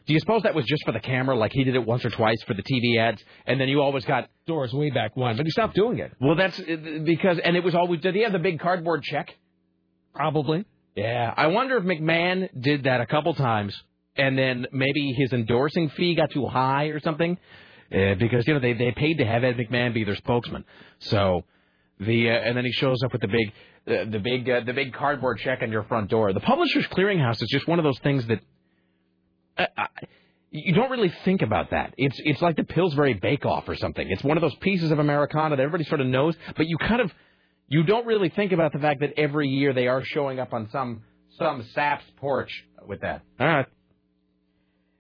Do you suppose that was just for the camera, like he did it once or twice for the T V ads, and then you always got Doors way back when, but he stopped doing it. Well, that's because, and it was always. Did he have the big cardboard check? Probably. Yeah, I wonder if McMahon did that a couple times. And then maybe his endorsing fee got too high or something, uh, because, you know, they, they paid to have Ed McMahon be their spokesman. So the uh, and then he shows up with the big uh, the big uh, the big cardboard check on your front door. The Publishers Clearinghouse is just one of those things that uh, I, you don't really think about that. It's it's like the Pillsbury Bake Off or something. It's one of those pieces of Americana that everybody sort of knows, but you kind of you don't really think about the fact that every year they are showing up on some some sap's porch with that. All right.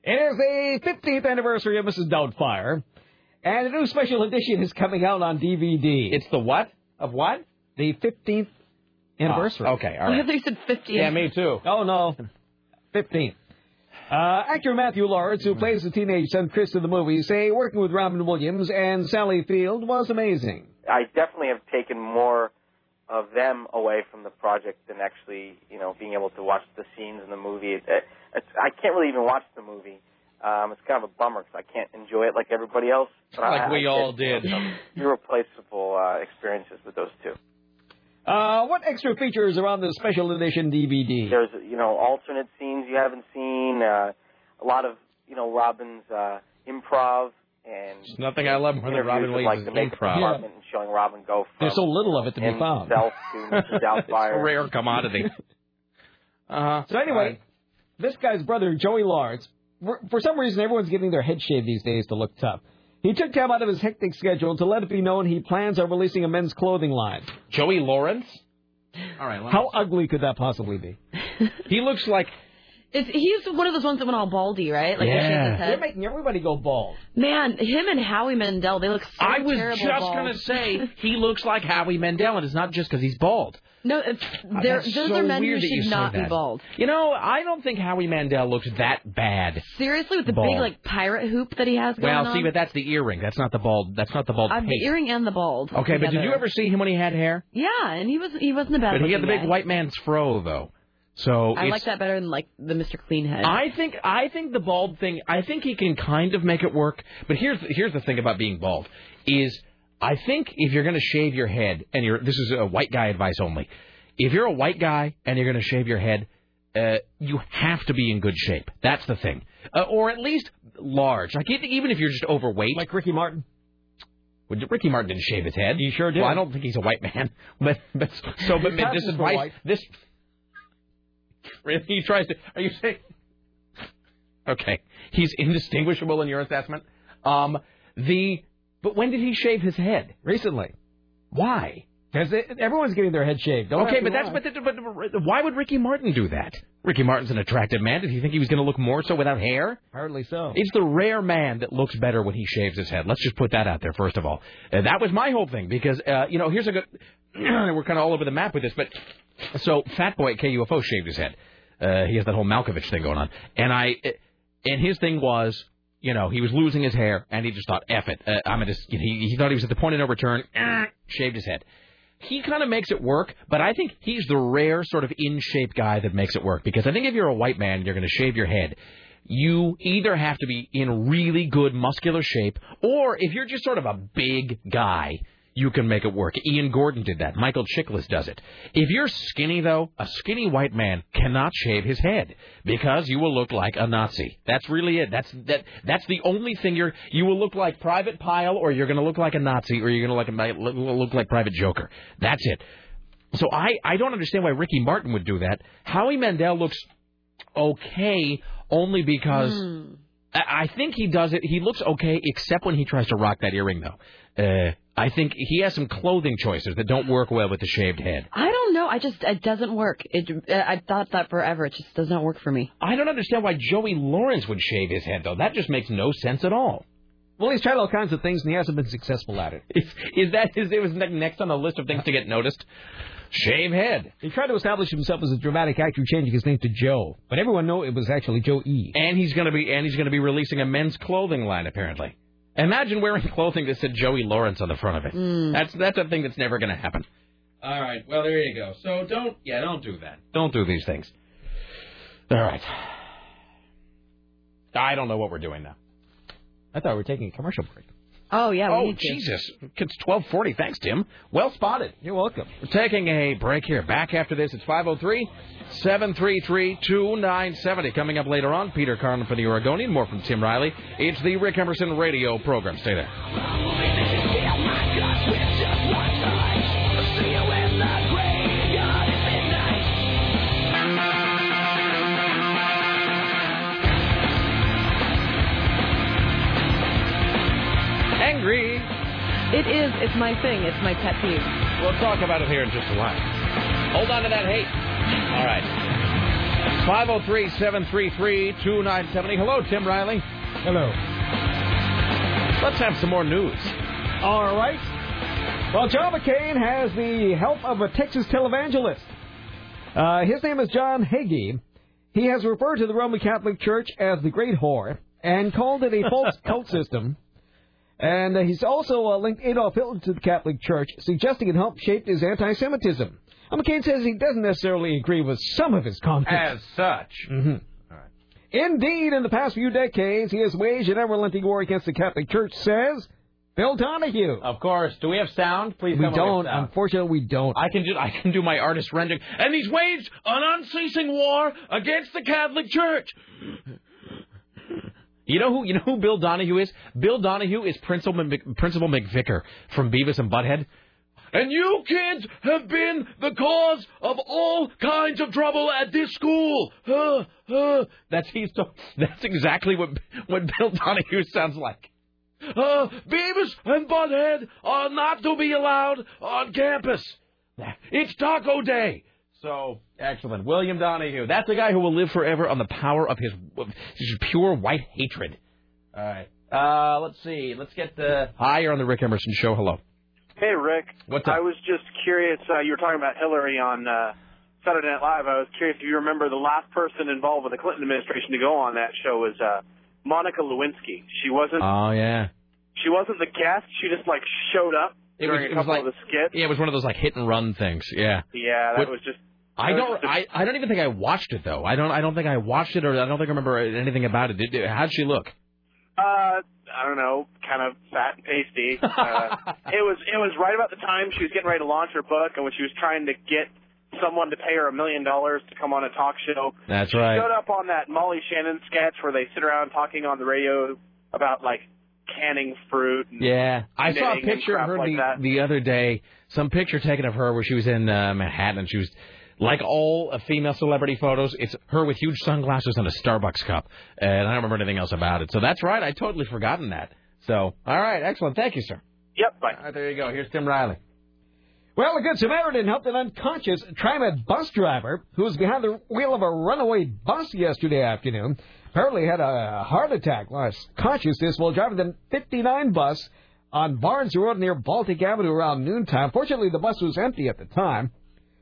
It is the fifteenth anniversary of Missus Doubtfire, and a new special edition is coming out on D V D. It's the what? Of what? The fifteenth anniversary. Oh, okay, all right. I thought you said fifteenth. Yeah, me too. Oh, no. fifteenth. Uh, actor Matthew Lawrence, who plays the teenage son Chris in the movie, say working with Robin Williams and Sally Field was amazing. I definitely have taken more of them away from the project than actually, you know, being able to watch the scenes in the movie. It, it, It's, I can't really even watch the movie. Um, it's kind of a bummer because I can't enjoy it like everybody else. But like I, we I all did. Irreplaceable uh, experiences with those two. Uh, what extra features are on the special edition D V D? There's, you know, alternate scenes you haven't seen. Uh, a lot of, you know, Robin's uh, improv. And there's nothing I love more than Robin Williams' like improv. Yeah. And showing Robin go from There's so little of it to be found. Himself to Missus Doubtfire. It's a rare commodity. uh, so anyway... I, This guy's brother, Joey Lawrence, for some reason everyone's getting their head shaved these days to look tough. He took time out of his hectic schedule to let it be known he plans on releasing a men's clothing line. Joey Lawrence? All right. How ugly could that possibly be? He looks like... It's, he's one of those ones that went all baldy, right? Like yeah. His head. They're making everybody go bald. Man, him and Howie Mandel, they look so I was just going to say, he looks like Howie Mandel, and it's not just because he's bald. No, those so are men who should not be bald. You know, I don't think Howie Mandel looks that bad. Seriously, with the bald. Big like pirate hoop that he has going on? Well, see, but that's the earring. That's not the bald. That's not the bald. Uh, the earring and the bald. Okay, together. But did you ever see him when he had hair? Yeah, and he was he wasn't a bad. But he had the big guy. White man's fro though. So I like that better than like the Mister Clean head. I think I think the bald thing, I think he can kind of make it work. But here's here's the thing about being bald is I think if you're going to shave your head and you're this is a white guy advice only. If you're a white guy and you're going to shave your head, uh, you have to be in good shape. That's the thing. Uh, or at least large. Like even if you're just overweight, like Ricky Martin. Well, Ricky Martin didn't shave his head. He sure did. Well, I don't think he's a white man. But, but so but this advice this He tries to. Are you saying? Okay, he's indistinguishable in your assessment. Um, the but when did he shave his head? Recently. Why? Because everyone's getting their head shaved. Don't okay, but that's but, the, but why would Ricky Martin do that? Ricky Martin's an attractive man. Did he think he was going to look more so without hair? Hardly so. It's the rare man that looks better when he shaves his head. Let's just put that out there first of all. Uh, that was my whole thing because uh, you know here's a good. We're kind of all over the map with this, but. So, Fat Boy at K U F O shaved his head. Uh, he has that whole Malkovich thing going on. And I, and his thing was, you know, he was losing his hair, and he just thought, F it. Uh, I'm gonna just, you know, he, he thought he was at the point of no return, uh, shaved his head. He kind of makes it work, but I think he's the rare sort of in-shape guy that makes it work. Because I think if you're a white man and you're going to shave your head, you either have to be in really good muscular shape, or if you're just sort of a big guy, you can make it work. Ian Gordon did that. Michael Chiklis does it. If you're skinny, though, a skinny white man cannot shave his head because you will look like a Nazi. That's really it. That's that. That's the only thing you're. You will look like Private Pyle, or you're going to look like a Nazi, or you're going to like look like Private Joker. That's it. So I, I don't understand why Ricky Martin would do that. Howie Mandel looks okay only because. Mm. I think he does it. He looks okay, except when he tries to rock that earring, though. Uh, I think he has some clothing choices that don't work well with the shaved head. I don't know. I just, it doesn't work. It, I thought that forever. It just does not work for me. I don't understand why Joey Lawrence would shave his head, though. That just makes no sense at all. Well, he's tried all kinds of things, and he hasn't been successful at it. Is, is that is, it was next on the list of things to get noticed? Shave head. He tried to establish himself as a dramatic actor, changing his name to Joe, but everyone knew it was actually Joe E. And he's going to be and he's going to be releasing a men's clothing line apparently. Imagine wearing clothing that said Joey Lawrence on the front of it. Mm. That's that's a thing that's never going to happen. All right. Well, there you go. So don't yeah, don't do that. Don't do these things. All right. I don't know what we're doing now. I thought we were taking a commercial break. Oh, yeah. We oh, need Jesus. To. It's twelve forty. Thanks, Tim. Well spotted. You're welcome. We're taking a break here. Back after this, it's five oh three, seven three three, two nine seven oh. Coming up later on, Peter Carlin for the Oregonian. More from Tim Riley. It's the Rick Emerson radio program. Stay there. Angry. It is. It's my thing. It's my pet peeve. We'll talk about it here in just a while. Hold on to that hate. All right. five oh three, seven three three, two nine seven oh. Hello, Tim Riley. Hello. Let's have some more news. All right. Well, John McCain has the help of a Texas televangelist. Uh, his name is John Hagee. He has referred to the Roman Catholic Church as the Great Whore and called it a false cult system. And uh, he's also uh, linked Adolf Hitler to the Catholic Church, suggesting it helped shape his anti-Semitism. McCain says he doesn't necessarily agree with some of his comments. As such. Mm-hmm. All right. Indeed, in the past few decades, he has waged an ever-relenting war against the Catholic Church, says Bill Donahue. Of course. Do we have sound? Please We don't. Unfortunately, we don't. I can, do, I can do my artist rendering. And he's waged an unceasing war against the Catholic Church. You know who you know who Bill Donahue is? Bill Donahue is Principal Mc, Principal McVicker from Beavis and Butthead. And you kids have been the cause of all kinds of trouble at this school. Huh, huh. That's he's that's exactly what what Bill Donahue sounds like. Uh, Beavis and Butthead are not to be allowed on campus. It's Taco Day. So, excellent. William Donahue. That's the guy who will live forever on the power of his, of his pure white hatred. All right. Uh, let's see. Let's get the... Hi, you're on the Rick Emerson Show. Hello. Hey, Rick. What's up? I was just curious. Uh, you were talking about Hillary on uh, Saturday Night Live. I was curious if you remember the last person involved with the Clinton administration to go on that show was uh, Monica Lewinsky. She wasn't... Oh, yeah. She wasn't the guest. She just, like, showed up it during was, a couple it was like, of the skits. Yeah, it was one of those, like, hit-and-run things. Yeah. Yeah, that what, was just... I don't. I, I don't even think I watched it though. I don't. I don't think I watched it, or I don't think I remember anything about it. Did, how'd she look? Uh, I don't know, kind of fat and pasty. Uh, it was it was right about the time she was getting ready to launch her book, and when she was trying to get someone to pay her a million dollars to come on a talk show. That's she right. She showed up on that Molly Shannon sketch where they sit around talking on the radio about like canning fruit. And yeah, I saw a picture of her like the, the other day. Some picture taken of her where she was in uh, Manhattan, and she was. Like all uh, female celebrity photos, it's her with huge sunglasses and a Starbucks cup. And I don't remember anything else about it. So that's right. I totally forgotten that. So, all right. Excellent. Thank you, sir. Yep. Bye. All right, there you go. Here's Tim Riley. Well, a good Samaritan helped an unconscious TriMet bus driver who was behind the wheel of a runaway bus yesterday afternoon. Apparently had a heart attack, lost consciousness while driving the fifty-nine bus on Barnes Road near Baltic Avenue around noontime. Fortunately, the bus was empty at the time.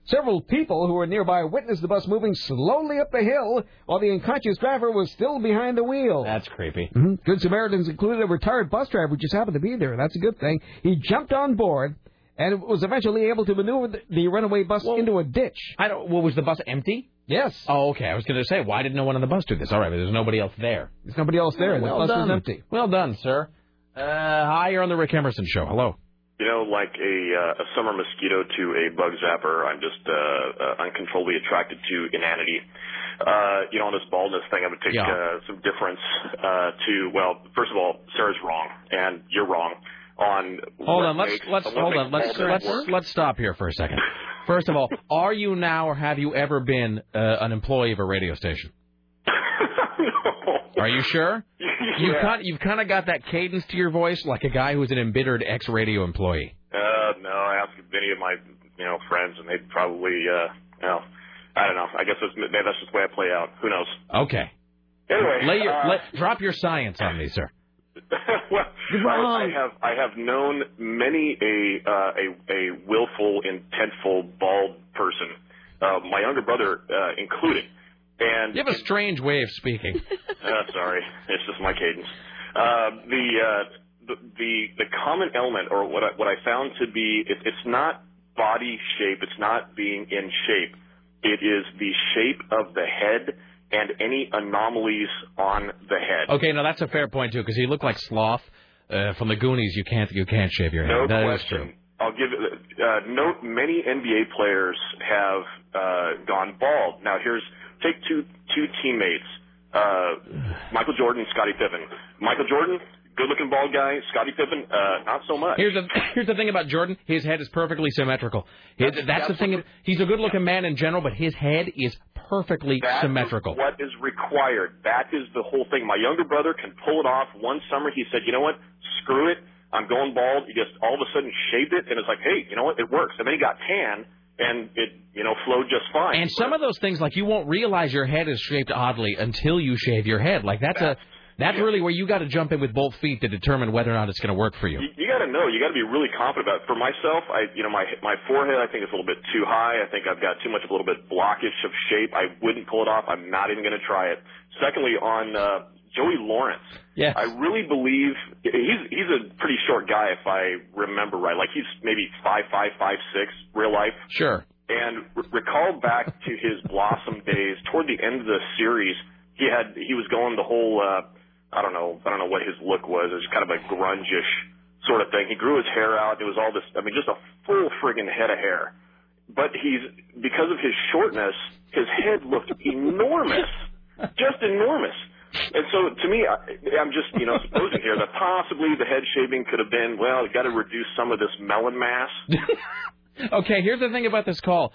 Several people who were nearby witnessed the bus moving slowly up the hill while the unconscious driver was still behind the wheel. That's creepy. Mm-hmm. Good Samaritans included a retired bus driver who just happened to be there. That's a good thing. He jumped on board and was eventually able to maneuver the runaway bus well, into a ditch. I don't. Well, was the bus empty? Yes. Oh, okay. I was going to say, why didn't no one on the bus do this? All right, but there's nobody else there. There's nobody else there. Well, the bus done. was empty. Well done, sir. Uh, hi, you're on the Rick Emerson Show. Hello. You know, like a, uh, a summer mosquito to a bug zapper, I'm just uh, uh, uncontrollably attracted to inanity. Uh, you know, on this baldness thing, I would take yeah. uh, some difference uh, to, well, first of all, Sarah's wrong, and you're wrong. On hold on, let's, makes, let's, on hold on, let's, let's, let's stop here for a second. First of all, are you now or have you ever been uh, an employee of a radio station? No. Are you sure? You've, yeah. kind, you've kind of got that cadence to your voice like a guy who's an embittered ex-radio employee. Uh, no, I asked many of my you know, friends, and they'd probably, uh, you know, I don't know. I guess that's, maybe that's just the way I play out. Who knows? Okay. Anyway. Lay your, uh, let, drop your science on me, sir. Well, I, I have I have known many a, uh, a, a willful, intentful, bald person, uh, my younger brother uh, included. And you have a strange way of speaking. Uh, sorry, it's just my cadence. Uh, the, uh, the the the common element, or what I, what I found to be, it, it's not body shape, it's not being in shape. It is the shape of the head and any anomalies on the head. Okay, now that's a fair point too, because he looked like Sloth uh, from the Goonies. You can't you can't shave your head. No that question. Is true. I'll give uh, note. Many N B A players have uh, gone bald. Now here's. Take two two teammates, uh, Michael Jordan, Scottie Pippen. Michael Jordan, good-looking bald guy. Scottie Pippen, uh, not so much. Here's the here's the thing about Jordan: his head is perfectly symmetrical. His, that's that's the thing. He's a good-looking man in general, but his head is perfectly that symmetrical. Is what is required? That is the whole thing. My younger brother can pull it off. One summer, he said, "You know what? Screw it. I'm going bald." He just all of a sudden shaved it, and it's like, "Hey, you know what? It works." And then he got tan. And it, you know, flowed just fine. And some of those things, like you won't realize your head is shaped oddly until you shave your head. Like that's, that's a, that's yeah. really where you got to jump in with both feet to determine whether or not it's going to work for you. You, you got to know. You got to be really confident about it. For myself, I, you know, my my forehead, I think it's a little bit too high. I think I've got too much of a little bit blockish of shape. I wouldn't pull it off. I'm not even going to try it. Secondly, on uh, Joey Lawrence, yes. I really believe he's he's a pretty short guy if I remember right. Like he's maybe five five five six real life. Sure. And re- recall back to his blossom days toward the end of the series, he had he was going the whole uh, I don't know I don't know what his look was. It was kind of a grunge-ish sort of thing. He grew his hair out. It was all this. I mean, just a full friggin' head of hair. But he's because of his shortness, his head looked enormous, just enormous. And so, to me, I, I'm just, you know, supposing here that possibly the head shaving could have been, well, you've got to reduce some of this melon mass. Okay, here's the thing about this call.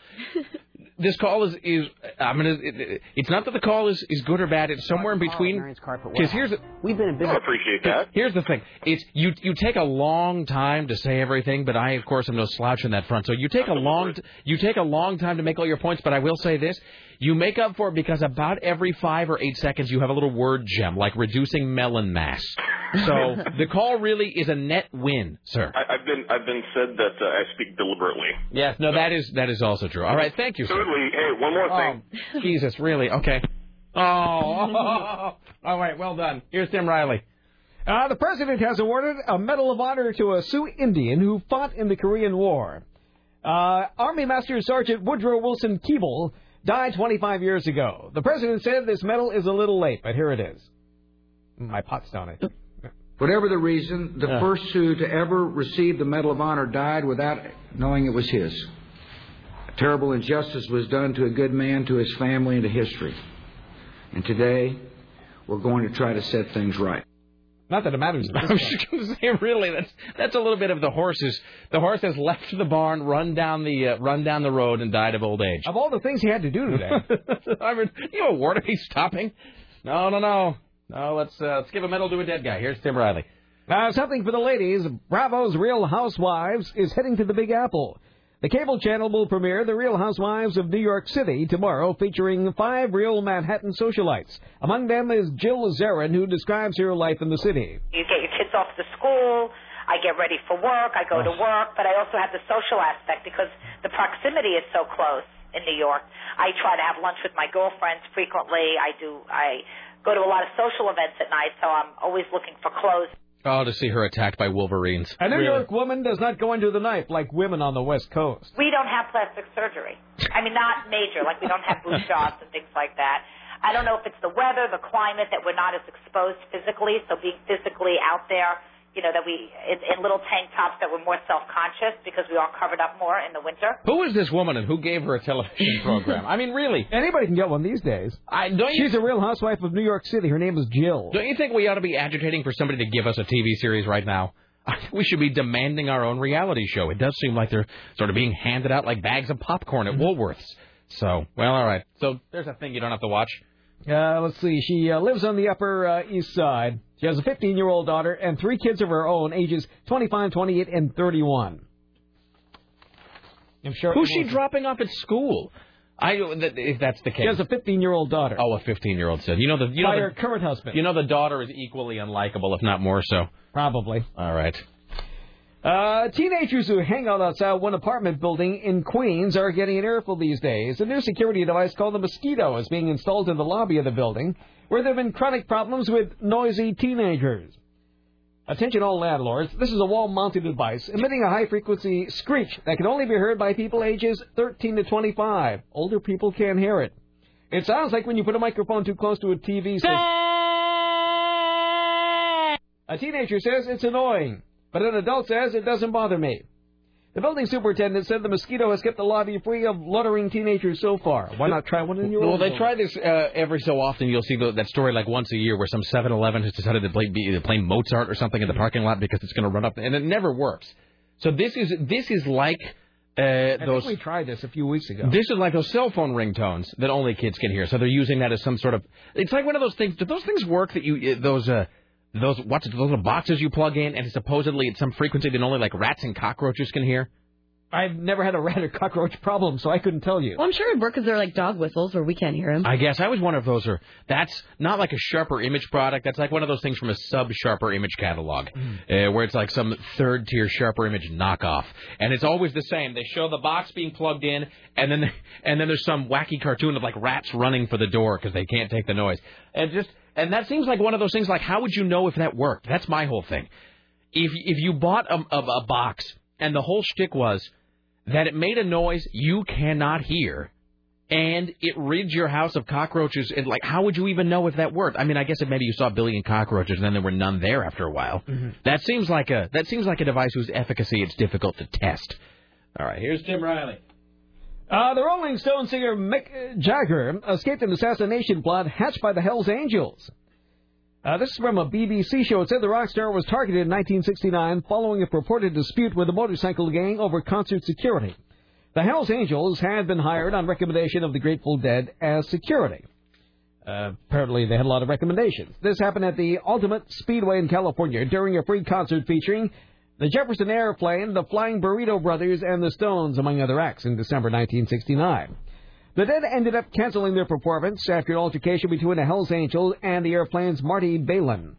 This call is, is I'm gonna. It, it's not that the call is, is good or bad. It's somewhere in between. Because here's the, we've been a bit. I appreciate that. Here's the thing. It's you. You take a long time to say everything, but I, of course, am no slouch in that front. So you take a long. You take a long time to make all your points, but I will say this. You make up for it because about every five or eight seconds you have a little word gem, like reducing melon mass. So the call really is a net win, sir. I, I've been I've been said that uh, I speak deliberately. Yes, no, so. that is that is also true. All right, thank you, sir. Certainly, hey, one more oh, thing. Jesus, really? Okay. Oh, all right, well done. Here's Tim Riley. Uh, the president has awarded a Medal of Honor to a Sioux Indian who fought in the Korean War. Uh, Army Master Sergeant Woodrow Wilson Keeble died twenty-five years ago. The president said this medal is a little late, but here it is. My pot's on it. Whatever the reason, the uh. first Sioux to ever receive the Medal of Honor died without knowing it was his. A terrible injustice was done to a good man, to his family, and to history. And today, we're going to try to set things right. Not that it matters. I was just going to say, really, that's that's a little bit of the horses. The horse has left the barn, run down the uh, run down the road, and died of old age. Of all the things he had to do today, I mean, you award him stopping? No, no, no, no. Let's uh, let's give a medal to a dead guy. Here's Tim Riley. Now, something for the ladies. Bravo's Real Housewives is heading to the Big Apple. The cable channel will premiere The Real Housewives of New York City tomorrow, featuring five real Manhattan socialites. Among them is Jill Zarin, who describes her life in the city. You get your kids off to school, I get ready for work, I go to work, but I also have the social aspect because the proximity is so close in New York. I try to have lunch with my girlfriends frequently. I do. I go to a lot of social events at night, so I'm always looking for clothes. Oh, to see her attacked by wolverines. A New really? York woman does not go into the night like women on the West Coast. We don't have plastic surgery. I mean, not major. Like, we don't have boob jobs and things like that. I don't know if it's the weather, the climate, that we're not as exposed physically. So being physically out there, you know, that we, in, in little tank tops, that we're more self-conscious because we are covered up more in the winter. Who is this woman and who gave her a television program? I mean, really. Anybody can get one these days. I, don't She's you, a real housewife of New York City. Her name is Jill. Don't you think we ought to be agitating for somebody to give us a T V series right now? We should be demanding our own reality show. It does seem like they're sort of being handed out like bags of popcorn at Woolworths. So, well, all right. So there's a thing you don't have to watch. Uh, let's see. She uh, lives on the Upper uh, East Side. She has a fifteen-year-old daughter and three kids of her own, ages twenty-five, twenty-eight, and thirty-one. I'm sure. Who's she dropping off at school? I th- if that's the case. She has a fifteen-year-old daughter. Oh, a fifteen-year-old said. You know the you by know her the, current husband. You know the daughter is equally unlikable, if not more so. Probably. All right. Uh, teenagers who hang out outside one apartment building in Queens are getting an earful these days. A new security device called the Mosquito is being installed in the lobby of the building, where there have been chronic problems with noisy teenagers. Attention all landlords, this is a wall-mounted device emitting a high-frequency screech that can only be heard by people ages thirteen to twenty-five. Older people can't hear it. It sounds like when you put a microphone too close to a T V station. A teenager says it's annoying, but an adult says it doesn't bother me. The building superintendent said the Mosquito has kept the lobby free of loitering teenagers so far. Why not try one in your own? Well, they try this uh, every so often. You'll see the, that story like once a year where some seven eleven has decided to play, be, to play Mozart or something in the parking lot because it's going to run up, and it never works. So this is this is like uh, I those. I think we tried this a few weeks ago. This is like those cell phone ringtones that only kids can hear. So they're using that as some sort of. It's like one of those things. Do those things work that you those? Uh, Those what's those little boxes you plug in, and supposedly at some frequency that only like rats and cockroaches can hear? I've never had a rat or cockroach problem, so I couldn't tell you. Well, I'm sure it works because they're like dog whistles, where we can't hear them. I guess. I always wonder if those are. That's not like a Sharper Image product. That's like one of those things from a sub-Sharper Image catalog, mm. uh, where it's like some third-tier Sharper Image knockoff. And it's always the same. They show the box being plugged in, and then and then there's some wacky cartoon of like rats running for the door because they can't take the noise. And just and that seems like one of those things. Like, how would you know if that worked? That's my whole thing. If if you bought a a, a box and the whole shtick was that it made a noise you cannot hear, and it rids your house of cockroaches. And like, how would you even know if that worked? I mean, I guess if maybe you saw a billion cockroaches, and then there were none there after a while. Mm-hmm. That seems like a that seems like a device whose efficacy it's difficult to test. All right, here's Tim Riley. Uh, the Rolling Stones singer Mick Jagger escaped an assassination plot hatched by the Hells Angels. Uh, this is from a B B C show. It said the rock star was targeted in nineteen sixty-nine following a purported dispute with a motorcycle gang over concert security. The Hells Angels had been hired on recommendation of the Grateful Dead as security. Uh, apparently they had a lot of recommendations. This happened at the Altamont Speedway in California during a free concert featuring the Jefferson Airplane, the Flying Burrito Brothers, and the Stones, among other acts, in December nineteen sixty-nine. The Dead ended up canceling their performance after an altercation between a Hells Angel and the Airplane's Marty Balin.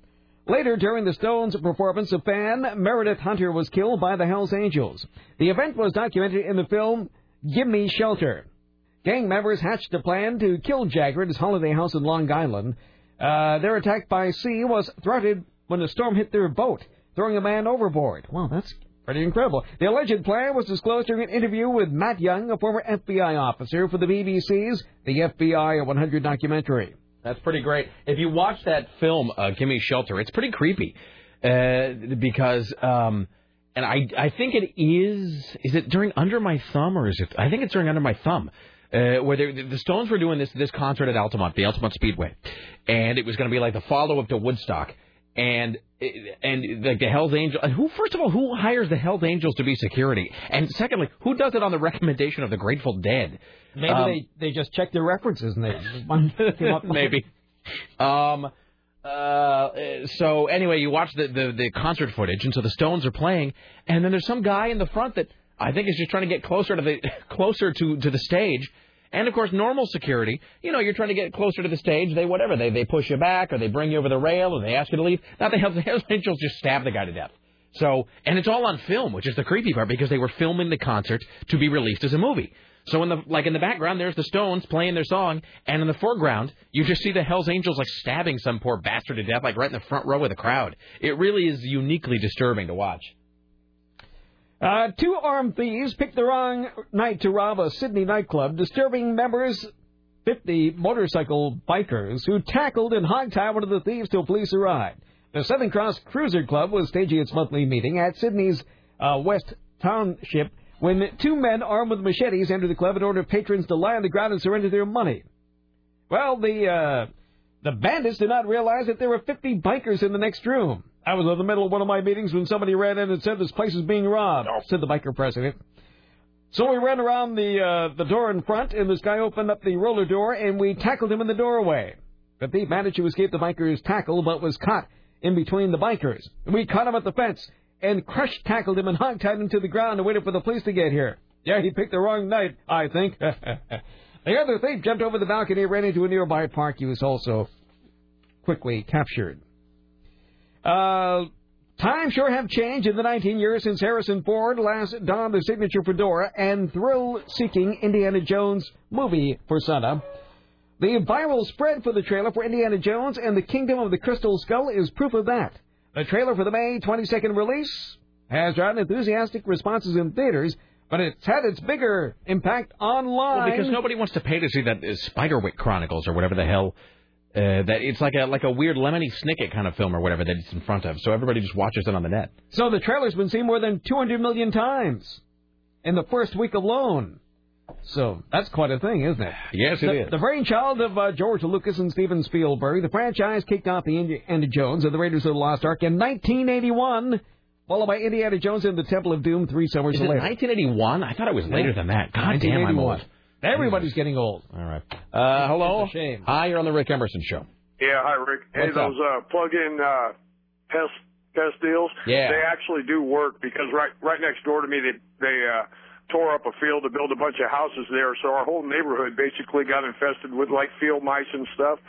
Later, during the Stones' performance, a fan, Meredith Hunter, was killed by the Hells Angels. The event was documented in the film Gimme Shelter. Gang members hatched a plan to kill Jagger at his holiday house in Long Island. Uh, their attack by sea was thwarted when a storm hit their boat, throwing a man overboard. Wow, that's Pretty incredible. The alleged plan was disclosed during an interview with Matt Young, a former F B I officer, for the B B C's The F B I at one hundred documentary. That's pretty great. If you watch that film, uh, Gimme Shelter, it's pretty creepy uh, because, um, and I I think it is, is it during Under My Thumb or is it, I think it's during Under My Thumb. Uh, where they, the Stones were doing this this concert at Altamont, the Altamont Speedway, and it was going to be like the follow-up to Woodstock, and and like the Hell's Angels. And who, first of all, who hires the Hell's Angels to be security? And secondly, who does it on the recommendation of the Grateful Dead? Maybe um, they, they just check their references and they came up. Maybe. Um. Uh. So anyway, you watch the, the the concert footage, and so the Stones are playing, and then there's some guy in the front that I think it's just trying to get closer to the closer to, to the stage. And, of course, normal security, you know, you're trying to get closer to the stage. They whatever. They they push you back or they bring you over the rail or they ask you to leave. Now the Hells Angels just stab the guy to death. So, and it's all on film, which is the creepy part, because they were filming the concert to be released as a movie. So, in the like in the background, there's the Stones playing their song. And in the foreground, you just see the Hells Angels, like, stabbing some poor bastard to death, like, right in the front row of the crowd. It really is uniquely disturbing to watch. Uh, two armed thieves picked the wrong night to rob a Sydney nightclub, disturbing members, fifty motorcycle bikers, who tackled and hogtied one of the thieves till police arrived. The Southern Cross Cruiser Club was staging its monthly meeting at Sydney's uh, West Township when two men armed with machetes entered the club and ordered patrons to lie on the ground and surrender their money. Well, the, uh, the bandits did not realize that there were fifty bikers in the next room. I was in the middle of one of my meetings when somebody ran in and said, "This place is being robbed," said the biker president. So we ran around the uh, the door in front, and this guy opened up the roller door, and we tackled him in the doorway. The thief managed to escape the biker's tackle, but was caught in between the bikers. We caught him at the fence and crushed, tackled him, and hogtied him to the ground and waited for the police to get here. Yeah, he picked the wrong night, I think. The other thief jumped over the balcony and ran into a nearby park. He was also quickly captured. Uh, times sure have changed in the nineteen years since Harrison Ford last donned the signature fedora and thrill-seeking Indiana Jones movie persona. The viral spread for the trailer for Indiana Jones and the Kingdom of the Crystal Skull is proof of that. The trailer for the May twenty-second release has drawn enthusiastic responses in theaters, but it's had its bigger impact online. Well, because nobody wants to pay to see that uh, Spiderwick Chronicles or whatever the hell. Uh, that it's like a like a weird Lemony Snicket kind of film or whatever that it's in front of. So everybody just watches it on the net. So the trailer's been seen more than two hundred million times in the first week alone. So that's quite a thing, isn't it? Yes, the, it is. The brainchild of uh, George Lucas and Steven Spielberg, the franchise kicked off the Indiana Jones and the Raiders of the Lost Ark in nineteen eighty-one, followed by Indiana Jones and the Temple of Doom three summers is it later. nineteen eighty-one? I thought it was later than that. God damn, I'm old. Everybody's getting old. All right. Uh, hello. It's a shame. Hi, you're on the Rick Emerson Show. Yeah, hi, Rick. Hey, What's those uh, plug-in uh, pest pest deals. Yeah. They actually do work because right right next door to me, they they uh, tore up a field to build a bunch of houses there. So our whole neighborhood basically got infested with like field mice and stuff,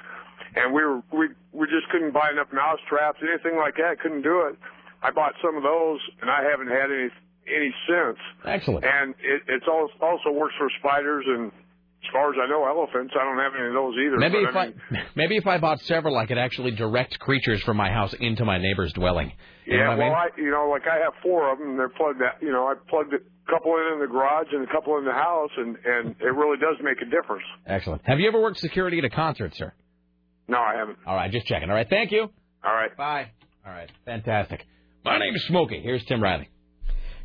and we were we we just couldn't buy enough mouse traps, anything like that. Couldn't do it. I bought some of those, and I haven't had any. any sense. Excellent. And it it's also, also works for spiders and, as far as I know, elephants. I don't have any of those either. Maybe if I, mean, I maybe if I bought several, I could actually direct creatures from my house into my neighbor's dwelling. You yeah, know well, I, mean? I you know, like I have four of them. They're plugged out. You know, I plugged a couple in in the garage and a couple in the house, and, and it really does make a difference. Excellent. Have you ever worked security at a concert, sir? No, I haven't. All right, just checking. All right, thank you. All right. Bye. All right, fantastic. My name's Smokey. Here's Tim Riley.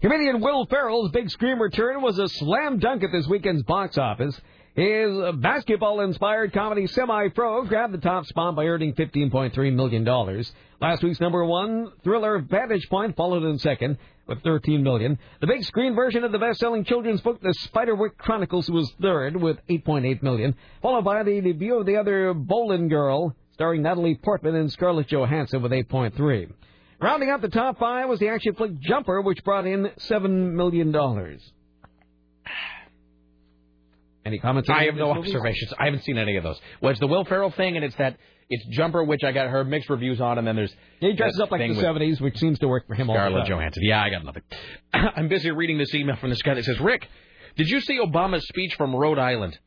Comedian Will Ferrell's big screen return was a slam dunk at this weekend's box office. His basketball-inspired comedy Semi-Pro grabbed the top spot by earning fifteen point three million dollars. Last week's number one thriller Vantage Point followed in second with thirteen million dollars. The big screen version of the best-selling children's book The Spiderwick Chronicles was third with eight point eight million dollars, followed by the debut of The Other Bolin Girl, starring Natalie Portman and Scarlett Johansson, with eight point three million dollars. Rounding out the top five was the action flick Jumper, which brought in seven million dollars. Any comments? I have no observations. I haven't seen any of those. Well, it's the Will Ferrell thing, and it's that it's Jumper, which I got heard mixed reviews on, and then there's... He dresses up like the seventies, which seems to work for him all the time. Scarlett Johansson. Yeah, I got nothing. I'm busy reading this email from this guy that says, Rick, did you see Obama's speech from Rhode Island?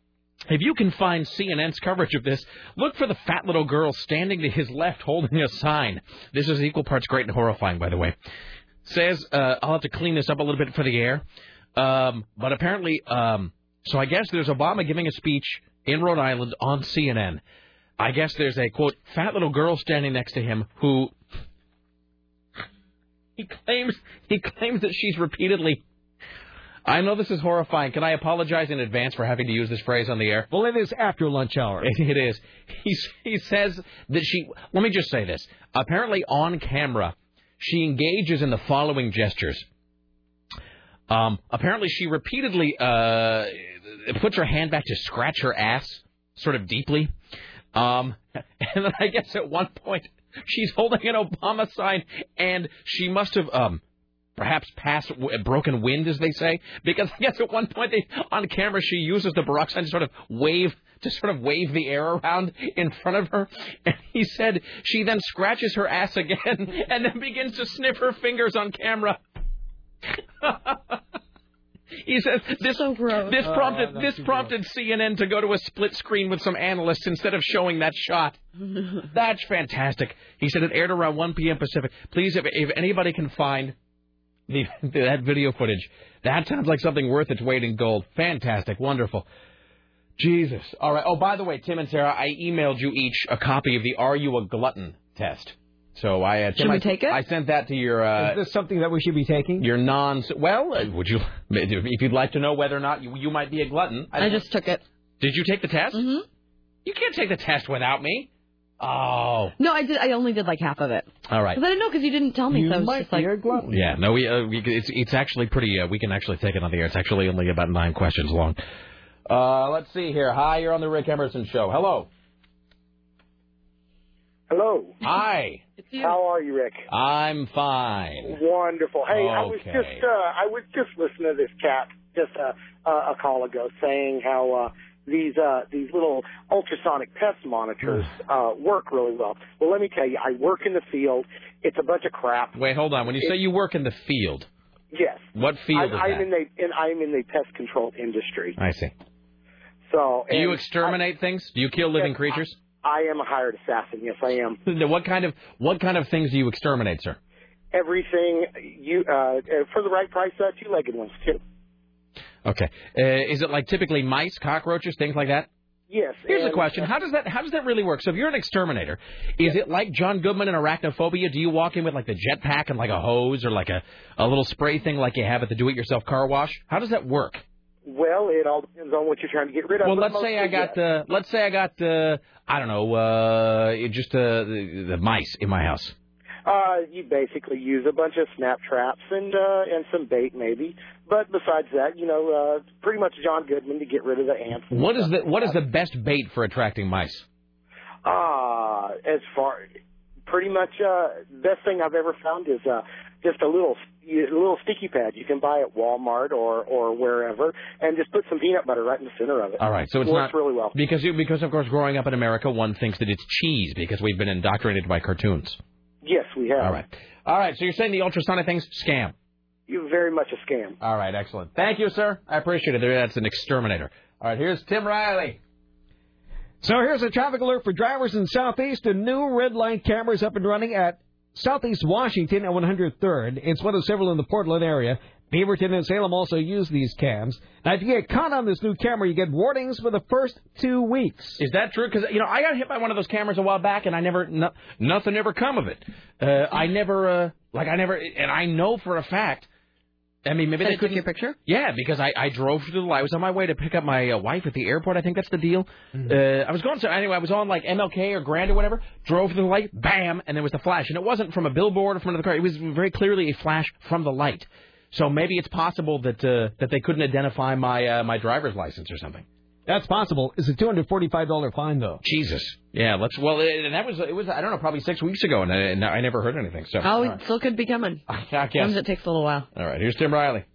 If you can find C N N's coverage of this, look for the fat little girl standing to his left holding a sign. This is equal parts great and horrifying, by the way. says, uh, I'll have to clean this up a little bit for the air, um, but apparently, um, so I guess there's Obama giving a speech in Rhode Island on C N N. I guess there's a, quote, fat little girl standing next to him who he claims he claims that she's repeatedly... I know this is horrifying. Can I apologize in advance for having to use this phrase on the air? Well, it is after lunch hour. It, it is. He, he says that she... Let me just say this. Apparently on camera, she engages in the following gestures. Um, apparently she repeatedly uh, puts her hand back to scratch her ass, sort of deeply. Um, and then I guess at one point she's holding an Obama sign, and she must have... Um, Perhaps past broken wind, as they say, because I guess at one point they, on camera she uses the Barack sign to sort of wave to sort of wave the air around in front of her. And he said she then scratches her ass again and then begins to sniff her fingers on camera. He says this, so gross. this prompted oh, yeah, this prompted gross. C N N to go to a split screen with some analysts instead of showing that shot. That's fantastic. He said it aired around one p.m. Pacific. Please, if, if anybody can find. The, that video footage. That sounds like something worth its weight in gold. Fantastic. Wonderful. Jesus. All right. Oh, by the way, Tim and Sarah, I emailed you each a copy of the Are You a Glutton test. So I... Uh, Tim, should we I, take it? I sent that to your... Uh, Is this something that we should be taking? Your non... Well, would you... If you'd like to know whether or not you, you might be a glutton... I, I just took it. Did you take the test? Mm-hmm. You can't take the test without me. Oh. No, I did. I only did like half of it. All right. Because I didn't know because you didn't tell me. You so I was might just like, be a glutton. Yeah, no, we, uh, we, it's, it's actually pretty, uh, we can actually take it on the air. It's actually only about nine questions long. Uh, let's see here. Hi, you're on the Rick Emerson Show. Hello. Hello. Hi. It's you. How are you, Rick? I'm fine. Wonderful. Hey, okay. I was just, uh, I was just listening to this chap just uh, uh, a call ago saying how, uh, These uh, these little ultrasonic pest monitors uh, work really well. Well, let me tell you, I work in the field. It's a bunch of crap. Wait, hold on. When you it, say you work in the field, yes, what field I, is I'm that? In the, in, I'm in the pest control industry. I see. So, do you exterminate I, things? Do you kill living yes, creatures? I, I am a hired assassin. Yes, I am. What kind of what kind of things do you exterminate, sir? Everything you uh, for the right price, uh, two-legged ones too. Okay. Uh, is it like typically mice, cockroaches, things like that? Yes. Here's the question. How does that how does that really work? So if you're an exterminator, is it like John Goodman in Arachnophobia? Do you walk in with like the jetpack and like a hose or like a, a little spray thing like you have at the do-it-yourself car wash? How does that work? Well, it all depends on what you're trying to get rid of. Well, let's say I got uh, let's say I got uh, I don't know, uh, just uh, the, the mice in my house. Uh, you basically use a bunch of snap traps and uh, and some bait maybe, but besides that, you know, uh, pretty much John Goodman to get rid of the ants. What is the what is the best bait for attracting mice? Ah, uh, as far pretty much uh, best thing I've ever found is uh, just a little a little sticky pad you can buy at Walmart or, or wherever, and just put some peanut butter right in the center of it. All right, so it's it works not really well because you, because of course growing up in America, one thinks that it's cheese because we've been indoctrinated by cartoons. Yes, we have. All right. All right, so you're saying the ultrasonic thing's scam. You're very much a scam. All right, excellent. Thank you, sir. I appreciate it. That's an exterminator. All right, here's Tim Riley. So here's a traffic alert for drivers in Southeast. A new red light camera is up and running at Southeast Washington and one hundred third. It's one of several in the Portland area. Beaverton and Salem also use these cams. Now, if you get caught on this new camera, you get warnings for the first two weeks. Is that true? Because, you know, I got hit by one of those cameras a while back, and I never, no, nothing ever come of it. Uh, I never, uh, like, I never, and I know for a fact, I mean, maybe they couldn't. Took your picture? Yeah, because I, I drove to the, I was on my way to pick up my uh, wife at the airport, I think that's the deal. Mm-hmm. Uh, I was going to, anyway, I was on, like, M L K or Grand or whatever, drove to the light, bam, and there was the flash. And it wasn't from a billboard or from another car. It was very clearly a flash from the light. So maybe it's possible that uh, that they couldn't identify my uh, my driver's license or something. That's possible. It's a two hundred forty-five dollars fine, though. Jesus. Yeah. Let's. Well, and that was it was I don't know probably six weeks ago, and I, and I never heard anything. So. Oh, it right. still could be coming. I, I guess. Sometimes it takes a little while. All right. Here's Tim Riley.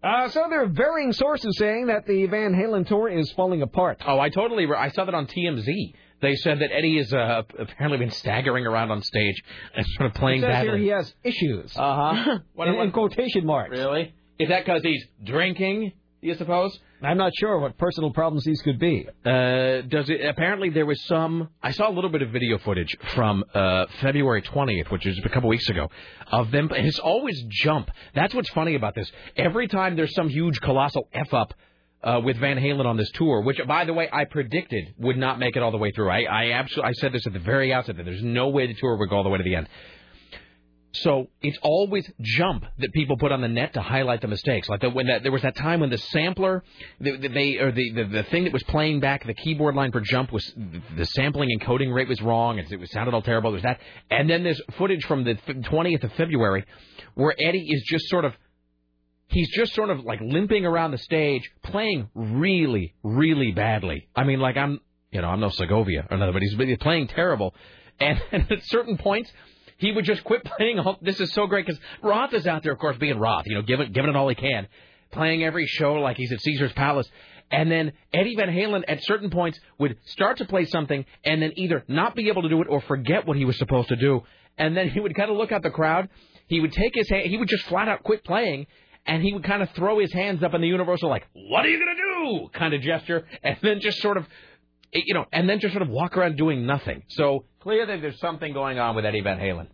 Uh, so there are varying sources saying that the Van Halen tour is falling apart. Oh, I totally. Re- I saw that on T M Z. They said that Eddie has uh, apparently been staggering around on stage and sort of playing badly. It says here he has issues. Uh-huh. What, in, what? In quotation marks. Really? Is that because he's drinking? you suppose? I'm not sure what personal problems these could be. Uh, does it? Apparently there was some... I saw a little bit of video footage from uh, February twentieth, which is a couple weeks ago, of them... It's always jump. That's what's funny about this. Every time there's some huge, colossal F-up uh, with Van Halen on this tour, which, by the way, I predicted would not make it all the way through. I, I, abso- I said this at the very outset, that there's no way the tour would go all the way to the end. So it's always jump that people put on the net to highlight the mistakes. Like the, when that, there was that time when the sampler, the, the, they or the, the the thing that was playing back the keyboard line for jump was the sampling and coding rate was wrong, and it was, sounded all terrible. There's that, and then there's footage from the twentieth of February where Eddie is just sort of he's just sort of like limping around the stage, playing really, really badly. I mean, like I'm you know I'm no Segovia or nothing, but he's playing terrible, and, and at certain points. He would just quit playing. This is so great because Roth is out there, of course, being Roth, you know, giving giving it all he can, playing every show like he's at Caesar's Palace. And then Eddie Van Halen at certain points would start to play something and then either not be able to do it or forget what he was supposed to do. And then he would kind of look at the crowd. He would take his hand. He would just flat out quit playing. And he would kind of throw his hands up in the universal, like, what are you going to do kind of gesture. And then just sort of, you know, and then just sort of walk around doing nothing. So clear that there's something going on with Eddie Van Halen.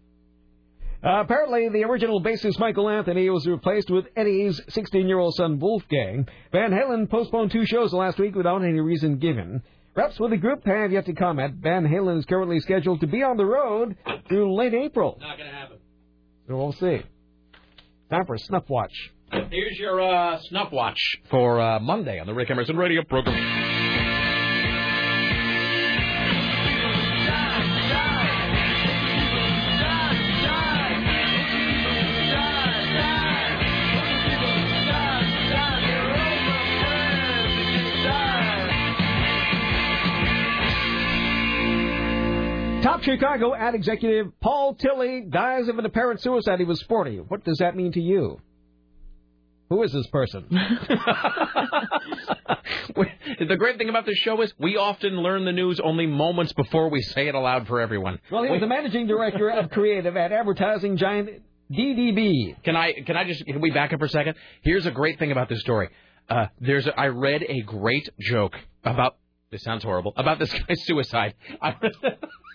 Uh, apparently, the original bassist Michael Anthony was replaced with Eddie's sixteen-year-old son Wolfgang. Van Halen postponed two shows last week without any reason given. Reps with the group have yet to comment. Van Halen is currently scheduled to be on the road through late April. Not going to happen. So we'll see. Time for Snuff Watch. Here's your uh, Snuff Watch for uh, Monday on the Rick Emerson Radio Program. Top Chicago ad executive Paul Tilley dies of an apparent suicide. He was forty. What does that mean to you? Who is this person? The great thing about this show is we often learn the news only moments before we say it aloud for everyone. Well, he was the managing director of creative at advertising giant D D B. Can I can I just can we back up for a second? Here's a great thing about this story. Uh, there's a, I read a great joke about this sounds horrible about this guy's suicide. I,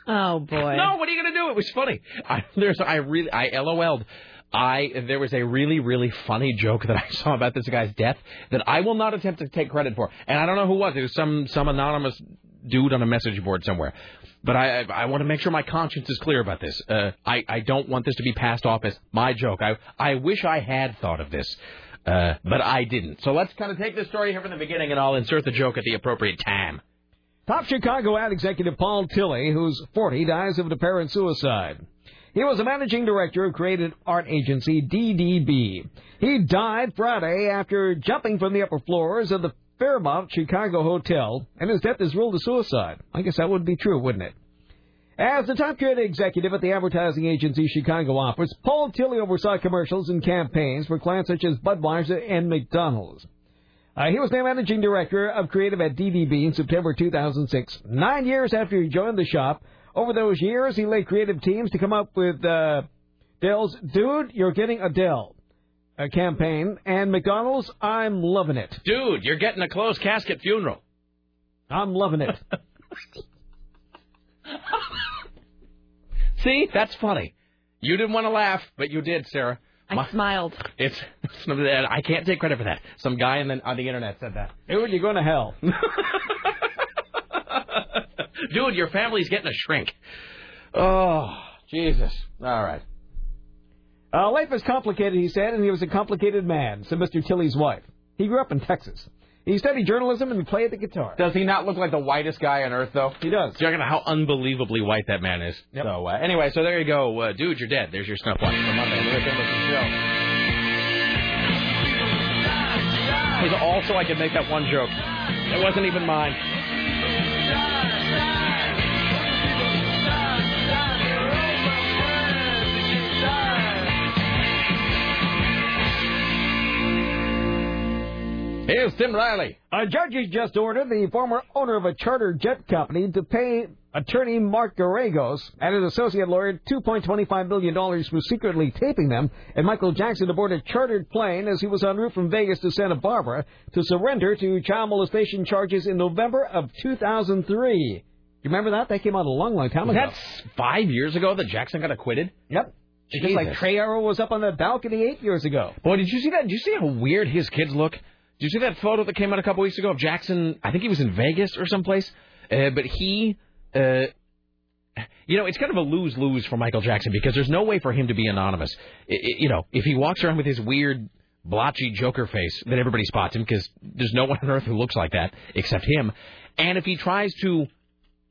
Oh, boy. No, what are you going to do? It was funny. I, there's, I really, I LOL'd. I, there was a really, really funny joke that I saw about this guy's death that I will not attempt to take credit for. And I don't know who it was. It was some, some anonymous dude on a message board somewhere. But I, I, I want to make sure my conscience is clear about this. Uh, I, I don't want this to be passed off as my joke. I, I wish I had thought of this, uh, but I didn't. So let's kind of take this story here from the beginning, and I'll insert the joke at the appropriate time. Top Chicago ad executive Paul Tilley, who's forty, dies of an apparent suicide. He was a managing director of creative art agency D D B. He died Friday after jumping from the upper floors of the Fairmont Chicago Hotel, and his death is ruled a suicide. I guess that would be true, wouldn't it? As the top creative executive at the advertising agency Chicago office, Paul Tilley oversaw commercials and campaigns for clients such as Budweiser and McDonald's. Uh, he was named managing director of creative at D D B in September two thousand six, nine years after he joined the shop. Over those years, he led creative teams to come up with uh, Dell's Dude, You're Getting Adele a campaign, and McDonald's, I'm Loving It. Dude, you're getting a closed casket funeral. I'm loving it. See, that's funny. You didn't want to laugh, but you did, Sarah. I My, smiled. It's, it's I can't take credit for that. Some guy in the, on the internet said that. Dude, you're going to hell. Dude, your family's getting a shrink. Oh, Jesus. All right. Uh, life is complicated, he said, and he was a complicated man, said Mister Tilley's wife. He grew up in Texas. He studied journalism and played the guitar. Does he not look like the whitest guy on earth, though? He does. You're going to know how unbelievably white that man is. Yep. So, uh, anyway, so there you go. Uh, dude, you're dead. There's your Snuff Watch for Monday. Rick Emerson Show. Also, I could make that one joke. It wasn't even mine. Ew, is Tim Riley. A judge has just ordered the former owner of a charter jet company to pay attorney Mark Garagos and his associate lawyer two point two five million dollars for secretly taping them and Michael Jackson aboard a chartered plane as he was en route from Vegas to Santa Barbara to surrender to child molestation charges in November of two thousand three. You remember that? That came out a long, long time ago. That's five years ago that Jackson got acquitted? Yep. Jesus. Just like Trey Arrow was up on the balcony eight years ago. Boy, did you see that? Did you see how weird his kids look? Did you see that photo that came out a couple weeks ago of Jackson? I think he was in Vegas or someplace. Uh, but he, uh, you know, it's kind of a lose-lose for Michael Jackson because there's no way for him to be anonymous. It, it, you know, if he walks around with his weird, blotchy Joker face, then everybody spots him because there's no one on earth who looks like that except him. And if he tries to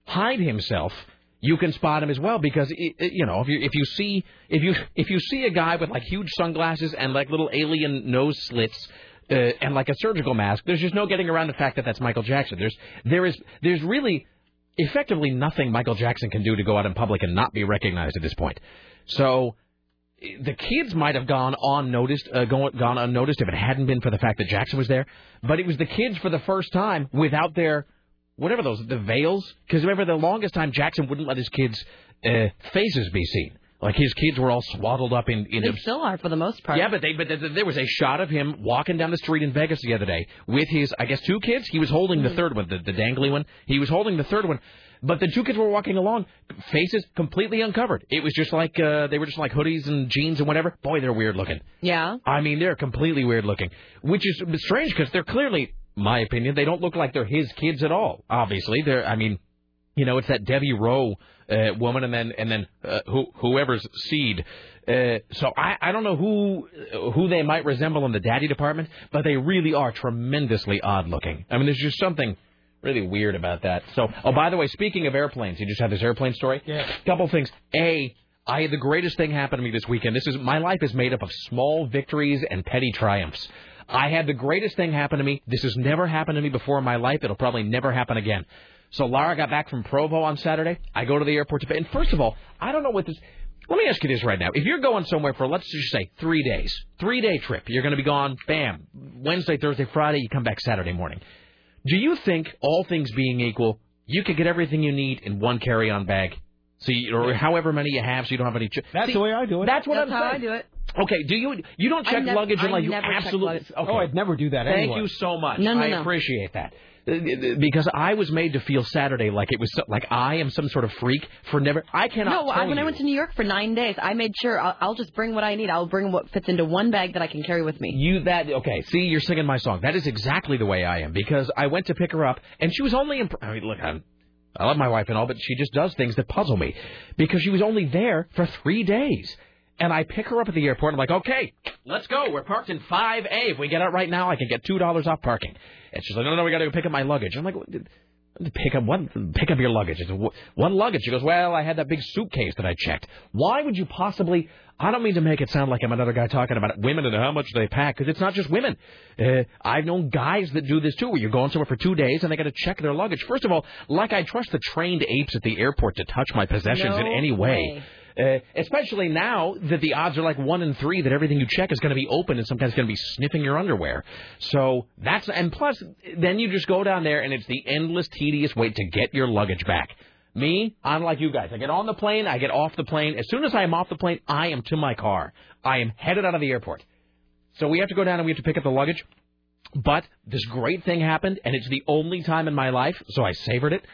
hide himself, you can spot him as well because you know if you if you see if you if you see a guy with like huge sunglasses and like little alien nose slits uh, and like a surgical mask, there's just no getting around the fact that that's Michael Jackson. There's there is there's really effectively nothing Michael Jackson can do to go out in public and not be recognized at this point. So the kids might have gone unnoticed, uh, gone unnoticed if it hadn't been for the fact that Jackson was there. But it was the kids for the first time without their whatever those, the veils, because remember the longest time Jackson wouldn't let his kids' uh, faces be seen. Like his kids were all swaddled up in. in they his... still are for the most part. Yeah, but they, but th- th- there was a shot of him walking down the street in Vegas the other day with his, I guess, two kids. He was holding mm-hmm. the third one, the, the dangly one. He was holding the third one, but the two kids were walking along, faces completely uncovered. It was just like uh, they were just like hoodies and jeans and whatever. Boy, they're weird looking. Yeah. I mean, they're completely weird looking, which is strange because they're clearly. My opinion, they don't look like they're his kids at all. Obviously, they're. I mean, you know, it's that Debbie Rowe uh, woman, and then and then uh, who, whoever's seed. Uh, so I, I don't know who who they might resemble in the daddy department, but they really are tremendously odd looking. I mean, there's just something really weird about that. So, oh, by the way, speaking of airplanes, you just had this airplane story. Yeah. Couple things. A. I the greatest thing happened to me this weekend. This is my life is made up of small victories and petty triumphs. I had the greatest thing happen to me. This has never happened to me before in my life. It'll probably never happen again. So Lara got back from Provo on Saturday. I go to the airport to pay. And first of all, I don't know what this... Let me ask you this right now. If you're going somewhere for, let's just say, three days, three-day trip, you're going to be gone, bam, Wednesday, Thursday, Friday, you come back Saturday morning. Do you think, all things being equal, you could get everything you need in one carry-on bag? So you, or however many you have, so you don't have any... Ch- that's See, the way I do it. That's what that's I'm saying. That's how I do it. Okay, do you you don't check nev- luggage unless you absolutely... Okay. Oh, I'd never do that Thank anyway. Thank you so much. No, no, I no. appreciate that. Because I was made to feel Saturday like it was so, like I am some sort of freak for never... I cannot No, tell I, when you. I went to New York for nine days, I made sure I'll, I'll just bring what I need. I'll bring what fits into one bag that I can carry with me. You that... Okay, see, you're singing my song. That is exactly the way I am, because I went to pick her up, and she was only... Imp- I mean, look, I'm... I love my wife and all, but she just does things that puzzle me because she was only there for three days. And I pick her up at the airport. I'm like, okay, let's go. We're parked in five A. If we get out right now, I can get two dollars off parking. And she's like, no, no, we got to go pick up my luggage. I'm like, pick up what? Pick up your luggage. It's one luggage. She goes, well, I had that big suitcase that I checked. Why would you possibly... I don't mean to make it sound like I'm another guy talking about women and how much they pack, because it's not just women. Uh, I've known guys that do this, too, where you're going somewhere for two days and they got to check their luggage. First of all, like I trust the trained apes at the airport to touch my possessions no in any way, way. Uh, especially now that the odds are like one in three that everything you check is going to be open and sometimes going to be sniffing your underwear. So that's and plus, then you just go down there and it's the endless, tedious wait to get your luggage back. Me, I'm like you guys. I get on the plane, I get off the plane. As soon as I am off the plane, I am to my car. I am headed out of the airport. So we have to go down and we have to pick up the luggage. But this great thing happened, and it's the only time in my life, so I savored it.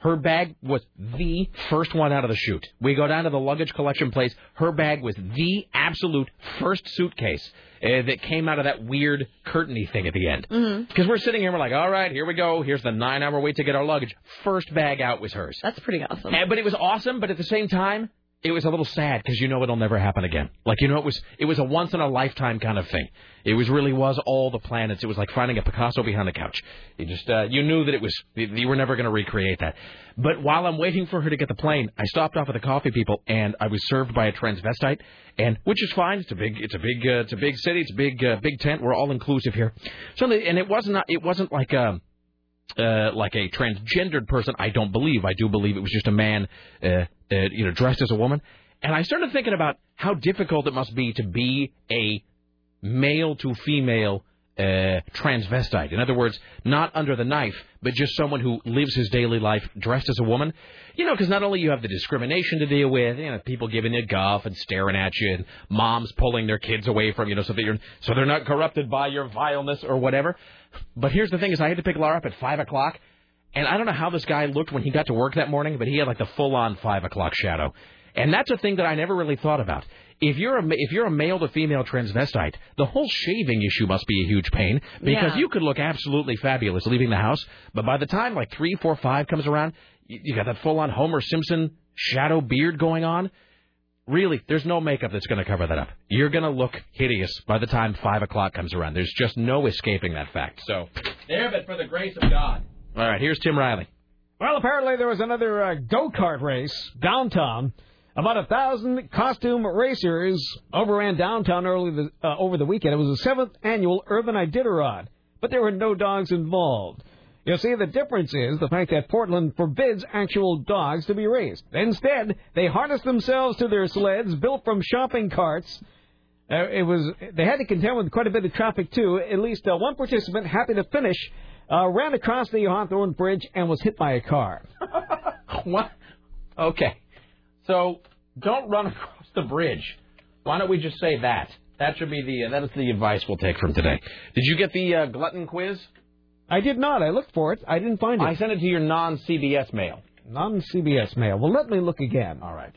Her bag was the first one out of the chute. We go down to the luggage collection place. Her bag was the absolute first suitcase uh, that came out of that weird curtainy thing at the end. Because mm-hmm. we're sitting here, we're like, all right, here we go. Here's the nine-hour wait to get our luggage. First bag out was hers. That's pretty awesome. And, but it was awesome, but at the same time, it was a little sad because you know it'll never happen again. Like, you know, it was it was a once-in-a-lifetime kind of thing. It was really was all the planets. It was like finding a Picasso behind the couch. You just uh, you knew that it was you were never going to recreate that. But while I'm waiting for her to get the plane, I stopped off at the coffee people, and I was served by a transvestite, and which is fine. It's a big it's a big uh, it's a big city. It's a big uh, big tent. We're all inclusive here. So and it wasn't it wasn't like um. Uh, like a transgendered person, I don't believe. I do believe it was just a man, uh, uh, you know, dressed as a woman. And I started thinking about how difficult it must be to be a male to female uh, transvestite. In other words, not under the knife, but just someone who lives his daily life dressed as a woman. You know, because not only you have the discrimination to deal with, you know, people giving you a guff and staring at you, and moms pulling their kids away from you, know, so that you're so they're not corrupted by your vileness or whatever. But here's the thing: is I had to pick Lara up at five o'clock, and I don't know how this guy looked when he got to work that morning, but he had like the full-on five o'clock shadow. And that's a thing that I never really thought about. If you're a, if you're a male to female transvestite, the whole shaving issue must be a huge pain, because yeah. you could look absolutely fabulous leaving the house, but by the time like three, four, five comes around, you, you got that full-on Homer Simpson shadow beard going on. Really, there's no makeup that's going to cover that up. You're going to look hideous by the time five o'clock comes around. There's just no escaping that fact. So, there, but for the grace of God. All right, here's Tim Riley. Well, apparently there was another uh, go-kart race downtown. About a thousand costume racers overran downtown early the, uh, over the weekend. It was the seventh annual Urban Iditarod, but there were no dogs involved. You see, the difference is the fact that Portland forbids actual dogs to be raced. Instead, they harness themselves to their sleds built from shopping carts. Uh, it was they had to contend with quite a bit of traffic, too. At least uh, one participant, happy to finish, uh, ran across the Hawthorne Bridge and was hit by a car. What? Okay. So, don't run across the bridge. Why don't we just say that? That should be the, uh, that is the advice we'll take from today. Did you get the uh, glutton quiz? I did not. I looked for it. I didn't find it. I sent it to your non C B S mail. Non C B S mail. Well, let me look again. All right.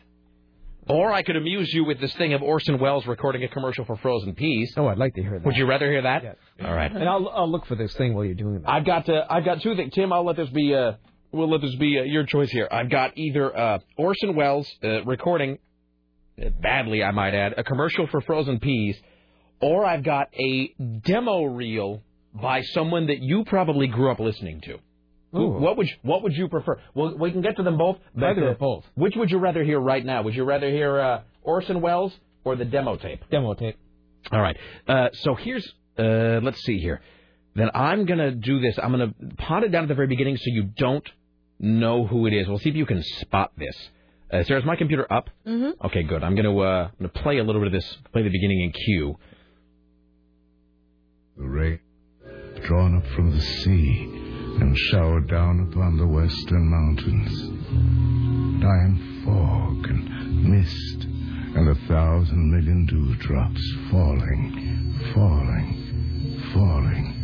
Or I could amuse you with this thing of Orson Welles recording a commercial for frozen peas. Oh, I'd like to hear that. Would you rather hear that? Yes. All right. And I'll, I'll look for this thing while you're doing that. I've got, uh, I've got two things. Tim, I'll let this be... Uh, We'll let this be uh, your choice here. I've got either uh, Orson Welles uh, recording, uh, badly I might add, a commercial for frozen peas, or I've got a demo reel by someone that you probably grew up listening to. Ooh. What would you, what would you prefer? Well, we can get to them both. Either or both. Which would you rather hear right now? Would you rather hear uh, Orson Welles or the demo tape? Demo tape. All right. Uh, so here's, uh, let's see here. Then I'm going to do this. I'm going to pot it down at the very beginning so you don't know who it is. We'll see if you can spot this. Uh, Sarah, is my computer up? Mm-hmm. Okay, good. I'm going to uh, I'm going to play a little bit of this. Play the beginning in cue. The rain drawn up from the sea and showered down upon the western mountains. Dying fog and mist and a thousand million dewdrops falling, falling, falling.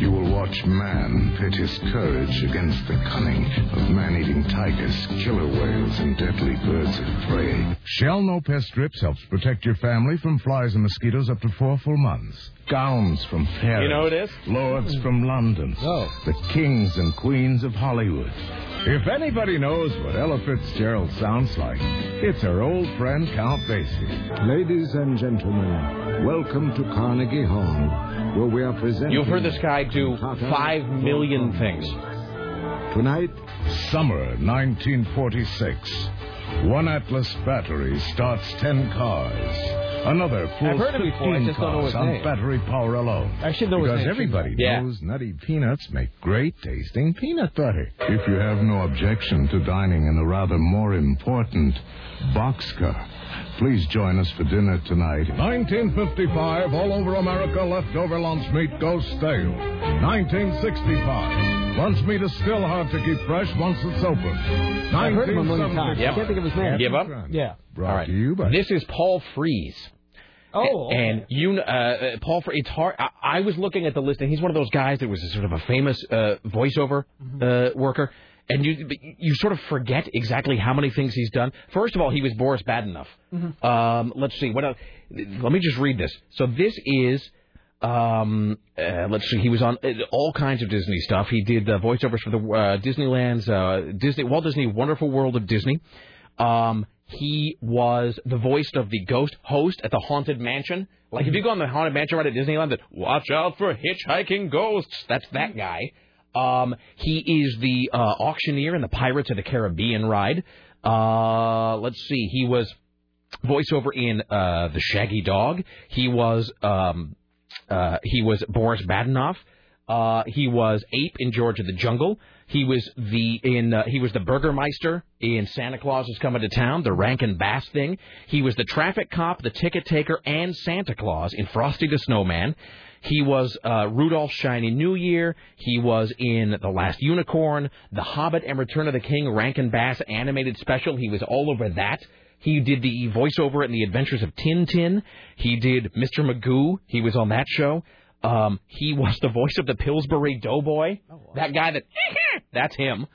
You will watch man pit his courage against the cunning of man-eating tigers, killer whales, and deadly birds of prey. Shell No Pest Strips helps protect your family from flies and mosquitoes up to four full months. Gowns from Paris. You know it is? Lords from London. Oh. The kings and queens of Hollywood. If anybody knows what Ella Fitzgerald sounds like, it's her old friend Count Basie. Ladies and gentlemen, welcome to Carnegie Hall, where we are presenting... You've heard this guy do five million things. Tonight, summer nineteen forty-six. One Atlas battery starts ten cars. Another full fifteen cars on name. Battery power alone. I should know because his name. Everybody yeah. knows nutty peanuts make great-tasting peanut butter. If you have no objection to dining in a rather more important boxcar, please join us for dinner tonight. nineteen fifty-five, all over America, leftover lunch meat goes stale. nineteen sixty-five, lunch meat is still hard to keep fresh once it's open. I've heard of him a million times. Yep. I can't think of his name. Give up? Yeah. Brought all right. to you by... This is Paul Frees. Oh. Okay. And you, uh, Paul Frees, it's hard. I, I was looking at the list, and he's one of those guys that was sort of a famous uh, voiceover uh, worker. And you you sort of forget exactly how many things he's done. First of all, he was Boris Badenoff. Mm-hmm. Um, let's see. What else? Let me just read this. So this is, um, uh, let's see, he was on all kinds of Disney stuff. He did uh, voiceovers for the uh, Disneyland's, uh, Disney Walt Disney Wonderful World of Disney. Um, he was the voice of the ghost host at the Haunted Mansion. Like, mm-hmm. if you go on the Haunted Mansion right at Disneyland, that watch out for hitchhiking ghosts. That's that guy. Um, he is the uh, auctioneer in the Pirates of the Caribbean ride. Uh, let's see. He was voiceover in uh, The Shaggy Dog. He was um, uh, he was Boris Badenoff. Uh, he was Ape in George of the Jungle. He was the in uh, he was the Burgermeister in Santa Claus Is Coming to Town, the Rankin Bass thing. He was the traffic cop, the ticket taker, and Santa Claus in Frosty the Snowman. He was uh, Rudolph's Shiny New Year. He was in The Last Unicorn, The Hobbit, and Return of the King, Rankin Bass animated special. He was all over that. He did the voiceover in The Adventures of Tin Tin. He did Mister Magoo. He was on that show. Um, he was the voice of the Pillsbury Doughboy. Oh, wow. That guy that, that's him.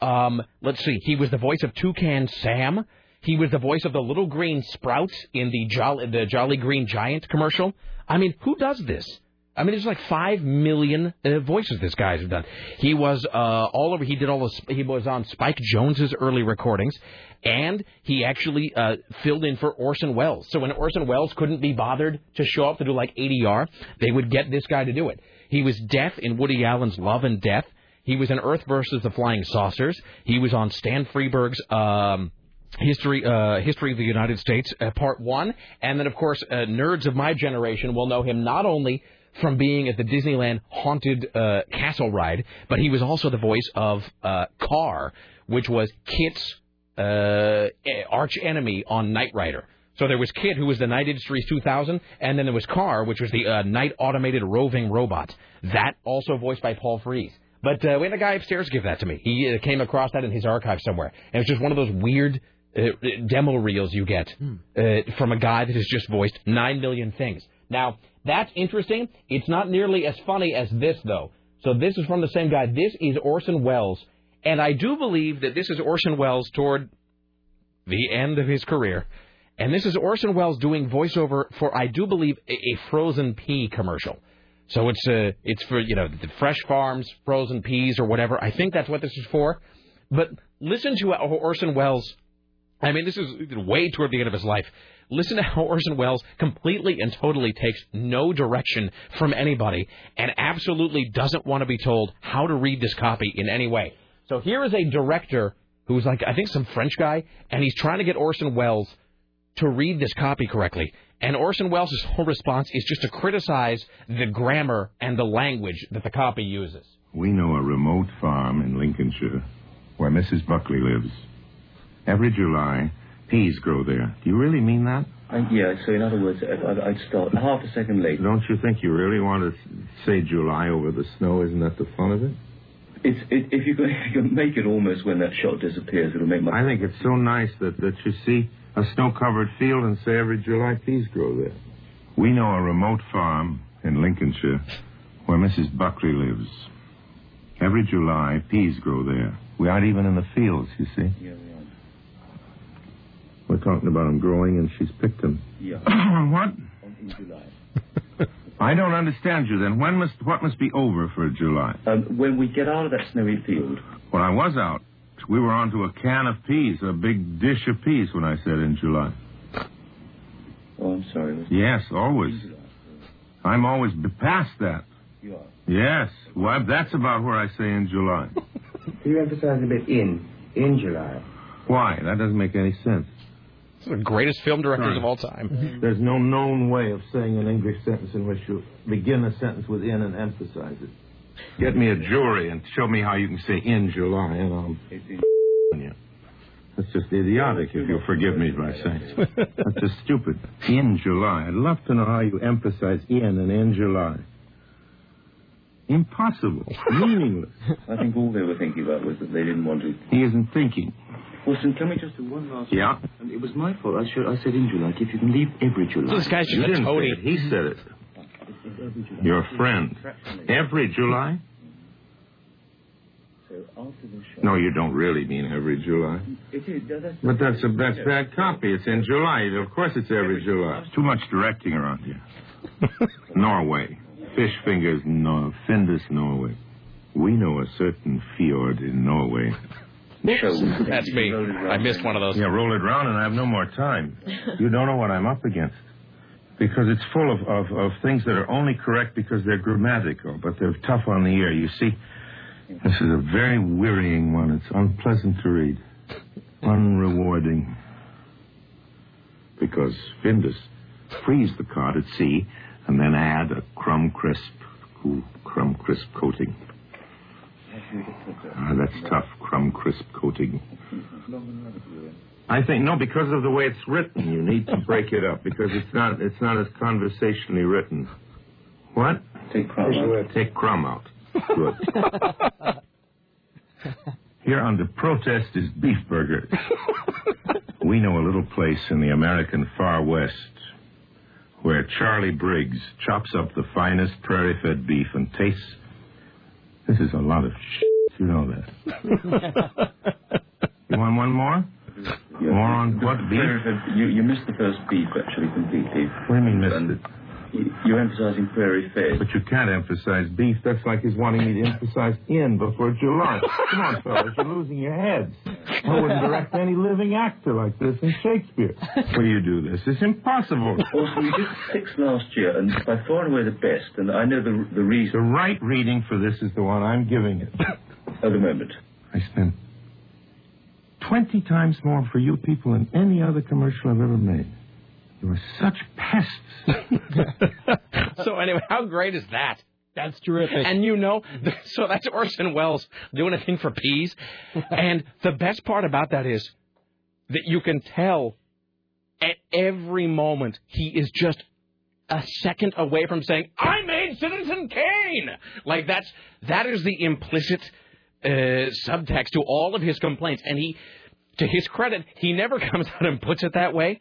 Um, let's see. He was the voice of Toucan Sam. He was the voice of the little green sprouts in the Jolly, the Jolly Green Giant commercial. I mean, who does this? I mean, there's like five million uh, voices this guy's have done. He was uh, all over. He did all the. He was on Spike Jonze's early recordings, and he actually uh, filled in for Orson Welles. So when Orson Welles couldn't be bothered to show up to do like A D R, they would get this guy to do it. He was Death in Woody Allen's Love and Death. He was in Earth versus the Flying Saucers. He was on Stan Freberg's um, History uh, History of the United States, uh, Part One, and then of course uh, nerds of my generation will know him not only from being at the Disneyland Haunted uh, Castle ride, but he was also the voice of uh, Carr, which was Kit's uh, arch enemy on Knight Rider. So there was Kit, who was the Knight Industries two thousand, and then there was Carr, which was the uh, Knight Automated Roving Robot. That also voiced by Paul Frees. But uh, we had a guy upstairs give that to me. He uh, came across that in his archive somewhere. And it's just one of those weird uh, demo reels you get uh, from a guy that has just voiced nine million things. Now, that's interesting. It's not nearly as funny as this, though. So this is from the same guy. This is Orson Welles. And I do believe that this is Orson Welles toward the end of his career. And this is Orson Welles doing voiceover for, I do believe, a, a frozen pea commercial. So it's uh, it's for, you know, the Fresh Farms, frozen peas or whatever. I think that's what this is for. But listen to Orson Welles. I mean, this is way toward the end of his life. Listen to how Orson Welles completely and totally takes no direction from anybody and absolutely doesn't want to be told how to read this copy in any way. So here is a director who's like, I think some French guy, and he's trying to get Orson Welles to read this copy correctly. And Orson Welles' whole response is just to criticize the grammar and the language that the copy uses. We know a remote farm in Lincolnshire where Missus Buckley lives. Every July, peas grow there. Do you really mean that? Uh, yeah, so in other words, I'd, I'd start half a second late. Don't you think you really want to say July over the snow? Isn't that the fun of it? It's, it if you can make it almost when that shot disappears, it'll make my... I think it's so nice that, that you see a snow-covered field and say every July peas grow there. We know a remote farm in Lincolnshire where Missus Buckley lives. Every July, peas grow there. We aren't even in the fields, you see. Yeah. We're talking about them growing, and she's picked them. Yeah. What? In July. I don't understand you, then. When must What must be over for July? Um, when we get out of that snowy field. Well, I was out. We were onto a can of peas, a big dish of peas, when I said in July. Oh, I'm sorry. Yes, always. I'm always past that. You are? Yes. Well, that's about where I say in July. You emphasize a bit in. In July. Why? That doesn't make any sense. The greatest film directors right. of all time. There's no known way of saying an English sentence in which you begin a sentence with in and emphasize it. Get me a jury and show me how you can say in July, and I'll... It's in you. That's just idiotic, if you'll forgive me by saying it. That's just stupid. In July. I'd love to know how you emphasize in and in July. Impossible. Meaningless. I think all they were thinking about was that they didn't want to... He isn't thinking. Wilson, can we just do one last... Yeah? One? It was my fault. I should, I said in July. If you can leave every July... So this guy's just a toady. He said it. Your friend. Every July? So after the show... No, you don't really mean every July. It is. No, that's but that's a that's bad copy. It's in July. Of course it's every July. Too much directing around here. Norway. Fish fingers, no, Findus, Norway. We know a certain fjord in Norway... That's me. I missed one of those. Yeah, roll it round and I have no more time. You don't know what I'm up against. Because it's full of, of, of things that are only correct because they're grammatical, but they're tough on the ear. You see, this is a very wearying one. It's unpleasant to read. Unrewarding. Because Findus frees the cod at sea and then add a crumb crisp cool, crumb-crisp coating. Ah, that's tough, crumb-crisp coating. I think, no, because of the way it's written, you need to break it up, because it's not it's not as conversationally written. What? Take crumb out. Take crumb out. Good. Here under protest is beef burger. We know a little place in the American far west where Charlie Briggs chops up the finest prairie-fed beef and tastes... This is a lot of shit, you know that. You want one more? Yeah. More on what, beef? You, you missed the first beef, actually, completely. What do you mean, missed it? You're emphasizing prairie fed. But you can't emphasize beef. That's like he's wanting me to emphasize in before July. Come on, fellas, you're losing your heads. I wouldn't direct any living actor like this in Shakespeare. Will you do this? It's impossible. Also, we did six last year, and by far and away the best, and I know the, the reason. The right reading for this is the one I'm giving it. At the moment. I spent twenty times more for you people than any other commercial I've ever made. You were such pests. So anyway, how great is that? That's terrific. And you know, so that's Orson Welles doing a thing for peas. And the best part about that is that you can tell at every moment he is just a second away from saying, I made Citizen Kane! Like, that's that is the implicit uh, subtext to all of his complaints. And he, to his credit, he never comes out and puts it that way.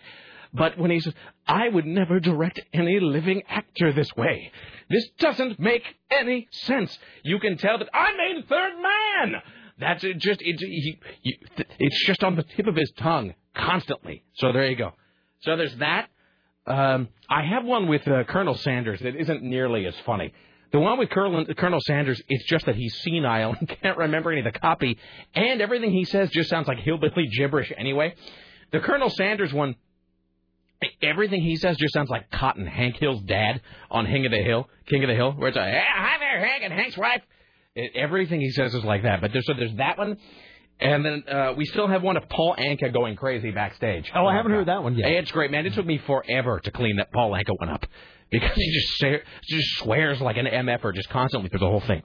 But when he says, I would never direct any living actor this way. This doesn't make any sense. You can tell that I made Third Man. That's it just it, he, you, it's just on the tip of his tongue constantly. So there you go. So there's that. Um, I have one with uh, Colonel Sanders that isn't nearly as funny. The one with Colonel, Colonel Sanders, it's just that he's senile and can't remember any of the copy. And everything he says just sounds like hillbilly gibberish anyway. The Colonel Sanders one... Everything he says just sounds like Cotton, Hank Hill's dad on King of the Hill, King of the Hill, where it's like, hey, hi there, Hank and Hank's wife. It, everything he says is like that. But there's, so there's that one. And then uh, we still have one of Paul Anka going crazy backstage. Oh, I haven't heard that one yet. It's great, man. It took me forever to clean that Paul Anka one up because he just, ser- just swears like an M F-er just constantly through the whole thing.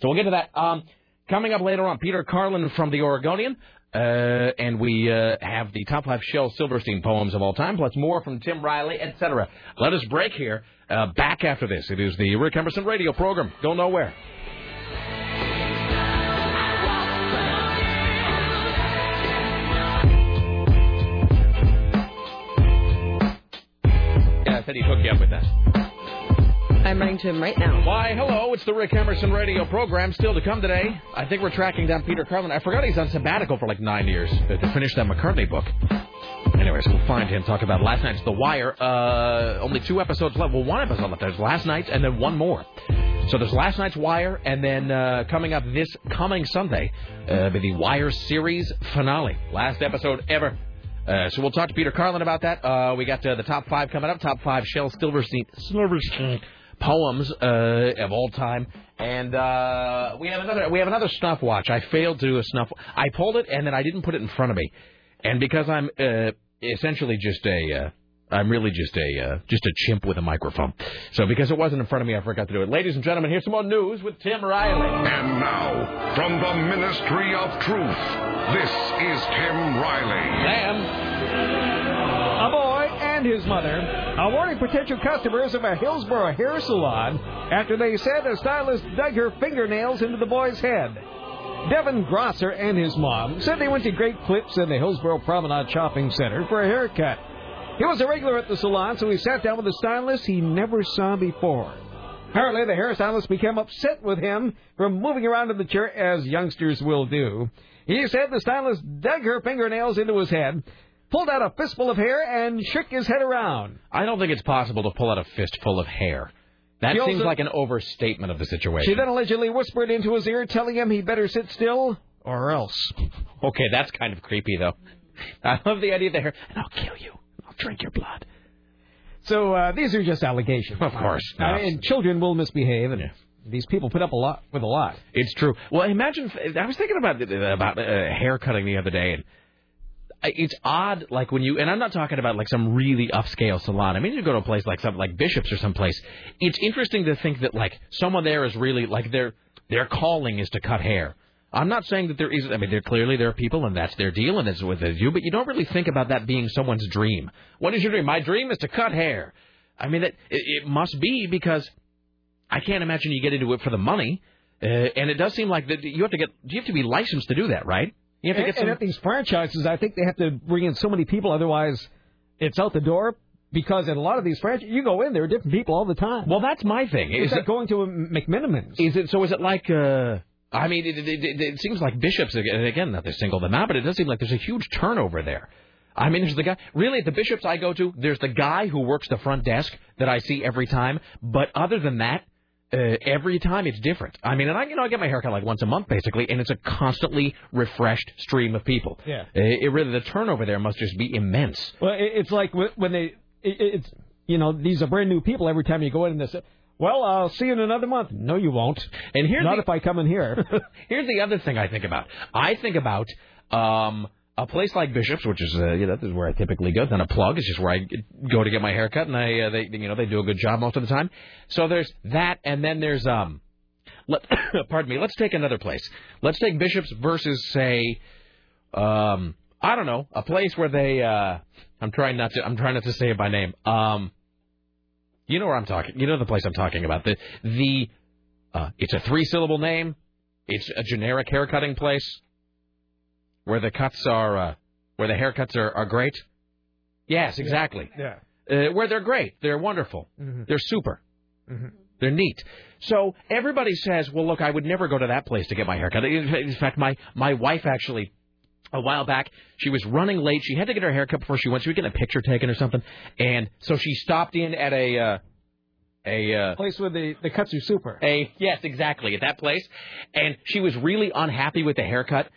So we'll get to that. Um, coming up later on, Peter Carlin from The Oregonian. Uh, and we uh, have the top five Shel Silverstein poems of all time, plus more from Tim Riley, et cetera. Let us break here. Uh, back after this. It is the Rick Emerson Radio Program. Go nowhere. Yeah, I said he'd hook you up with that. I'm running to him right now. Why, hello, it's the Rick Emerson Radio Program. Still to come today, I think we're tracking down Peter Carlin. I forgot he's on sabbatical for like nine years to finish that McCartney book. Anyways, we'll find him, talk about last night's The Wire. Uh, only two episodes left. Well, one episode left. There's last night's and then one more. So there's last night's Wire, and then uh, coming up this coming Sunday, uh, the Wire series finale. Last episode ever. Uh, so we'll talk to Peter Carlin about that. Uh, we got uh, the top five coming up. Top five Shel Silverstein. Silverstein. Poems uh, of all time, and uh, we have another. We have another snuff watch. I failed to snuff. I pulled it, and then I didn't put it in front of me, and because I'm uh, essentially just a, uh, I'm really just a, uh, just a chimp with a microphone. So because it wasn't in front of me, I forgot to do it. Ladies and gentlemen, here's some more news with Tim Riley. And now, from the Ministry of Truth, this is Tim Riley. Sam. A boy. And his mother are warning potential customers of a Hillsborough hair salon after they said a stylist dug her fingernails into the boy's head. Devin Grosser and his mom said they went to Great Clips in the Hillsborough Promenade Shopping Center for a haircut. He was a regular at the salon, so he sat down with a stylist he never saw before. Apparently, the hairstylist became upset with him from moving around in the chair, as youngsters will do. He said the stylist dug her fingernails into his head, pulled out a fistful of hair, and shook his head around. I don't think it's possible to pull out a fistful of hair. That seems like an overstatement of the situation. She then allegedly whispered into his ear, telling him he better sit still or else. Okay, that's kind of creepy, though. I love the idea of the hair. And I'll kill you. I'll drink your blood. So uh, these are just allegations. Of course. No. I mean, and children will misbehave, and yeah. These people put up a lot with a lot. It's true. Well, imagine... I was thinking about, about uh, hair cutting the other day, and... it's odd, like when you, and I'm not talking about like some really upscale salon. I mean, you go to a place like some, like Bishop's or someplace. It's interesting to think that like someone there is really like their their calling is to cut hair. I'm not saying that there isn't. I mean, there clearly there are people, and that's their deal, and it's what they do. But you don't really think about that being someone's dream. What is your dream? My dream is to cut hair. I mean, it, it must be, because I can't imagine you get into it for the money. Uh, and it does seem like that you have to get. You have to be licensed to do that, right? You have to get some... And at these franchises, I think they have to bring in so many people, otherwise it's out the door. Because in a lot of these franchises, you go in, there are different people all the time. Well, that's my thing. Is it going to a McMinimans? Is it so? Is it like? Uh, I mean, it, it, it, it seems like Bishops, and again, not to single them out, but it does seem like there's a huge turnover there. I mean, there's the guy, really, at the Bishops I go to, there's the guy who works the front desk that I see every time. But other than that, uh, every time it's different. I mean, and I, you know, I get my haircut like once a month, basically, and it's a constantly refreshed stream of people. Yeah. It, it really, the turnover there must just be immense. Well, it, it's like when they, it, it's, you know, these are brand new people every time you go in and they say, well, I'll see you in another month. No, you won't. And here's Not the, if I come in here. Here's the other thing I think about. I think about um, a place like Bishop's, which is uh, you know, this is where I typically go. Then a plug is just where I go to get my hair cut, and I uh, they you know they do a good job most of the time. So there's that, and then there's um, let, pardon me. Let's take another place. Let's take Bishop's versus say. Um, I don't know, a place where they. Uh, I'm trying not to. I'm trying not to say it by name. Um, You know where I'm talking. You know the place I'm talking about. The the uh, it's a three-syllable name. It's a generic haircutting place where the cuts are uh, where the haircuts are, are great. Yes, exactly. Yeah. Uh, where they're great. They're wonderful. Mm-hmm. They're super. Mm-hmm. They're neat. So everybody says, "Well, look, I would never go to that place to get my haircut." In fact, my my wife actually. A while back, she was running late. She had to get her haircut before she went. She was getting a picture taken or something. And so she stopped in at a... Uh, a uh, place where the, the cuts are super. A, yes, exactly, at that place. And she was really unhappy with the haircut.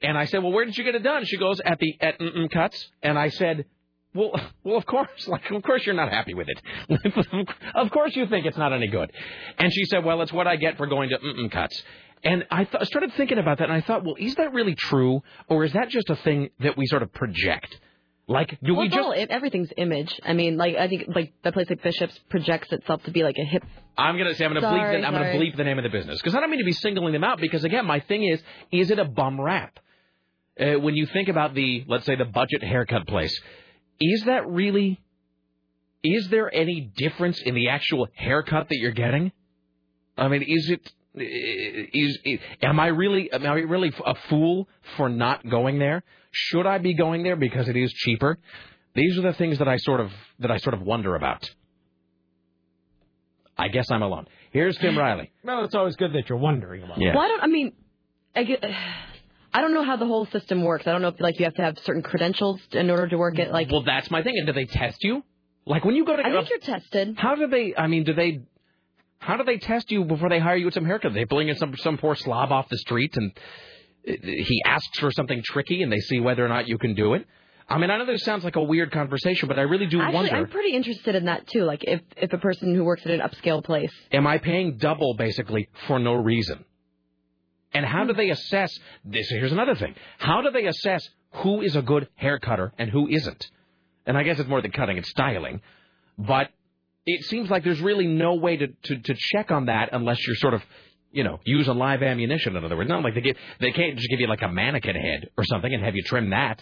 And I said, well, where did you get it done? She goes, at the at Mm-Mm Cuts. And I said... Well, well, of course, like, of course you're not happy with it. Of course you think it's not any good. And she said, well, it's what I get for going to Mm-Mm Cuts. And I th- started thinking about that, and I thought, well, is that really true, or is that just a thing that we sort of project? Like, do well, we just... Well, everything's image. I mean, like, I think, like, the place like Bishop's projects itself to be like a hip... I'm going to say, I'm going to bleep the, I'm going to bleep the name of the business, because I don't mean to be singling them out, because, again, my thing is, is it a bum rap? Uh, when you think about the, let's say, the budget haircut place... Is that really, is there any difference in the actual haircut that you're getting? I mean, is it, is, is am I really, am I really a fool for not going there? Should I be going there because it is cheaper? These are the things that I sort of, that I sort of wonder about. I guess I'm alone. Here's Tim Riley. Well, it's always good that you're wondering about it. Yeah. Well, I don't, I mean, I get... I don't know how the whole system works. I don't know if, like, you have to have certain credentials in order to work it. Like, well, that's my thing. And do they test you? Like, when you go to... I think you're tested. How do they... I mean, do they... How do they test you before they hire you at some haircut? They bring in some, some poor slob off the street, and he asks for something tricky, and they see whether or not you can do it. I mean, I know this sounds like a weird conversation, but I really do Actually, wonder... I'm pretty interested in that, too. Like, if, if a person who works at an upscale place... Am I paying double, basically, for no reason? And how do they assess this? Here's another thing. How do they assess who is a good haircutter and who isn't? And I guess it's more than cutting, it's styling. But it seems like there's really no way to, to, to check on that unless you're sort of, you know, use a live ammunition. In other words, not like they, give, they can't just give you like a mannequin head or something and have you trim that.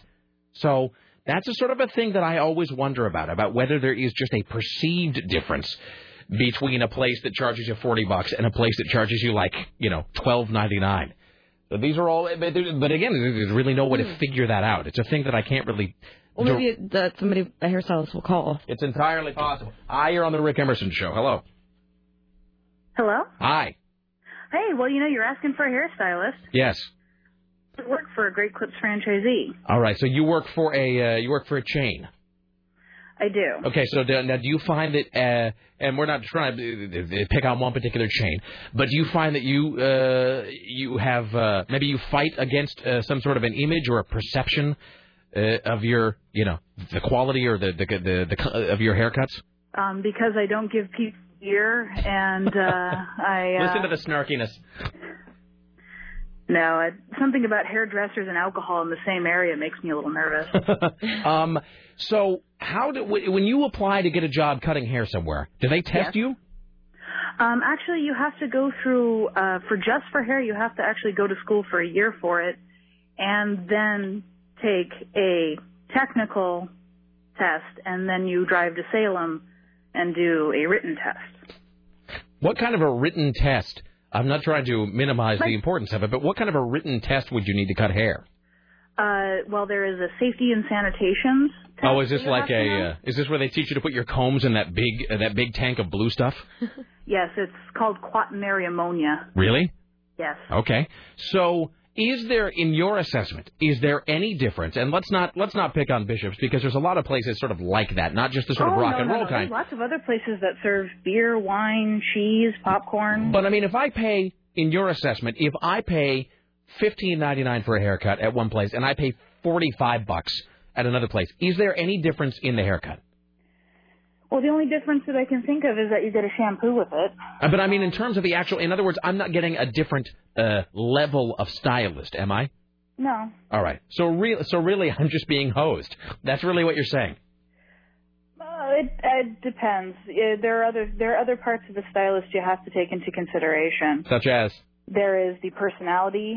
So that's a sort of a thing that I always wonder about, about whether there is just a perceived difference between a place that charges you forty bucks and a place that charges you, like, you know, twelve ninety-nine. So these are all, but, but again, there's really no way to figure that out. It's a thing that I can't really... Well, do- maybe the, somebody, a hairstylist will call. It's entirely possible. Hi, you're on the Rick Emerson Show. Hello. Hello? Hi. Hey, well, you know, you're asking for a hairstylist. Yes. I work for a Great Clips franchisee. All right, so you work for a, uh, you work for a chain. I do. Okay, so do, now do you find that, uh, and we're not trying to pick on one particular chain, but do you find that you uh, you have, uh, maybe you fight against uh, some sort of an image or a perception uh, of your, you know, the quality or the, the, the, the uh, of your haircuts? Um, because I don't give people ear, and uh, I... Uh, listen to the snarkiness. No, I, something about hairdressers and alcohol in the same area makes me a little nervous. um, so how do when you apply to get a job cutting hair somewhere, do they test yes. you? Um, actually, you have to go through, uh, for just for hair, you have to actually go to school for a year for it and then take a technical test, and then you drive to Salem and do a written test. What kind of a written test? I'm not trying to minimize like, the importance of it, but what kind of a written test would you need to cut hair? Uh, well, there is a safety and sanitation test. Oh, is this like a? Uh, is this where they teach you to put your combs in that big uh, that big tank of blue stuff? Yes, it's called quaternary ammonia. Really? Yes. Okay. So, is there, in your assessment, is there any difference? And let's not let's not pick on bishops because there's a lot of places sort of like that, not just the sort oh, of rock no, and no, roll no. kind. There's lots of other places that serve beer, wine, cheese, popcorn. But I mean, if I pay, in your assessment, if I pay fifteen ninety-nine for a haircut at one place, and I pay forty-five bucks at another place. Is there any difference in the haircut? Well, the only difference that I can think of is that you get a shampoo with it. Uh, but I mean, in terms of the actual, in other words, I'm not getting a different uh, level of stylist, am I? No. All right. So, re- so really, I'm just being hosed. That's really what you're saying. It, it depends. There are other there are other parts of the stylist you have to take into consideration, such as there is the personality.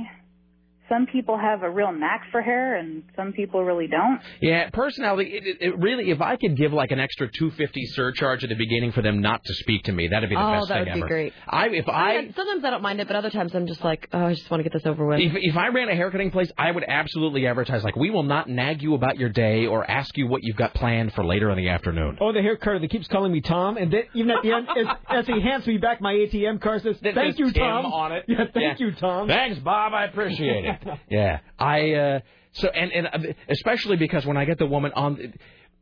Some people have a real knack for hair, and some people really don't. Yeah, personality. It, it really, if I could give like an extra two fifty surcharge at the beginning for them not to speak to me, that'd be the oh, best thing ever. Oh, that would be great. I, if sometimes, I sometimes I don't mind it, but other times I'm just like, oh, I just want to get this over with. If, if I ran a haircutting place, I would absolutely advertise like, we will not nag you about your day or ask you what you've got planned for later in the afternoon. Oh, the hair cutter that keeps calling me Tom, and then, even at the end, as, as he hands me back my A T M card, says, "Thank There's you, Tom." Tim on it. Yeah, thank yeah. you, Tom. Thanks, Bob. I appreciate it. Yeah, I uh, so and and especially because when I get the woman on,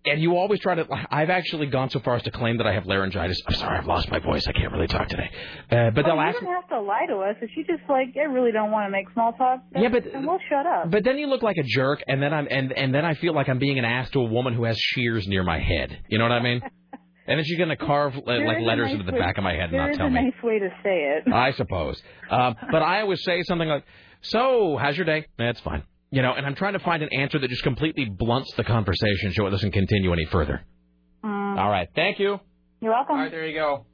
and you always try to. I've actually gone so far as to claim that I have laryngitis. I'm sorry, I've lost my voice. I can't really talk today. Uh, but well, they'll you ask. You don't have to lie to us. If you just like, I really don't want to make small talk. Then, yeah, but then we'll shut up. But then you look like a jerk, and then I'm and and then I feel like I'm being an ass to a woman who has shears near my head. You know what I mean? And then she's going to carve uh, like letters nice into the way, back of my head and not tell me. There is a nice way to say it. I suppose. Uh, but I always say something like, so, how's your day? That's fine. You know, and I'm trying to find an answer that just completely blunts the conversation so it doesn't continue any further. Um, All right. Thank you. You're welcome. All right. There you go.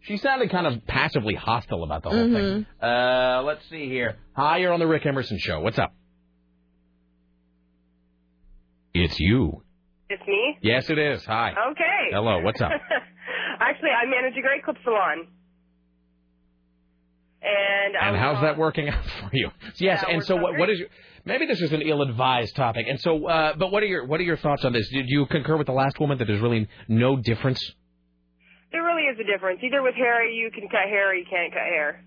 She sounded kind of passively hostile about the whole mm-hmm. thing. Uh, let's see here. Hi, you're on the Rick Emerson Show. What's up? It's you. It's me? Yes, it is. Hi. Okay. Hello. What's up? Actually, I manage a great clip salon. And, and how's on. that working out for you? Yes, yeah, and so what, what is your? Maybe this is an ill-advised topic. And so, uh, but what are your what are your thoughts on this? Did you concur with the last woman that there's really no difference? There really is a difference. Either with hair, you can cut hair, or you can't cut hair.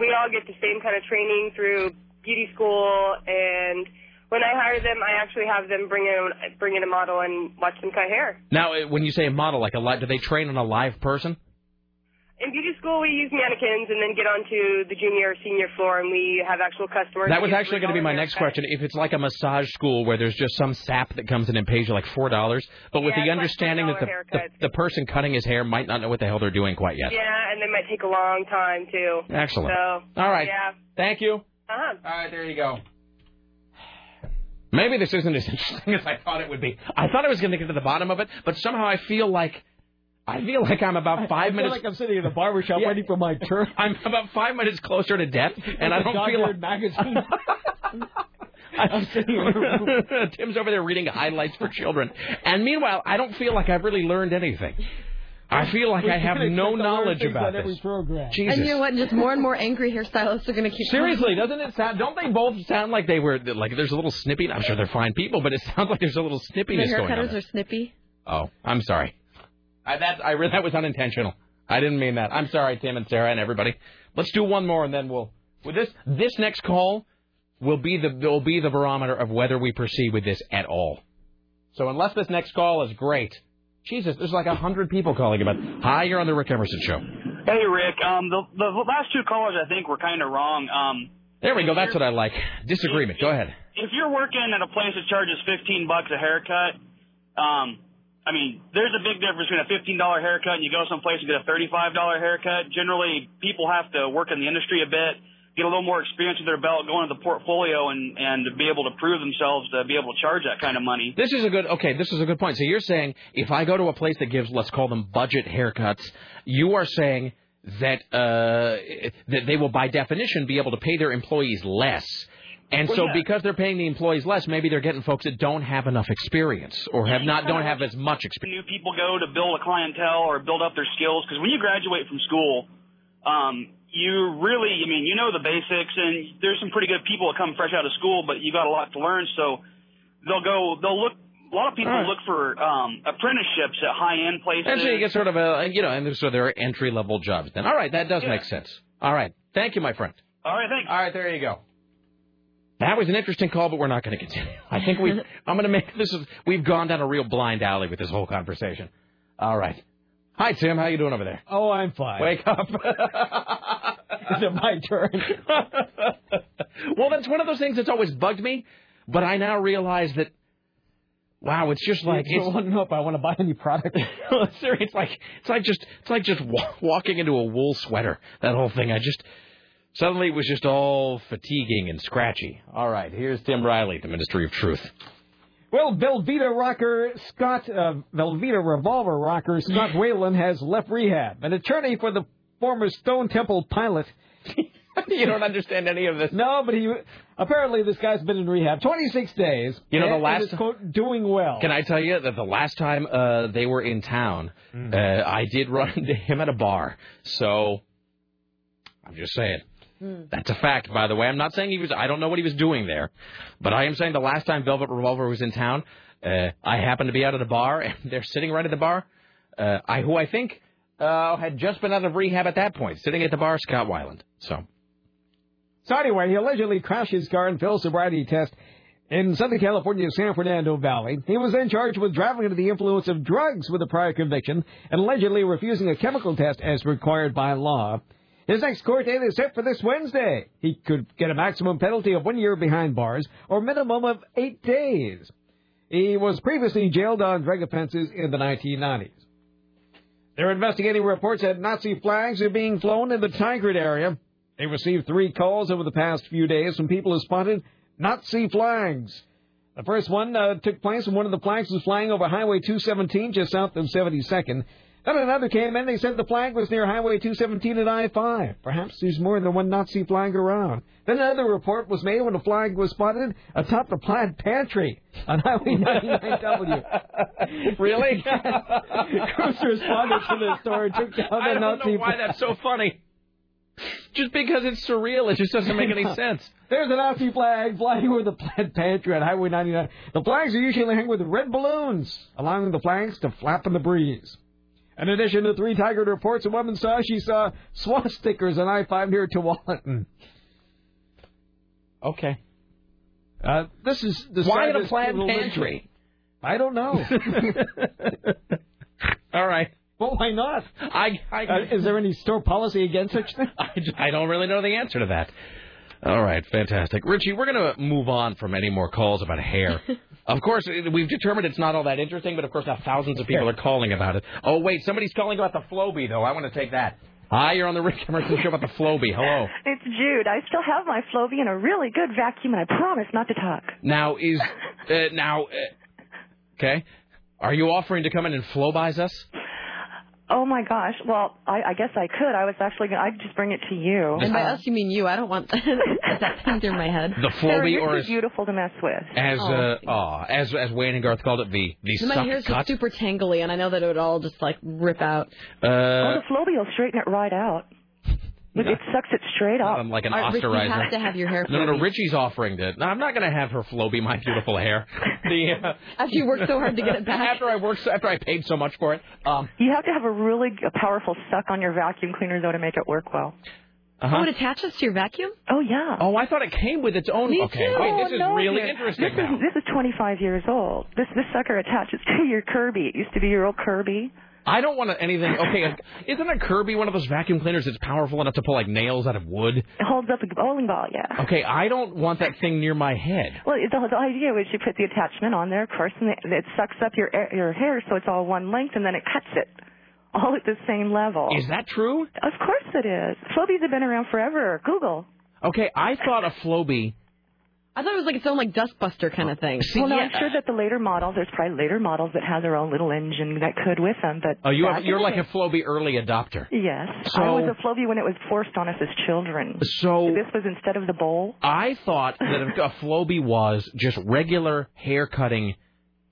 We all get the same kind of training through beauty school, and when I hire them, I actually have them bring in bring in a model and watch them cut hair. Now, when you say a model, like a live, do they train on a live person? In beauty school, we use mannequins and then get onto the junior or senior floor, and we have actual customers. That was actually going to be my next question. If it's like a massage school where there's just some sap that comes in and pays you like four dollars, but with yeah, the understanding that the, the, the person cutting his hair might not know what the hell they're doing quite yet. Yeah, and it might take a long time, too. Excellent. So, All right. Yeah. Thank you. Uh-huh. All right, there you go. Maybe this isn't as interesting as I thought it would be. I thought I was going to get to the bottom of it, but somehow I feel like... I feel like I'm about five I feel minutes... I like I'm sitting in a barbershop yeah. waiting for my turn. I'm about five minutes closer to death, and I don't feel like... magazine. I'm sitting in a room. Tim's over there reading highlights for children. And meanwhile, I don't feel like I've really learned anything. I feel like I have no knowledge about this. Jesus. And you know what? Just more and more angry hairstylists are going to keep. Seriously, doesn't it sound? Don't they both sound like they were like? There's a little snippy. I'm sure they're fine people, but it sounds like there's a little snippiness going on. The haircutters are snippy. Oh, I'm sorry. I, that I re- that was unintentional. I didn't mean that. I'm sorry, Tim and Sarah and everybody. Let's do one more, and then we'll. With this this next call will be the will be the barometer of whether we proceed with this at all. So unless this next call is great, Jesus, there's like a hundred people calling about. Hi, you're on the Rick Emerson Show. Hey, Rick. Um, the the last two callers I think were kind of wrong. Um, there we go. That's what I like. Disagreement. If, go ahead. If you're working at a place that charges fifteen bucks a haircut, um. I mean, there's a big difference between a fifteen dollars haircut and you go someplace and get a thirty-five dollars haircut. Generally, people have to work in the industry a bit get a little more experience with their belt, go into the portfolio, and, and to be able to prove themselves to be able to charge that kind of money. This is a good, okay, this is a good point. So you're saying if I go to a place that gives, let's call them budget haircuts, you are saying that uh, that they will by definition be able to pay their employees less. And well, so yeah. because they're paying the employees less, maybe they're getting folks that don't have enough experience or have not don't have as much experience. New people go to build a clientele or build up their skills, because when you graduate from school, um, you really, I mean, you know the basics, and there's some pretty good people that come fresh out of school, but you got a lot to learn. So they'll go, they'll look. A lot of people right. look for um, apprenticeships at high-end places. And so you get sort of a, you know, and so they're entry-level jobs then. All right, that does yeah. make sense. All right. Thank you, my friend. All right, thanks. All right, there you go. That was an interesting call, but we're not going to continue. I think we, I'm going to make this, is, we've gone down a real blind alley with this whole conversation. All right. Hi, Tim. How you doing over there? Oh, I'm fine. Wake up. Is it my turn? Well, that's one of those things that's always bugged me, but I now realize that, wow, it's just like I don't know if I want to buy any product. It's like it's like just it's like just walk, walking into a wool sweater. That whole thing, I just suddenly it was just all fatiguing and scratchy. All right, here's Tim Riley, the Ministry of Truth. Well, Velveeta rocker Scott uh, Velveeta revolver rocker Scott Whalen has left rehab. An attorney for the former Stone Temple Pilot. You don't understand any of this. No, but he apparently this guy's been in rehab twenty-six days. You know, the last is, quote, doing well. Can I tell you that the last time uh, they were in town, mm-hmm. uh, I did run into him at a bar. So I'm just saying mm. that's a fact. By the way, I'm not saying he was. I don't know what he was doing there, but I am saying the last time Velvet Revolver was in town, uh, I happened to be out at a bar, and they're sitting right at the bar. Uh, I who I think uh, had just been out of rehab at that point, sitting at the bar, Scott Weiland. So. So anyway, he allegedly crashed his car and failed sobriety test in Southern California's San Fernando Valley. He was then charged with traveling under the influence of drugs with a prior conviction and allegedly refusing a chemical test as required by law. His next court date is set for this Wednesday. He could get a maximum penalty of one year behind bars or a minimum of eight days. He was previously jailed on drug offenses in the nineteen nineties. They're investigating reports that Nazi flags are being flown in the Tigard area. They received three calls over the past few days from people who spotted Nazi flags. The first one uh, took place when one of the flags was flying over Highway two seventeen just south of seventy-second. Then another came in. They said the flag was near Highway two seventeen and I five. Perhaps there's more than one Nazi flag around. Then another report was made when a flag was spotted atop the Plaid Pantry on Highway ninety-nine W. Really? Cruz responded to this story and took down the Nazi flag. I don't Nazi know why flag. That's so funny. Just because it's surreal, it just doesn't make any sense. There's an Nazi flag flying over the Plaid Pantry on Highway ninety-nine. The flags are usually hung with red balloons, allowing the flags to flap in the breeze. In addition to three Tigard reports, a woman saw she saw swastikas on I five near Tualatin. Okay. Uh, this is the why the Plaid Pantry? I don't know. All right. Well, why not? I, I, uh, is there any store policy against such things? I, I don't really know the answer to that. All right, fantastic. Richie, we're going to move on from any more calls about hair. Of course, we've determined it's not all that interesting, but of course now thousands of people are calling about it. Oh, wait, somebody's calling about the Flowbee, though. I want to take that. Hi, you're on the Rick Emerson Show about the Flowbee. Hello. It's Jude. I still have my Flowbee in a really good vacuum, and I promise not to talk. Now, is... Uh, now... Uh, okay. Are you offering to come in and Flowbys us? Oh, my gosh. Well, I, I guess I could. I was actually going to... I'd just bring it to you. And by us, you mean you. I don't want that thing through my head. The Flowbee or... It's beautiful to mess with. As oh, uh, oh, as, as Wayne and Garth called it, the, the suck cut. My hair's just super tangly, and I know that it would all just, like, rip out. Uh, oh, the Flowbee will straighten it right out. Look, no. It sucks it straight up. I'm like an right, Richie, osterizer. You have to have your hair. No, no, no, Richie's offering that. No, I'm not going to have her Flowbee my beautiful hair. The, uh, after you worked so hard to get it back. After I worked, after I paid so much for it. Um, you have to have a really powerful suck on your vacuum cleaner, though, to make it work well. Uh-huh. Oh, it attaches to your vacume? Oh, yeah. Oh, I thought it came with its own. Me okay, too. Wait, this oh, is no, really here. Interesting. This now. Is this is twenty-five years old. This this sucker attaches to your Kirby. It used to be your old Kirby. I don't want anything... Okay, isn't a Kirby one of those vacuum cleaners that's powerful enough to pull, like, nails out of wood? It holds up a bowling ball, yeah. Okay, I don't want that thing near my head. Well, the, the idea was you put the attachment on there, of course, and it sucks up your your hair so it's all one length, and then it cuts it all at the same level. Is that true? Of course it is. Flowbees have been around forever. Google. Okay, I thought a Flowbee... I thought it was like its own like dustbuster kind of thing. Well, no, I'm sure that the later models, there's probably later models that have their own little engine that could with them. But oh, you have, you're like a Flowbee early adopter. Yes. So, I was a Flowbee when it was forced on us as children. So this was instead of the bowl. I thought that a Flowbee was just regular hair cutting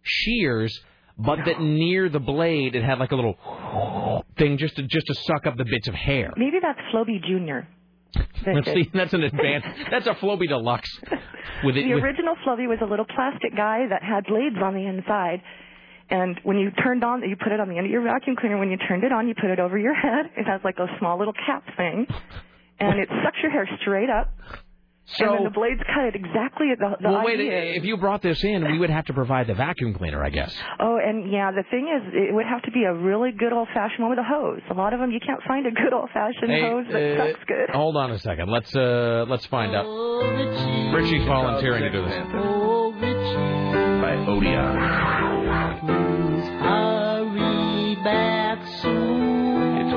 shears, but no. that near the blade it had like a little thing just to just to suck up the bits of hair. Maybe that's Flowbee Junior Let's see. That's an advanced. That's a Flowbee Deluxe. With it, the original with... Flowbee was a little plastic guy that had blades on the inside, and when you turned on, you put it on the end of your vacuum cleaner. When you turned it on, you put it over your head. It has like a small little cap thing, and it sucks your hair straight up. So, and then the blades cut it exactly at the, the well, wait, is. If you brought this in, we would have to provide the vacuum cleaner, I guess. Oh, and yeah, the thing is, it would have to be a really good old-fashioned one with a hose. A lot of them, you can't find a good old-fashioned hey, hose that uh, sucks good. Hold on a second. Let's uh, let's find out. Oh, Richie's volunteering to do this. Oh, Richie. By Odeon. Hurry back soon.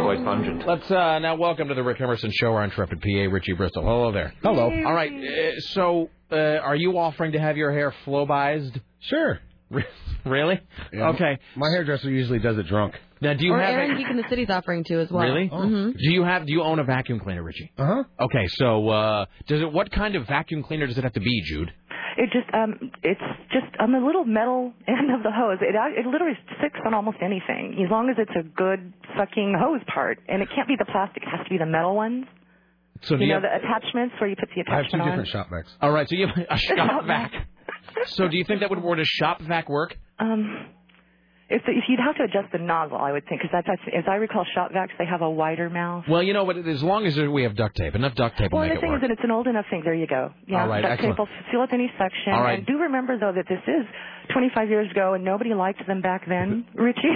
Quite pungent. Let's uh, now welcome to the Rick Emerson Show, our intrepid P A, Richie Bristol. Hello there. Hello. Hey. All right. Uh, so, uh, are you offering to have your hair flowbized? Sure. Really? Yeah. Okay. My hairdresser usually does it drunk. Now, do you or have? Aaron a... Geek in the City's offering to as well. Really? Oh. Mm-hmm. Do you have? Do you own a vacuum cleaner, Richie? Uh huh. Okay. So, uh, does it? What kind of vacuum cleaner does it have to be, Jude? It just um, it's just on the little metal end of the hose. It it literally sticks on almost anything as long as it's a good sucking hose part, and it can't be the plastic. It has to be the metal ones. So you know have... the attachments where you put the attachment on. I have two different on. Shop vacs. All right, so you have a shop vac. So do you think that would work? Does shop vac work? Um, if the, if you'd have to adjust the nozzle, I would think, because that's, that's as I recall, shop vacs they have a wider mouth. Well, you know what? As long as we have duct tape, enough duct tape will well, make it work. Well, the thing is, that it's an old enough thing. There you go. Yeah, all right, duct excellent. Tape will seal up any section. All right. And do remember though that this is twenty-five years ago, and nobody liked them back then, Richie.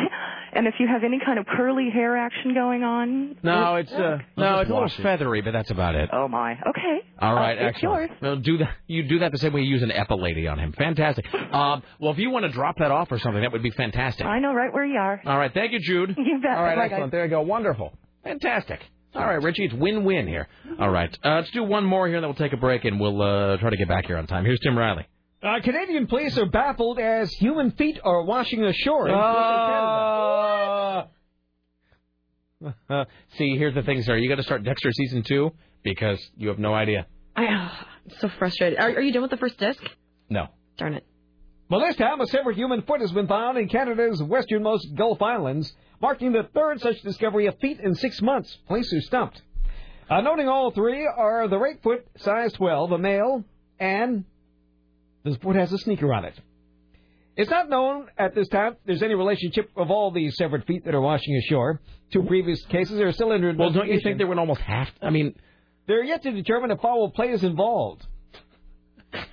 And if you have any kind of curly hair action going on, no, it's, it's uh, no, it's a little feathery, but that's about it. Oh my. Okay. All right, uh, excellent. It's yours. No, do that. You do that the same way you use an epilady on him. Fantastic. um, well, if you want to drop that off or something, that would be fantastic. I know right where you are. All right. Thank you, Jude. You bet. All right. Bye, excellent. Guys. There you go. Wonderful. Fantastic. All right, Richie. It's win-win here. All right. Uh, let's do one more here, and then we'll take a break, and we'll uh, try to get back here on time. Here's Tim Riley. Uh, Canadian police are baffled as human feet are washing ashore. Uh, uh, see, here's the thing, sir. You got to start Dexter Season two because you have no idea. I, uh, I'm so frustrated. Are, are you done with the first disc? No. Darn it. Well, this time, a severed human foot has been found in Canada's westernmost Gulf Islands, marking the third such discovery of feet in six months. Police are stumped. Uh, noting all three are the right foot, size twelve, a male, and this foot has a sneaker on it. It's not known at this time there's any relationship of all these severed feet that are washing ashore. Two previous cases are still under investigation. Well, don't you think there would almost have to? I mean, they're yet to determine if foul play is involved.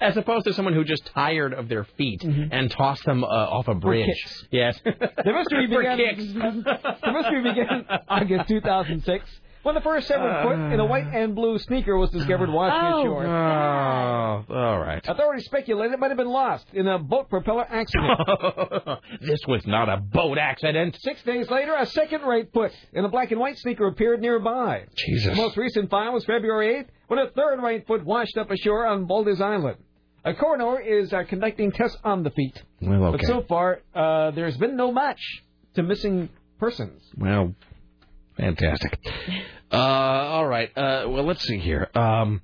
As opposed to someone who just tired of their feet mm-hmm. and tossed them uh, off a bridge. Yes. The mystery for began. Kicks. The mystery began August two thousand six when the first seven uh, foot in a white and blue sneaker was discovered washing oh, ashore. Oh, all right. Authorities speculate it might have been lost in a boat propeller accident. This was not a boat accident. Six days later, a second-rate foot in a black and white sneaker appeared nearby. Jesus. The most recent find was February eighth when a third-rate foot washed up ashore on Modest Island. A coroner is uh, conducting tests on the feet. Well, okay. But so far, uh, there's been no match to missing persons. Well, fantastic. Uh, all right. Uh, well, let's see here. Um,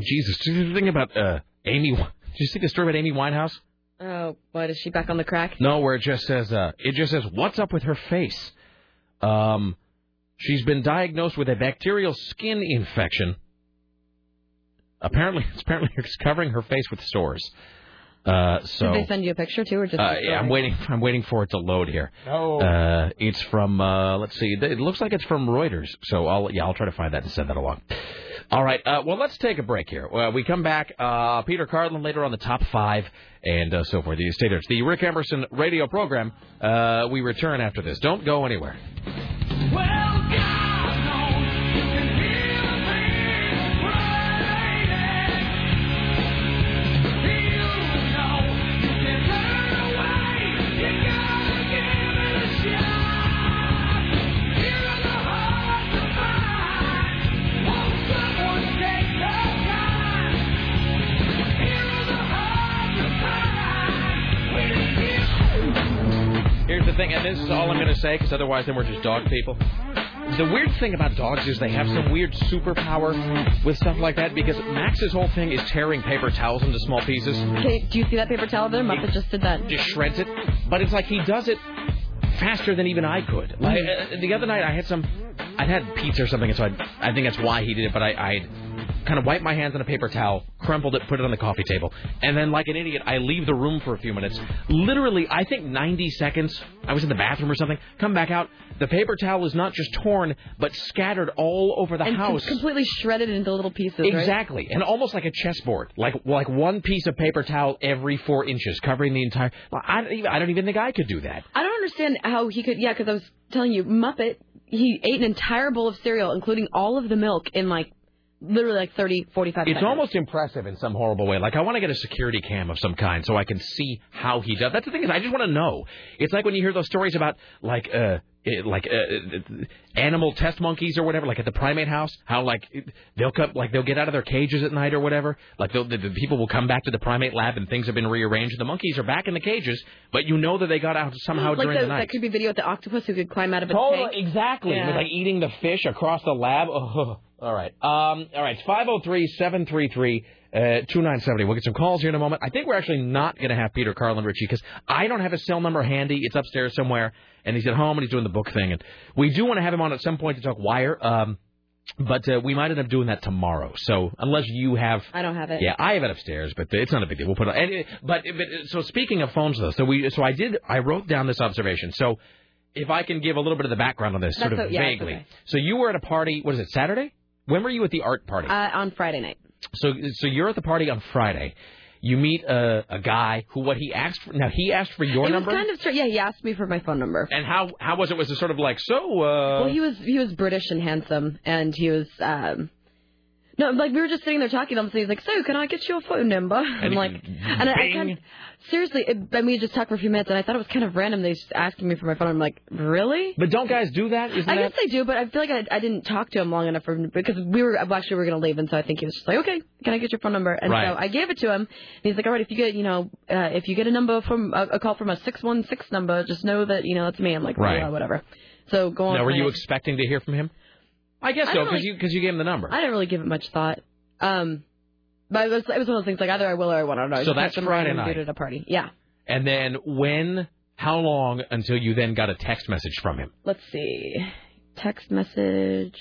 Jesus, did you think about uh, Amy? Did you see the story about Amy Winehouse? Oh, what is she back on the crack? No, where it just says uh, it just says what's up with her face. Um, she's been diagnosed with a bacterial skin infection. Apparently, it's apparently it's covering her face with sores. Uh, so, did they send you a picture too, or just? Uh, yeah, I'm waiting. I'm waiting for it to load here. Oh. Uh, it's from. Uh, let's see. It looks like it's from Reuters. So I'll yeah, I'll try to find that and send that along. All right. Uh, well, let's take a break here. Uh, we come back. Uh, Peter Carlin later on the top five and uh, so forth. You stay there. It's the Rick Emerson radio program. Uh, we return after this. Don't go anywhere. Well, God! Yeah! thing, and this is all I'm going to say, because otherwise then we're just dog people. The weird thing about dogs is they have some weird superpower with stuff like that, because Max's whole thing is tearing paper towels into small pieces. Okay, do you see that paper towel there? Muppet just did that. Just shreds it. But it's like he does it faster than even I could. Like uh, the other night I had some... I'd had pizza or something, and so I'd, I think that's why he did it, but I, I'd kind of wiped my hands on a paper towel, crumpled it, put it on the coffee table, and then, like an idiot, I leave the room for a few minutes. Literally, I think ninety seconds, I was in the bathroom or something, come back out, the paper towel is not just torn, but scattered all over the and house. And completely shredded into little pieces, exactly. right? Exactly, and almost like a chessboard, like like one piece of paper towel every four inches, covering the entire... Well, I, don't even, I don't even think I could do that. I don't understand how he could... Yeah, because I was telling you, Muppet... He ate an entire bowl of cereal, including all of the milk, in, like, literally, like, thirty, forty-five seconds. It's almost impressive in some horrible way. Like, I want to get a security cam of some kind so I can see how he does. That's the thing is, I just want to know. It's like when you hear those stories about, like, uh... like uh, animal test monkeys or whatever, like at the primate house, how like they'll come, like they'll get out of their cages at night or whatever. Like the, the people will come back to the primate lab and things have been rearranged. The monkeys are back in the cages, but you know that they got out somehow like during the, the night. That could be video with the octopus who could climb out of a oh, tank. Exactly, yeah. Like eating the fish across the lab. Oh, all right, um, all right. five oh three, seven three three Uh, two nine seventy We'll get some calls here in a moment. I think we're actually not going to have Peter, Carlin, Richie, because I don't have his cell number handy. It's upstairs somewhere, and he's at home, and he's doing the book thing. And we do want to have him on at some point to talk wire, um, but uh, we might end up doing that tomorrow. So unless you have... I don't have it. Yeah, I have it upstairs, but it's not a big deal. We'll put it on. And, but, but, so speaking of phones, though, so we so I did... I wrote down this observation. So if I can give a little bit of the background on this, that's sort of a, yeah, vaguely. Okay. So you were at a party, what is it, Saturday? When were you at the art party? Uh, on Friday night. So so you're at the party on Friday. You meet a, a guy who, what he asked for, now he asked for your it number? It was kind of, yeah, he asked me for my phone number. And how, how was it? Was it sort of like, so, uh... Well, he was he was British and handsome, and he was, um... No, like, we were just sitting there talking to him, and he's like, so, can I get your phone number? I'm like... Bing. And I, I kind of, seriously, it, and we just talked for a few minutes, and I thought it was kind of random. They just asked me for my phone number. I'm like, really? But don't guys do that? Isn't I that... guess they do, but I feel like I, I didn't talk to him long enough, for, because we were, well, actually, we were going to leave, and so I think he was just like, okay, can I get your phone number? And right. So I gave it to him, and he's like, all right, if you get, you know, uh, if you get a number from, a, a call from a six one six number, just know that, you know, it's me. I'm like, right. Well, whatever. So go on. Now, were you next... expecting to hear from him? I guess I so, because really, you because you gave him the number. I didn't really give it much thought, um, but it was it was one of those things like either I will or I won't. I don't know. So that's Friday night at a party, yeah. And then when? How long until you then got a text message from him? Let's see, text message.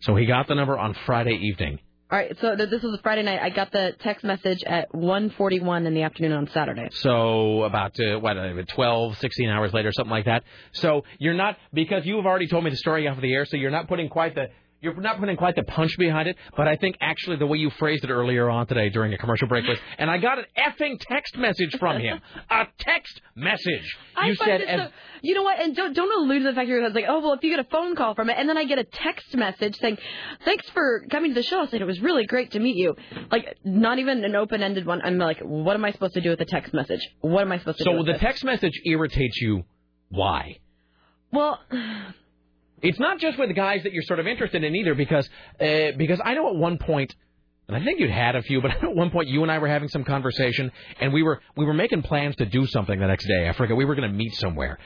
So he got the number on Friday evening. All right, so th- this was a Friday night. I got the text message at one forty-one in the afternoon on Saturday. So about, uh, what, twelve, sixteen hours later, something like that. So you're not, because you've already told me the story off the air, so you're not putting quite the, you're not putting quite the punch behind it, but I think actually the way you phrased it earlier on today during a commercial break was, and I got an effing text message from him. A text message. You I said, and, so, you know what, and don't don't allude to the fact that you're like, oh, well, if you get a phone call from it, and then I get a text message saying, thanks for coming to the show. I said, it was really great to meet you. Like, not even an open-ended one. I'm like, what am I supposed to do with a text message? What am I supposed to so do with So the this? Text message irritates you. Why? Well... It's not just with guys that you're sort of interested in either, because uh, because I know at one point, and I think you'd had a few, but I know at one point you and I were having some conversation, and we were we were making plans to do something the next day. I forget, we were going to meet somewhere,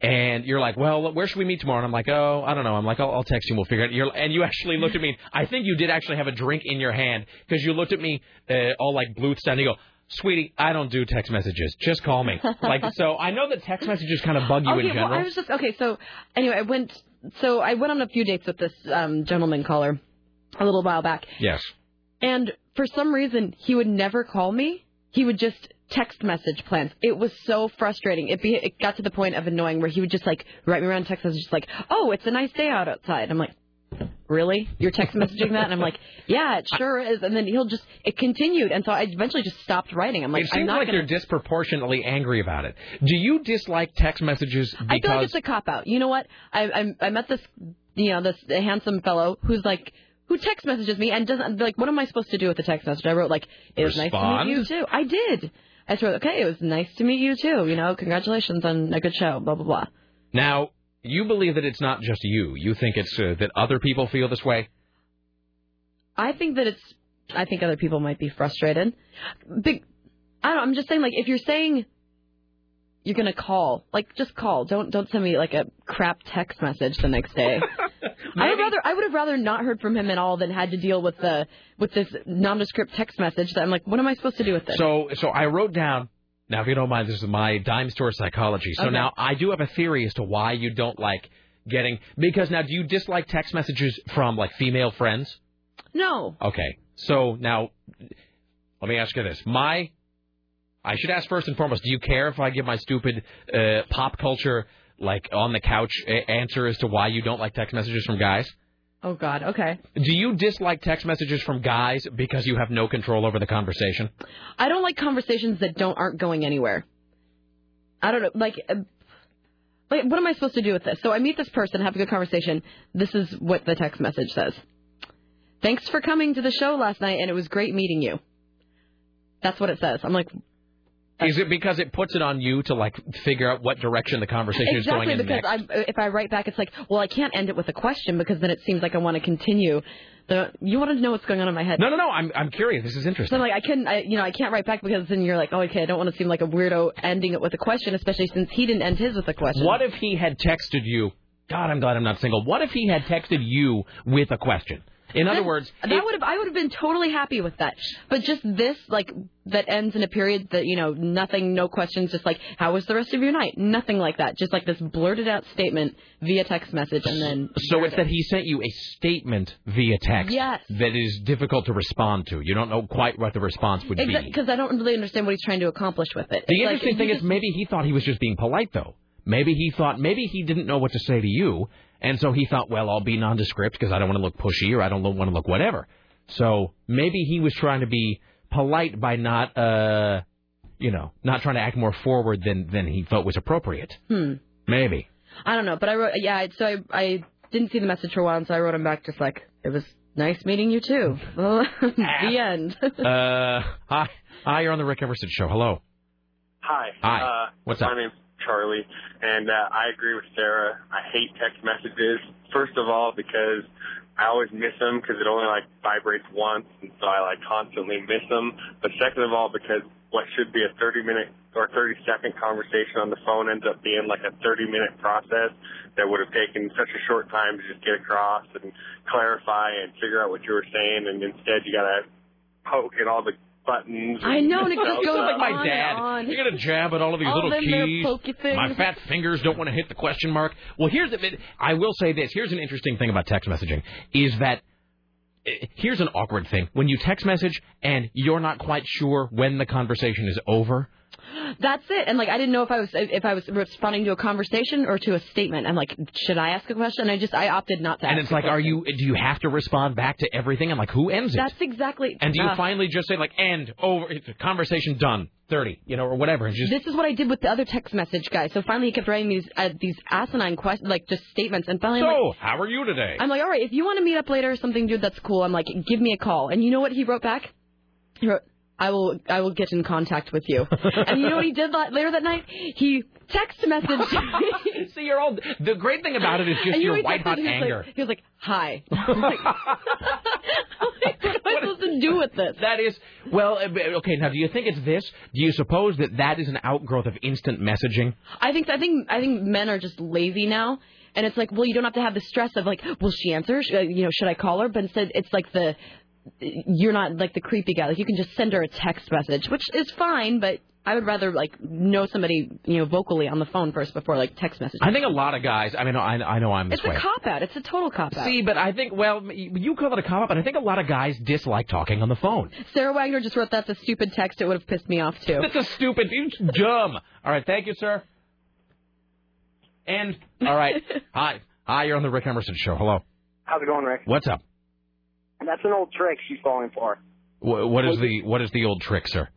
and you're like, well, where should we meet tomorrow? And I'm like, oh, I don't know. I'm like, I'll, I'll text you, we'll figure it out. You're, and you actually looked at me. I think you did actually have a drink in your hand, because you looked at me uh, all like Bluth style, and you go, sweetie, I don't do text messages. Just call me. Like, so I know that text messages kind of bug you okay, in general. Well, I was just, okay, so anyway, I went so I went on a few dates with this um, gentleman caller a little while back. Yes. And for some reason, he would never call me. He would just text message plans. It was so frustrating. It, be, it got to the point of annoying where he would just, like, write me around text messages like, oh, it's a nice day out outside. I'm like, really? You're text messaging that? And I'm like, yeah, it sure is. And then he'll just, it continued. And so I eventually just stopped writing. I'm like, it seems I'm not like gonna... you're disproportionately angry about it. Do you dislike text messages because... I feel like it's a cop-out. You know what? I, I, I met this, you know, this handsome fellow who's like, who text messages me and doesn't, like, what am I supposed to do with the text message? I wrote, like, it was Respond. nice to meet you, too. I did. I wrote, okay, it was nice to meet you, too. You know, congratulations on a good show, blah, blah, blah. Now... You believe that it's not just you. You think it's uh, that other people feel this way? I think that it's... I think other people might be frustrated. Big, I don't know. I'm just saying, like, if you're saying... you're going to call. Like, just call. Don't don't send me, like, a crap text message the next day. I would rather I would have rather not heard from him at all than had to deal with the with this nondescript text message that I'm like, what am I supposed to do with this? So so I wrote down, now, if you don't mind, this is my dime store psychology. So okay. Now I do have a theory as to why you don't like getting, because now do you dislike text messages from, like, female friends? No. Okay. So now let me ask you this. My... I should ask first and foremost, do you care if I give my stupid uh, pop culture, like, on the couch a- answer as to why you don't like text messages from guys? Oh, God. Okay. Do you dislike text messages from guys because you have no control over the conversation? I don't like conversations that don't aren't going anywhere. I don't know. Like, like, what am I supposed to do with this? So I meet this person, have a good conversation. This is what the text message says. Thanks for coming to the show last night, and it was great meeting you. That's what it says. I'm like... Is it because it puts it on you to, like, figure out what direction the conversation exactly is going in next? Exactly, because if I write back, it's like, well, I can't end it with a question because then it seems like I want to continue. The You want to know what's going on in my head. No, no, no, I'm I'm curious. This is interesting. So, like, I couldn't, I, you know, I can't write back because then you're like, oh, okay, I don't want to seem like a weirdo ending it with a question, especially since he didn't end his with a question. What if he had texted you, God, I'm glad I'm not single, what if he had texted you with a question? In other that, words, that it, would have, I would have been totally happy with that. But just this, like, that ends in a period that, you know, nothing, no questions, just like, how was the rest of your night? Nothing like that. Just like this blurted out statement via text message and then... So it's it. that he sent you a statement via text yes. that is difficult to respond to. You don't know quite what the response would exactly, be. Because I don't really understand what he's trying to accomplish with it. The it's interesting like, thing just, is maybe he thought he was just being polite, though. Maybe he thought, maybe he didn't know what to say to you. And so he thought, well, I'll be nondescript because I don't want to look pushy or I don't want to look whatever. So maybe he was trying to be polite by not, uh, you know, not trying to act more forward than, than he felt was appropriate. Hmm. Maybe. I don't know. But I wrote, yeah, so I, I didn't see the message for a while, and so I wrote him back just like, it was nice meeting you, too. Well, the end. uh, hi. Hi, you're on the Rick Emerson Show. Hello. Hi. Hi. Uh, What's up? My name's Charlie, and uh, I agree with Sarah. I hate text messages, first of all, because I always miss them because it only, like, vibrates once, and so I, like, constantly miss them. But second of all, because what should be a thirty-minute or thirty-second conversation on the phone ends up being, like, a thirty-minute process that would have taken such a short time to just get across and clarify and figure out what you were saying, and instead you got to poke at all the buttons. I know, and it just goes like my dad. You're going to jab at all of these all little keys. My fat fingers don't want to hit the question mark. Well, here's the bit. I will say this. Here's an interesting thing about text messaging is that here's an awkward thing. When you text message and you're not quite sure when the conversation is over. That's it. And, like, I didn't know if I was if I was responding to a conversation or to a statement. I'm like, should I ask a question? I just I opted not to ask. And it's like, are you do you have to respond back to everything? I'm like, who ends it? That's exactly. And do you finally just say, like, end, over, conversation done, thirty, you know, or whatever? And just... This is what I did with the other text message guy. So finally he kept writing these uh, these asinine questions, like, just statements. And finally, so, I'm like, how are you today? I'm like, all right, if you want to meet up later or something, dude, that's cool. I'm like, give me a call. And you know what he wrote back? He wrote, I will I will get in contact with you. And you know what he did that, later that night? He text messaged me. See, you're all... The great thing about it is just your white-hot anger. Like, he was like, hi. I was like, what am I supposed to do with this? That is... Well, okay, now, do you think it's this? Do you suppose that that is an outgrowth of instant messaging? I think I think, I think men are just lazy now. And it's like, well, you don't have to have the stress of, like, will she answer? You know, should I call her? But instead, it's like the... You're not, like, the creepy guy. Like, you can just send her a text message, which is fine, but I would rather, like, know somebody, you know, vocally on the phone first before, like, text message. I think a lot of guys, I mean, I, I know I'm this way. It's a cop-out. It's a total cop-out. See, but I think, well, you call it a cop-out, but I think a lot of guys dislike talking on the phone. Sarah Wagner just wrote, that's a stupid text. It would have pissed me off, too. That's a stupid, you're dumb. All right, thank you, sir. And, all right, hi. Hi, you're on the Rick Emerson Show. Hello. How's it going, Rick? What's up? That's an old trick she's falling for. What is the what is the old trick, sir?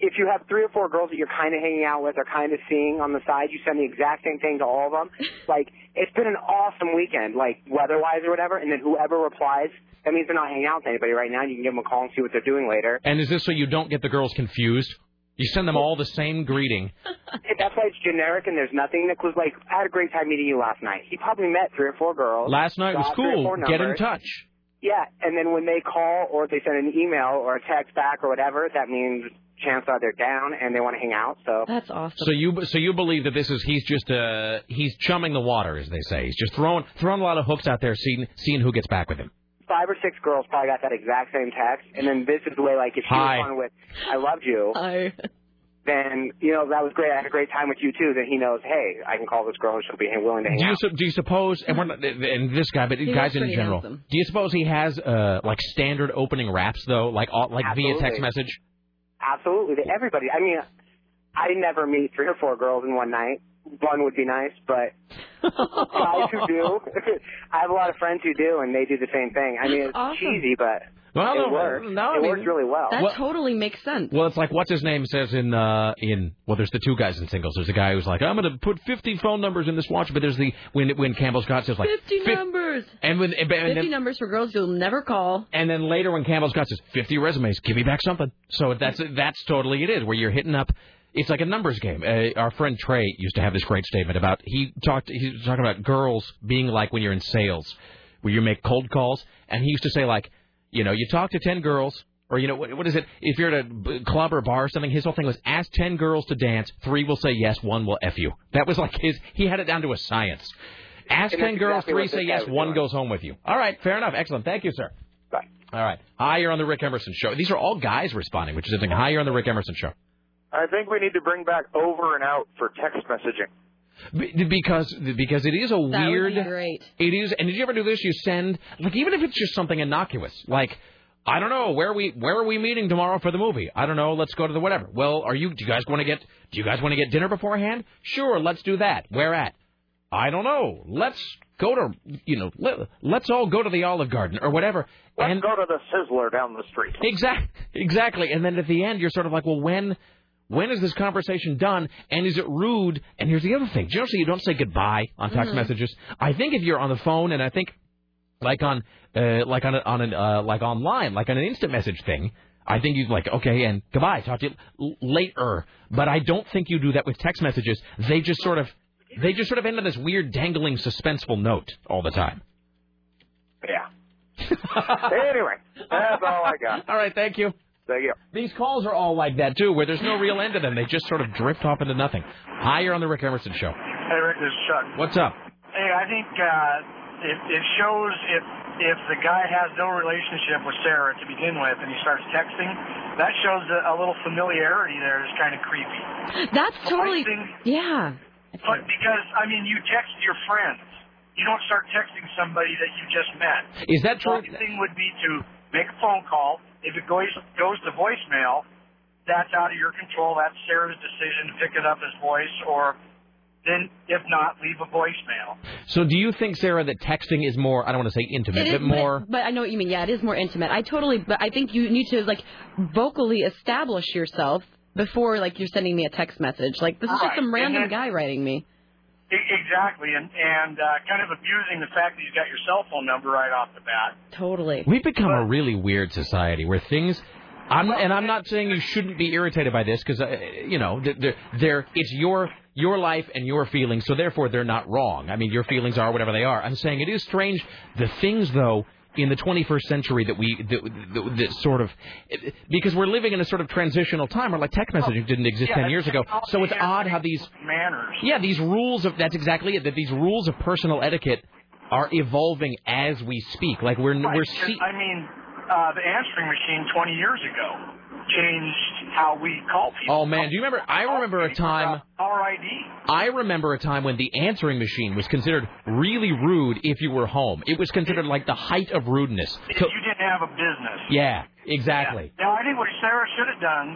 If you have three or four girls that you're kind of hanging out with or kind of seeing on the side, you send the exact same thing to all of them. Like, it's been an awesome weekend, like, weather-wise or whatever, and then whoever replies, that means they're not hanging out with anybody right now. You can give them a call and see what they're doing later. And is this so you don't get the girls confused? You send them all the same greeting. That's why it's generic and there's nothing. Nick was like, I had a great time meeting you last night. He probably met three or four girls. Last night was cool. Get in touch. Yeah, and then when they call or they send an email or a text back or whatever, that means chances are they're down and they want to hang out. So that's awesome. So you so you believe that this is he's just uh he's chumming the water, as they say. He's just throwing throwing a lot of hooks out there, seeing seeing who gets back with him. Five or six girls probably got that exact same text, and then this is the way, like, if she was on with "I loved you," Hi. then, you know, that was great. I had a great time with you too. Then he knows, hey, I can call this girl and she'll be willing to hang do out. You, do you suppose? And we're not, and this guy, but he guys in general. Handsome. Do you suppose he has uh, like standard opening raps though, like all, like Absolutely. via text message? Absolutely, to everybody. I mean, I never meet three or four girls in one night. One would be nice, but guys who do, I have a lot of friends who do, and they do the same thing. I mean, it's awesome. cheesy, but well, it works. No, it I mean, works really well. That well, totally makes sense. Well, it's like what's his name says in uh, in well, there's the two guys in Singles. There's a guy who's like, I'm going to put fifty phone numbers in this watch, but there's the when when Campbell Scott says like fifty numbers, and when and, and fifty then, numbers for girls you'll never call, and then later when Campbell Scott says fifty resumes, give me back something. So that's that's totally it is where you're hitting up. It's like a numbers game. Uh, our friend Trey used to have this great statement about he talked. He was talking about girls being like when you're in sales, where you make cold calls, and he used to say like, you know, you talk to ten girls, or you know, what, what is it? If you're at a club or bar or something, his whole thing was ask ten girls to dance, three will say yes, one will f you. That was like his. He had it down to a science. Ask ten girls, three say yes, one goes home with you. All right, fair enough, excellent. Thank you, sir. Bye. All right. Hi, you're on the Rick Emerson Show. These are all guys responding, which is the thing. Hi, you're on the Rick Emerson Show. I think we need to bring back over and out for text messaging. Be- because because it is a that weird... That would be great. It is, and did you ever do this? You send, like, even if it's just something innocuous, like, I don't know, where are we where are we meeting tomorrow for the movie? I don't know, let's go to the whatever. Well, are you, do you guys want to get, do you guys want to get dinner beforehand? Sure, let's do that. Where at? I don't know. Let's go to, you know, let, let's all go to the Olive Garden or whatever. Let's and, go to the Sizzler down the street. Exactly, exactly. And then at the end, you're sort of like, well, when... When is this conversation done, and is it rude? And here's the other thing. Generally, you don't say goodbye on text mm-hmm. messages. I think if you're on the phone, and I think like on uh, like on a, on an, uh, like online, like on an instant message thing, I think you'd like, okay, and goodbye, talk to you later. But I don't think you do that with text messages. They just sort of they just sort of end on this weird, dangling, suspenseful note all the time. Yeah. Anyway, that's all I got. All right, thank you. Thank you. These calls are all like that, too, where there's no real end to them. They just sort of drift off into nothing. Hi, you're on the Rick Emerson Show. Hey, Rick, this is Chuck. What's up? Hey, I think uh, it, it shows if if the guy has no relationship with Sarah to begin with and he starts texting, that shows a, a little familiarity there is kind of creepy. That's totally, texting, yeah. But because, I mean, you text your friends. You don't start texting somebody that you just met. Is that true? The only thing would be to make a phone call. If it goes goes to voicemail, that's out of your control. That's Sarah's decision to pick it up as voice, or then, if not, leave a voicemail. So do you think, Sarah, that texting is more, I don't want to say intimate, is, but more... But, but I know what you mean. Yeah, it is more intimate. I totally... But I think you need to, like, vocally establish yourself before, like, you're sending me a text message. Like, this is just right. some random then, guy writing me. Exactly, and, and uh, kind of abusing the fact that he's got your cell phone number right off the bat. Totally. We've become but, a really weird society where things, I'm, well, and I'm not saying you shouldn't be irritated by this because, uh, you know, they're, they're, it's your your life and your feelings, so therefore they're not wrong. I mean, your feelings are whatever they are. I'm saying it is strange. The things, though, in the twenty-first century that we, that, that, that sort of, because we're living in a sort of transitional time where, like, text messaging didn't exist yeah, ten years ago. So it's odd how these manners. Yeah, these rules of, that's exactly it, that these rules of personal etiquette are evolving as we speak. Like, we're, right, we're see- I mean, uh, the answering machine twenty years ago changed how we call people. Oh, man, do you remember, I remember a time, R I D. I remember a time when the answering machine was considered really rude if you were home. It was considered like the height of rudeness. If so, you didn't have a business. Yeah, exactly. Yeah. Now, I think what Sarah should have done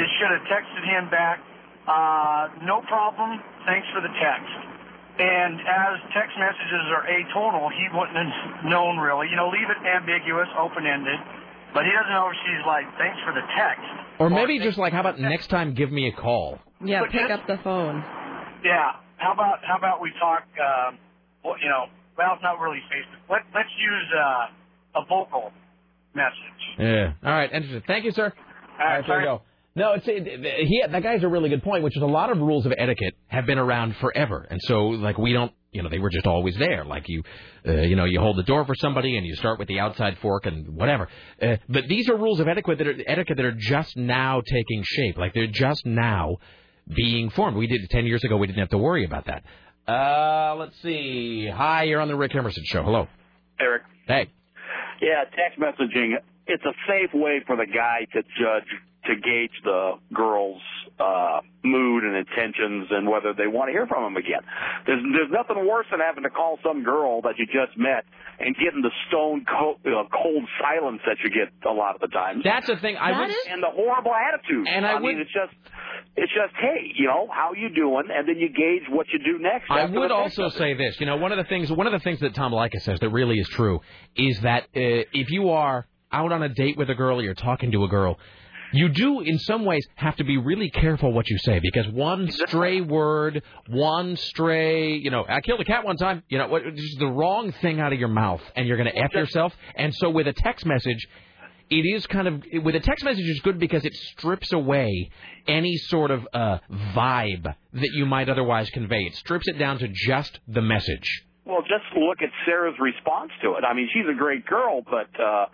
is should have texted him back, uh, no problem, thanks for the text. And as text messages are atonal, he wouldn't have known really. You know, leave it ambiguous, open-ended. But he doesn't know if she's like, thanks for the text. Or maybe or just like, how about next time give me a call? Yeah, but pick just, up the phone. Yeah. How about how about we talk, um, well, you know, well, it's not really Facebook. Let, let's use uh, a vocal message. Yeah. All right. Interesting. Thank you, sir. All right. All right there we go. No, it's it, it, he. That guy's a really good point, which is a lot of rules of etiquette have been around forever, and so like we don't, you know, they were just always there. Like you, uh, you know, you hold the door for somebody and you start with the outside fork and whatever. Uh, but these are rules of etiquette that are etiquette that are just now taking shape. Like they're just now being formed. We did ten years ago. We didn't have to worry about that. Uh, let's see. Hi, you're on the Rick Emerson Show. Hello, Eric. Hey. Yeah, text messaging. It's a safe way for the guy to judge. To gauge the girl's uh, mood and intentions and whether they want to hear from him again. There's there's nothing worse than having to call some girl that you just met and getting the stone cold, uh, cold silence that you get a lot of the times. That's the thing. I that would, is... And the horrible attitude. And I, I mean, would... it's just, it's just, hey, you know, how you doing? And then you gauge what you do next. I would also say this. You know, one of the things, one of the things that Tom Leica says that really is true is that uh, if you are out on a date with a girl or you're talking to a girl, you do, in some ways, have to be really careful what you say, because one stray word, one stray, you know, I killed a cat one time, you know, what, just the wrong thing out of your mouth, and you're going to F yourself. And so with a text message, it is kind of, with a text message, it's good because it strips away any sort of uh, vibe that you might otherwise convey. It strips it down to just the message. Well, just look at Sarah's response to it. I mean, she's a great girl, but... Uh...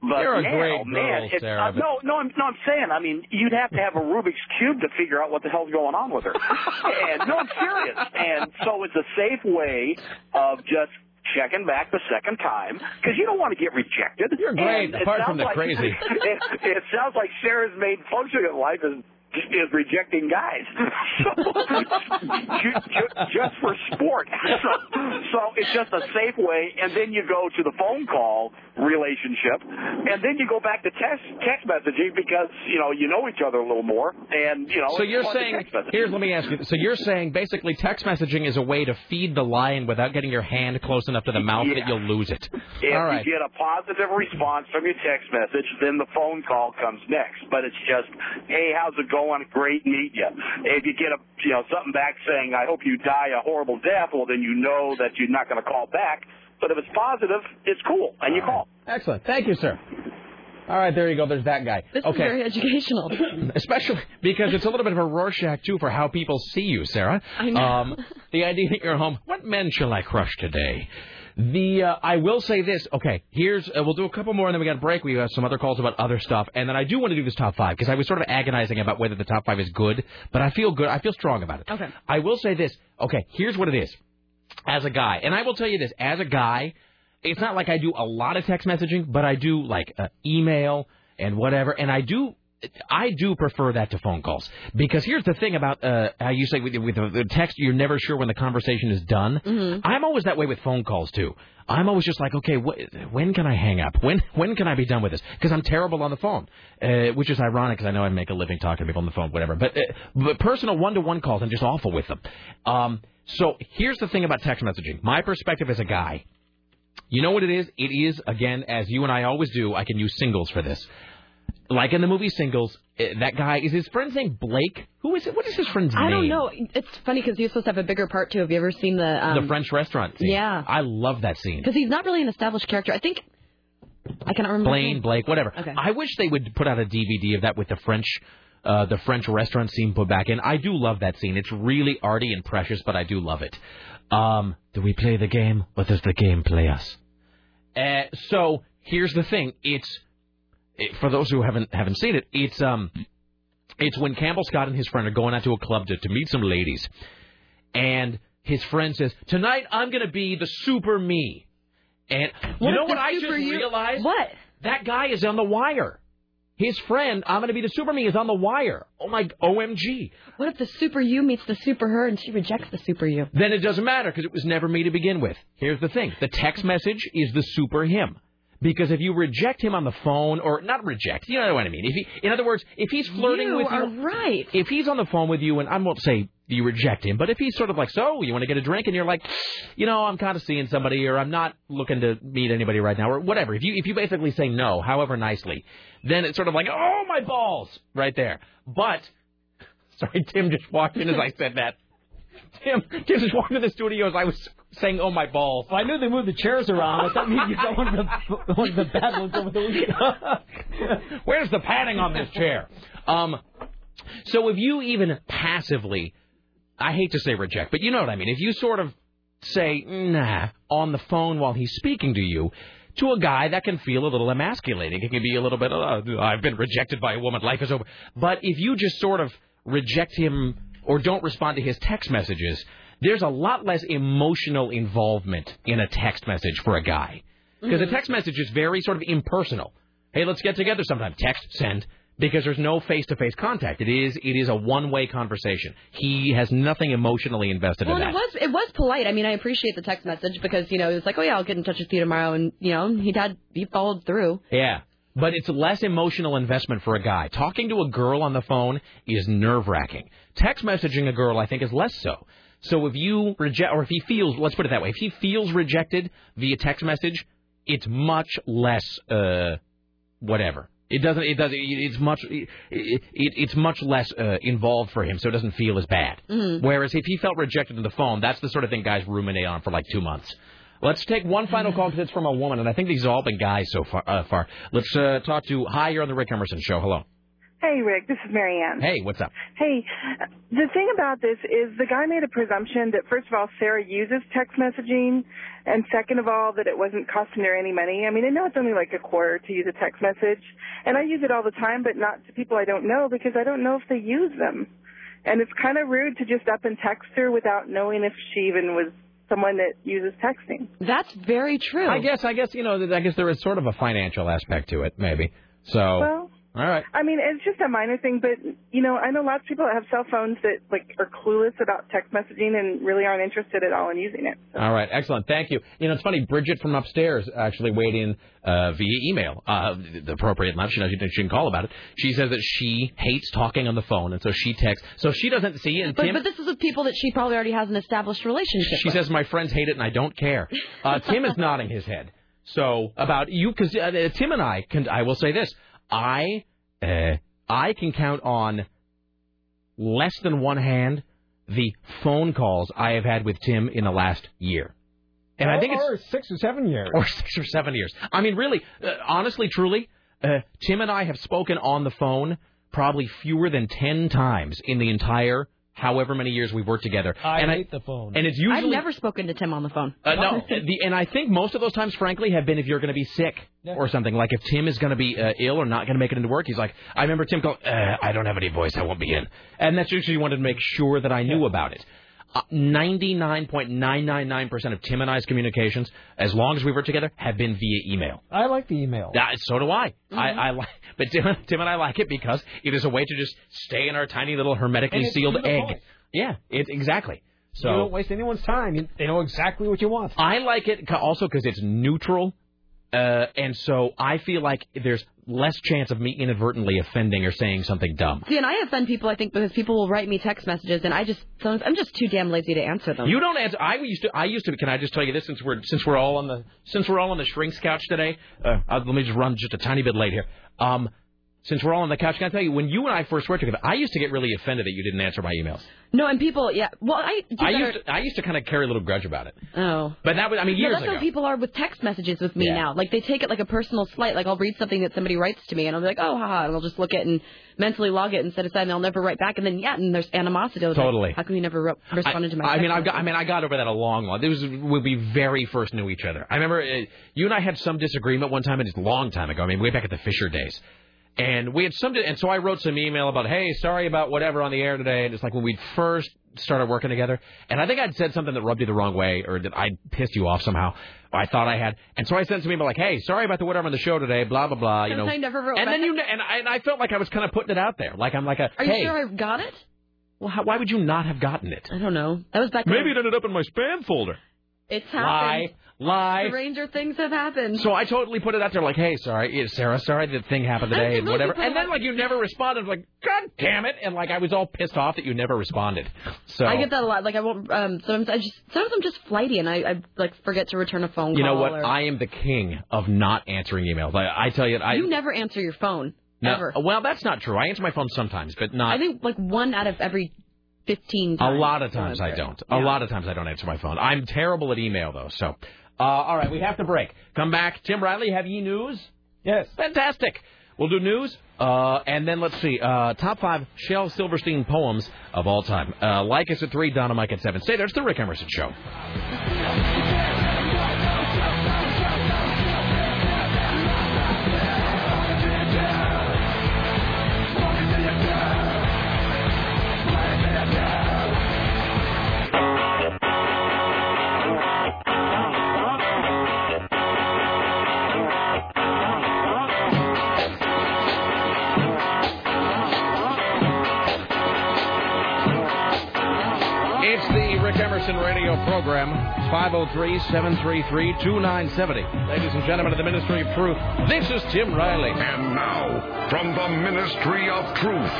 But You're a now, great girl, man, it, Sarah. Uh, but... No, no, I'm, no, I'm saying, I mean, you'd have to have a Rubik's Cube to figure out what the hell's going on with her. And, no, I'm serious. And so it's a safe way of just checking back the second time, because you don't want to get rejected. You're great, and apart from the like, crazy. It, it sounds like Sarah's main function in life is... is rejecting guys. So, ju- ju- just for sport. So, so it's just a safe way, and then you go to the phone call relationship, and then you go back to text text messaging because, you know, you know each other a little more, and, you know. So you're saying, here's, let me ask you, so you're saying basically text messaging is a way to feed the lion without getting your hand close enough to the mouth yeah. that you'll lose it. If All right. you get a positive response from your text message, then the phone call comes next, but it's just, hey, how's it going? Want a great meet you. If you get a you know something back saying I hope you die a horrible death, well then you know that you're not going to call back. But if it's positive, it's cool, and you call. Excellent. Thank you, sir. All right, there you go. There's that guy. This okay. is very educational. Especially because it's a little bit of a Rorschach, too, for how people see you, Sarah. I know. Um, the idea that you're home, what men shall I crush today? The uh, I will say this. Okay, here's uh, we'll do a couple more, and then we got a break. We have some other calls about other stuff, and then I do want to do this top five because I was sort of agonizing about whether the top five is good, but I feel good. I feel strong about it. Okay. I will say this. Okay, here's what it is. As a guy, and I will tell you this, as a guy, it's not like I do a lot of text messaging, but I do like uh, email and whatever, and I do. I do prefer that to phone calls, because here's the thing about uh, how you say with, with the text, you're never sure when the conversation is done. Mm-hmm. I'm always that way with phone calls, too. I'm always just like, okay, wh- when can I hang up? When when can I be done with this? Because I'm terrible on the phone, uh, which is ironic because I know I make a living talking to people on the phone, whatever. But, uh, but personal one-to-one calls, I'm just awful with them. Um, so here's the thing about text messaging. My perspective as a guy, you know what it is? It is, again, as you and I always do, I can use singles for this. Like in the movie Singles, that guy, is his friend's name Blake? Who is it? What is his friend's name? I don't know. It's funny because he was supposed to have a bigger part, too. Have you ever seen the... Um, the French restaurant scene? Yeah. I love that scene. Because he's not really an established character. I think... I cannot remember. Blaine, Blake, whatever. Okay. I wish they would put out a D V D of that with the French... Uh, the French restaurant scene put back in. I do love that scene. It's really arty and precious, but I do love it. Um, do we play the game, or does the game play us? Uh, so, here's the thing. It's... For those who haven't haven't seen it, it's um, it's when Campbell Scott and his friend are going out to a club to, to meet some ladies, and his friend says, "Tonight I'm going to be the super me." And what you know what I just you? realized? What? That guy is on The Wire. His friend, "I'm going to be the super me," is on The Wire. Oh my, O M G! What if the super you meets the super her and she rejects the super you? Then it doesn't matter because it was never me to begin with. Here's the thing: the text message is the super him. Because if you reject him on the phone, or not reject, you know what I mean. If he, in other words, if he's flirting you with you, are right. If he's on the phone with you, and I won't say you reject him, but if he's sort of like, so you want to get a drink, and you're like, you know, I'm kind of seeing somebody, or I'm not looking to meet anybody right now, or whatever. If you if you basically say no, however nicely, then it's sort of like, oh my balls, right there. But sorry, Tim just walked in as I said that. Tim, Tim just walked into the studio as I was saying, oh, my balls. Well, I knew they moved the chairs around. But that means you got one of the, one of the bad ones over the weekend. Where's the padding on this chair? Um, So if you even passively, I hate to say reject, but you know what I mean, if you sort of say, nah, on the phone while he's speaking to you, to a guy, that can feel a little emasculating. It can be a little bit, oh, I've been rejected by a woman, life is over. But if you just sort of reject him or don't respond to his text messages, there's a lot less emotional involvement in a text message for a guy. Because mm-hmm. a text message is very sort of impersonal. Hey, let's get together sometime. Text, send. Because there's no face-to-face contact. It is it is a one-way conversation. He has nothing emotionally invested well, in that. Well, it was it was polite. I mean, I appreciate the text message because, you know, it was like, oh, yeah, I'll get in touch with you tomorrow. And, you know, he had he followed through. Yeah. But it's less emotional investment for a guy. Talking to a girl on the phone is nerve-wracking. Text messaging a girl, I think, is less so. So if you reject, or if he feels, let's put it that way, if he feels rejected via text message, it's much less, uh, whatever. It doesn't. It doesn't. It's much. It, it, it's much less uh, involved for him, so it doesn't feel as bad. Mm-hmm. Whereas if he felt rejected on the phone, that's the sort of thing guys ruminate on for like two months. Let's take one final call because it's from a woman, and I think these have all been guys so far. Uh, far. Let's uh, talk to. Hi, you're on the Rick Emerson Show. Hello. Hey, Rick. This is Marianne. Hey, what's up? Hey, the thing about this is the guy made a presumption that, first of all, Sarah uses text messaging, and second of all, that it wasn't costing her any money. I mean, I know it's only like a quarter to use a text message, and I use it all the time, but not to people I don't know because I don't know if they use them. And it's kind of rude to just up and text her without knowing if she even was someone that uses texting. That's very true. I guess, I guess, you know, I guess there is sort of a financial aspect to it, maybe. So. Well, all right. I mean, it's just a minor thing, but, you know, I know lots of people that have cell phones that, like, are clueless about text messaging and really aren't interested at all in using it. So. All right. Excellent. Thank you. You know, it's funny. Bridget from upstairs actually weighed in uh, via email, uh, the appropriate enough. She, she didn't call about it. She says that she hates talking on the phone, and so she texts. So she doesn't see it. But, Tim, but this is with people that she probably already has an established relationship she with. She says, my friends hate it, and I don't care. Uh, Tim is nodding his head. So about you, because uh, Tim and I, can, I will say this. I uh, I can count on less than one hand the phone calls I have had with Tim in the last year. And or, I think it's or six or seven years. Or six or seven years. I mean, really, uh, honestly, truly, uh, Tim and I have spoken on the phone probably fewer than ten times in the entire however many years we've worked together. I and hate I, the phone. And it's usually, I've never spoken to Tim on the phone. Uh, no, the, and I think most of those times, frankly, have been if you're going to be sick yeah. or something. Like if Tim is going to be uh, ill or not going to make it into work, he's like, I remember Tim going, uh, I don't have any voice, I won't be in. And that's usually wanted to make sure that I knew yeah. about it. Uh, ninety-nine point nine nine nine percent of Tim and I's communications, as long as we were together, have been via email. I like the email. Uh, so do I. Mm-hmm. I, I like, but Tim, Tim and I like it because it is a way to just stay in our tiny little hermetically sealed egg. Voice. Yeah, it, exactly. So you don't waste anyone's time. You, they know exactly what you want. I like it also because it's neutral, uh, and so I feel like there's less chance of me inadvertently offending or saying something dumb. See, and I offend people, I think, because people will write me text messages, and I just I'm just too damn lazy to answer them. You don't answer. I used to. I used to. Can I just tell you this? Since we're since we're all on the since we're all on the shrink's couch today, uh, let me just run just a tiny bit late here. Um, since we're all on the couch, can I tell you when you and I first worked together, I used to get really offended that you didn't answer my emails. No, and people, yeah. Well, I I used to, I used to kind of carry a little grudge about it. Oh, but that was I mean years ago. That's how people are with text messages with me yeah. now. Like they take it like a personal slight. Like I'll read something that somebody writes to me, and I'll be like, oh, haha, and I'll just look at it and mentally log it and set aside, and I'll never write back. And then yeah, and there's animosity. Totally. Like, how come you never wrote, responded I, to my? I mean, I got I mean I got over that a long one. It was when we very first knew each other. I remember uh, you and I had some disagreement one time, and it's a long time ago. I mean, way back at the Fisher days. And we had some, and so I wrote some email about, hey, sorry about whatever on the air today. And it's like when we first started working together. And I think I'd said something that rubbed you the wrong way or that I pissed you off somehow. I thought I had. And so I sent some email like, hey, sorry about the whatever on the show today, blah, blah, blah. You know. I never wrote and then you and I, and I felt like I was kind of putting it out there. Like I'm like a, Are hey. you sure I've got it? Well, how, why would you not have gotten it? I don't know. That was back then. Maybe it ended up in my spam folder. It's happened. Lie. Lie. Stranger things have happened. So I totally put it out there like, hey, sorry, Sarah, sorry the thing happened today and whatever. And then, like, you never responded. I'm like, God damn it. And, like, I was all pissed off that you never responded. So I get that a lot. Like, I won't, um, sometimes I just, sometimes I'm just flighty and I, I like, forget to return a phone call. You know what? Or... I am the king of not answering emails. I, I tell you. I, you never answer your phone. No, ever. Well, that's not true. I answer my phone sometimes, but not. I think, like, one out of every... fifteen times. A lot of times I don't. Yeah. A lot of times I don't answer my phone. I'm terrible at email, though. So, uh, all right, we have to break. Come back. Tim Riley, have ye news? Yes. Fantastic. We'll do news, uh, and then let's see, uh, top five Shel Silverstein poems of all time. Uh, like us at three, Donna Mike at seven. Stay there. It's the Rick Emerson Show. Radio program, five oh three, seven three three, two nine seven oh. Ladies and gentlemen of the Ministry of Truth, this is Tim Riley. And now, from the Ministry of Truth,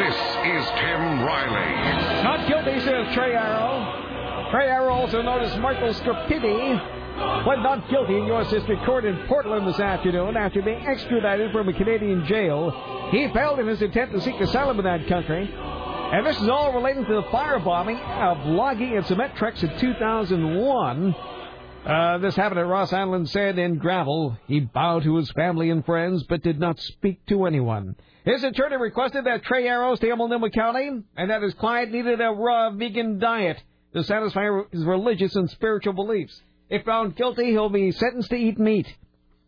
this is Tim Riley. Not guilty, says Trey Arrow. Trey Arrow, also known as Michael Scapiti, pled not guilty in U S District Court in Portland this afternoon after being extradited from a Canadian jail. He failed in his attempt to seek asylum in that country. And this is all relating to the firebombing of logging and cement trucks in two thousand one. Uh, this happened at Ross Island Sand and Gravel. He bowed to his family and friends, but did not speak to anyone. His attorney requested that Trey Arrow stay in Multnomah County and that his client needed a raw vegan diet to satisfy his religious and spiritual beliefs. If found guilty, he'll be sentenced to eat meat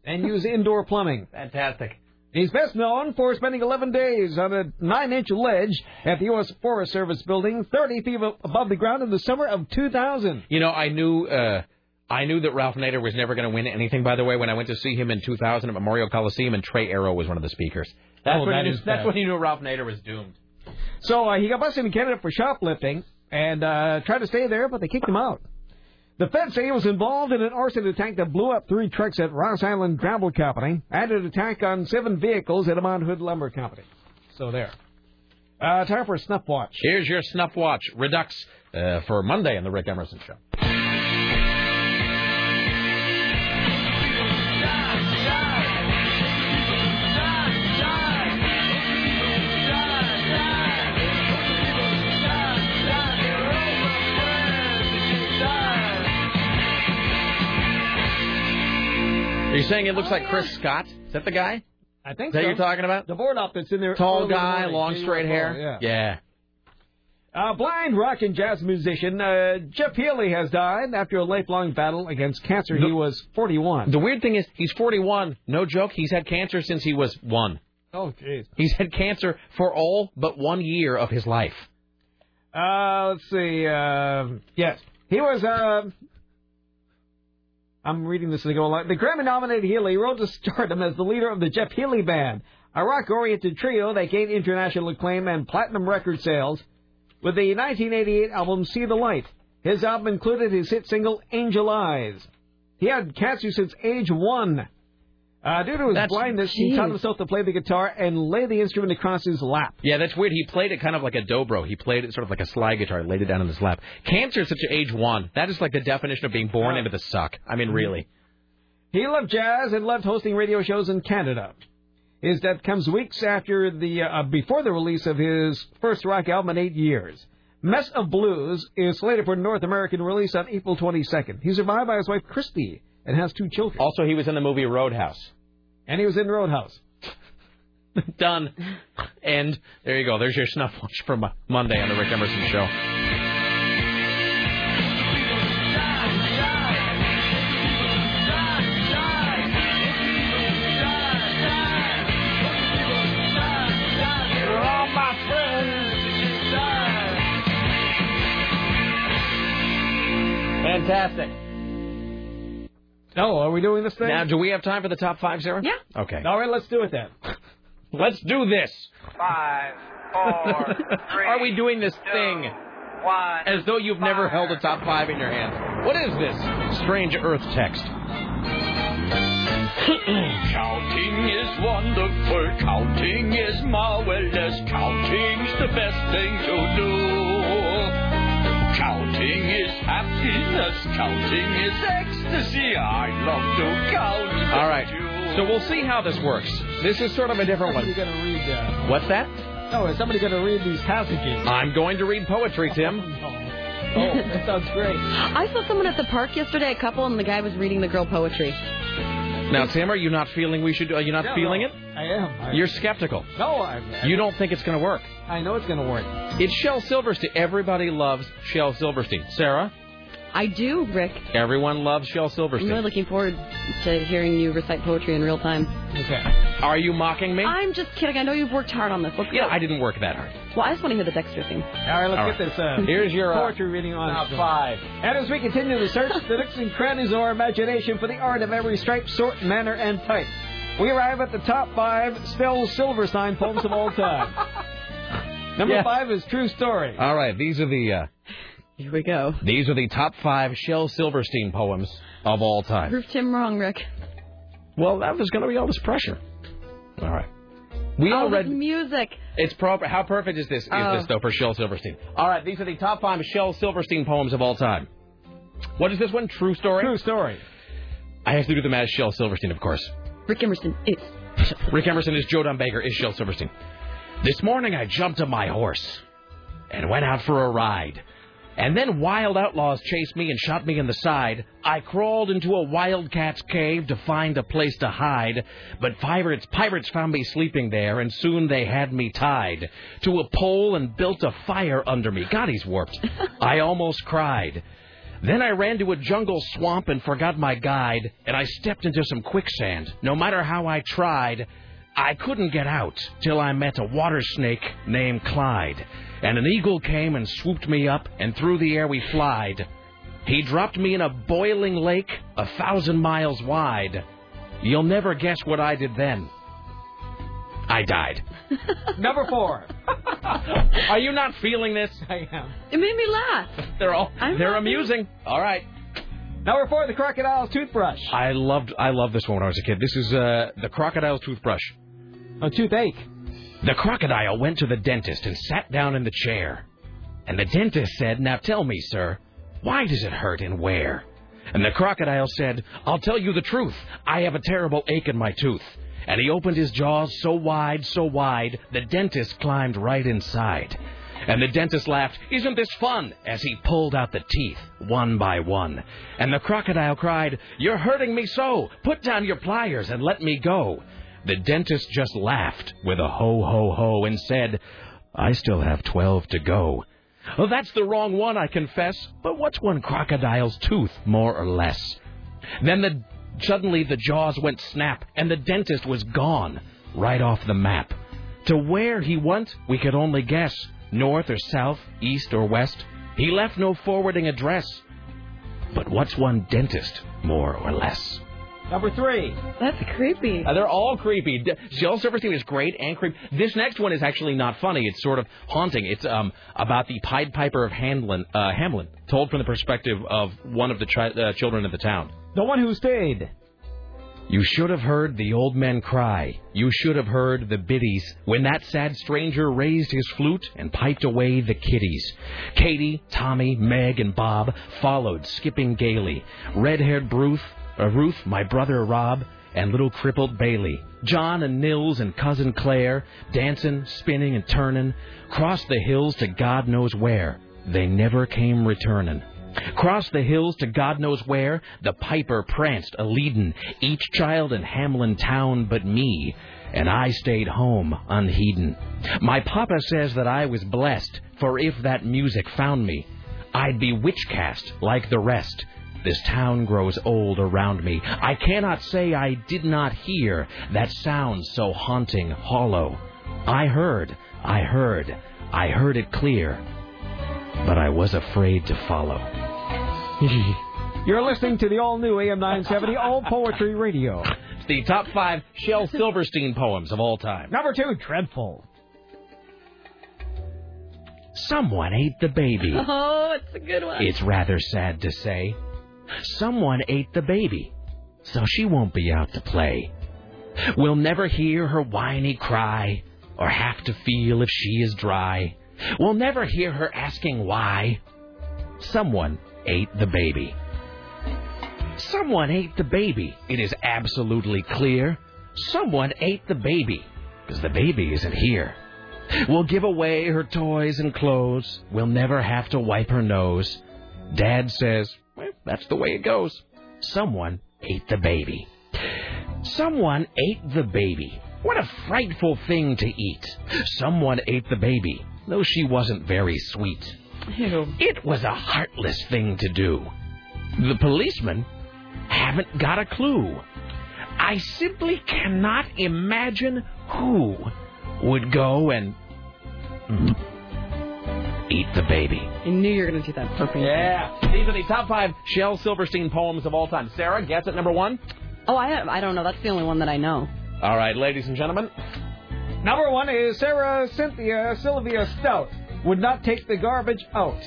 and use indoor plumbing. Fantastic. He's best known for spending eleven days on a nine-inch ledge at the U S Forest Service building, thirty feet above the ground in the summer of two thousand. You know, I knew uh, I knew that Ralph Nader was never going to win anything, by the way, when I went to see him in two thousand at Memorial Coliseum, and Trey Arrow was one of the speakers. That's, oh, when, that you knew, is, that's uh, when you knew Ralph Nader was doomed. So uh, he got busted in Canada for shoplifting and uh, tried to stay there, but they kicked him out. The feds say he was involved in an arson attack that blew up three trucks at Ross Island Gravel Company and an attack on seven vehicles at a Mount Hood Lumber Company. So there. Uh, time for a snuff watch. Here's your snuff watch, Redux, uh, for Monday on The Rick Emerson Show. Are you saying it looks like Chris Scott? Is that the guy? I think so. Is that so. You're talking about? The board up that's in there. Tall guy, morning, long straight hair. Yeah. yeah. Uh, blind rock and jazz musician uh, Jeff Healey has died after a lifelong battle against cancer. The, he was forty-one. The weird thing is, he's forty-one. No joke, he's had cancer since he was one. Oh, jeez. He's had cancer for all but one year of his life. Uh, let's see. Uh, yes. He was... Uh, I'm reading this thing a lot. The Grammy-nominated Healey rose to stardom as the leader of the Jeff Healey Band, a rock-oriented trio that gained international acclaim and platinum record sales with the nineteen eighty-eight album See the Light. His album included his hit single Angel Eyes. He had cancer since age one. Uh, due to his that's blindness, geez. He taught himself to play the guitar and lay the instrument across his lap. Yeah, that's weird. He played it kind of like a dobro. He played it sort of like a slide guitar, laid it down on his lap. Cancer is such an age one. That is like the definition of being born yeah. into the suck. I mean, really. He loved jazz and loved hosting radio shows in Canada. His death comes weeks after the uh, before the release of his first rock album in eight years. Mess of Blues is slated for North American release on April twenty-second. He's survived by his wife, Christy, and has two children. Also, he was in the movie Roadhouse. And he was in Roadhouse. Done. And there you go. There's your snuff watch for Monday on The Rick Emerson Show. Fantastic. Oh, are we doing this thing? Now, do we have time for the top five, Sarah? Yeah. Okay. All right, let's do it then. Let's do this. Five, four, three. Are we doing this two, thing? One. As though you've five. Never held a top five in your hand. What is this? Strange Earth text. Counting is wonderful. Counting is marvelous. Counting's the best thing to do. Counting is happiness. Counting is ecstasy. I love to count. All right. So we'll see how this works. This is sort of a different one. Somebody's going to read that. What's that? Oh, is somebody going to read these passages? I'm going to read poetry, Tim. Oh, no. Oh, that sounds great. I saw someone at the park yesterday, a couple, and the guy was reading the girl poetry. Now, Tim, are you not feeling we should? Are you not no, feeling no, it? I am. I You're skeptical. No, I'm. I, you don't think it's going to work. I know it's going to work. It's Shel Silverstein. Everybody loves Shel Silverstein. Sarah? I do, Rick. Everyone loves Shel Silverstein. I'm really looking forward to hearing you recite poetry in real time. Okay. Are you mocking me? I'm just kidding. I know you've worked hard on this. Let's yeah, go. I didn't work that hard. Well, I just want to hear the Dexter thing. All right, let's All right. get this. Uh, Here's your uh, poetry reading on top five. And as we continue to search the nooks and crannies of our imagination for the art of every stripe, sort, manner, and type, we arrive at the top five Shel Silverstein poems of all time. Number yeah. five is True Story. All right, these are the... Uh, Here we go. These are the top five Shel Silverstein poems of all time. Proved him wrong, Rick. Well, that was going to be all this pressure. All right. We all, all read music. It's proper. How perfect is this? Is oh. this though for Shel Silverstein? All right. These are the top five Shel Silverstein poems of all time. What is this one? True Story. True Story. I have to do them as Shel Silverstein, of course. Rick Emerson is. Rick Emerson is Joe Don Baker is Shel Silverstein. This morning I jumped on my horse and went out for a ride. And then wild outlaws chased me and shot me in the side. I crawled into a wildcat's cave to find a place to hide. But pirates, pirates found me sleeping there, and soon they had me tied to a pole and built a fire under me. God, he's warped. I almost cried. Then I ran to a jungle swamp and forgot my guide, and I stepped into some quicksand. No matter how I tried, I couldn't get out till I met a water snake named Clyde. And an eagle came and swooped me up, and through the air we flied. He dropped me in a boiling lake a thousand miles wide. You'll never guess what I did then. I died. Number four. Are you not feeling this? I am. It made me laugh. They're all I'm they're amusing. All right. Number four, the crocodile's toothbrush. I loved I loved this one when I was a kid. This is uh, the crocodile's toothbrush. A toothache. The crocodile went to the dentist and sat down in the chair. And the dentist said, "Now tell me, sir, why does it hurt and where?" And the crocodile said, "I'll tell you the truth. I have a terrible ache in my tooth." And he opened his jaws so wide, so wide, the dentist climbed right inside. And the dentist laughed, "Isn't this fun?" as he pulled out the teeth one by one. And the crocodile cried, "You're hurting me so. Put down your pliers and let me go." The dentist just laughed with a ho, ho, ho and said, "I still have twelve to go." "Oh, that's the wrong one, I confess, but what's one crocodile's tooth, more or less?" Then the, suddenly the jaws went snap, and the dentist was gone, right off the map. To where he went, we could only guess, north or south, east or west. He left no forwarding address, but what's one dentist, more or less? Number three. That's creepy. Uh, they're all creepy. Shel Silverstein is great and creepy. This next one is actually not funny. It's sort of haunting. It's um about the Pied Piper of Hamlin, uh, Hamlin, told from the perspective of one of the chi- uh, children of the town. The one who stayed. You should have heard the old men cry. You should have heard the biddies when that sad stranger raised his flute and piped away the kiddies. Katie, Tommy, Meg, and Bob followed, skipping gaily. Red-haired Bruce... Uh, Ruth, my brother Rob, and little crippled Bailey. John and Nils and cousin Claire, dancing, spinning, and turning, crossed the hills to God knows where. They never came returning. Crossed the hills to God knows where, the piper pranced a-leadin', each child in Hamlin town but me, and I stayed home unheedin'. My papa says that I was blessed, for if that music found me, I'd be witch-cast like the rest. This town grows old around me. I cannot say I did not hear that sound so haunting, hollow. I heard, I heard, I heard it clear, but I was afraid to follow. You're listening to the all-new A M nine seventy All Poetry Radio. It's the top five Shel Silverstein poems of all time. Number two, Dreadful. Someone ate the baby. Oh, it's a good one. It's rather sad to say. Someone ate the baby, so she won't be out to play. We'll never hear her whiny cry or have to feel if she is dry. We'll never hear her asking why. Someone ate the baby. Someone ate the baby. It is absolutely clear. Someone ate the baby, because the baby isn't here. We'll give away her toys and clothes. We'll never have to wipe her nose. Dad says... That's the way it goes. Someone ate the baby. Someone ate the baby. What a frightful thing to eat. Someone ate the baby, though she wasn't very sweet. Ew. It was a heartless thing to do. The policemen haven't got a clue. I simply cannot imagine who would go and mm, eat the baby. I knew you were going to do that. Perfect. Yeah. These are the top five Shel Silverstein poems of all time. Sarah, guess at number one? Oh, I I don't know. That's the only one that I know. All right, ladies and gentlemen. Number one is Sarah Cynthia Sylvia Stout. Would not take the garbage out.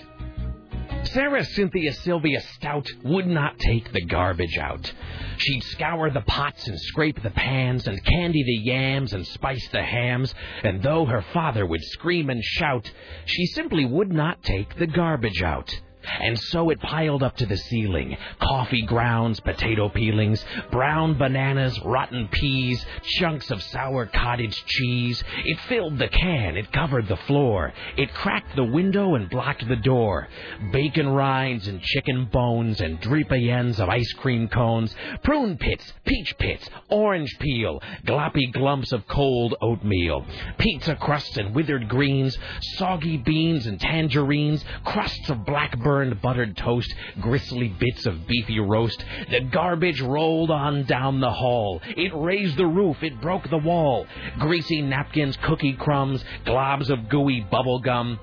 Sarah Cynthia Sylvia Stout would not take the garbage out. She'd scour the pots and scrape the pans and candy the yams and spice the hams. And though her father would scream and shout, she simply would not take the garbage out. And so it piled up to the ceiling. Coffee grounds, potato peelings, brown bananas, rotten peas, chunks of sour cottage cheese. It filled the can. It covered the floor. It cracked the window and blocked the door. Bacon rinds and chicken bones and drippy ends of ice cream cones, prune pits, peach pits, orange peel, gloppy glumps of cold oatmeal, pizza crusts and withered greens, soggy beans and tangerines, crusts of blackberry, burned buttered toast, gristly bits of beefy roast. The garbage rolled on down the hall. It raised the roof. It broke the wall. Greasy napkins, cookie crumbs, globs of gooey bubble gum.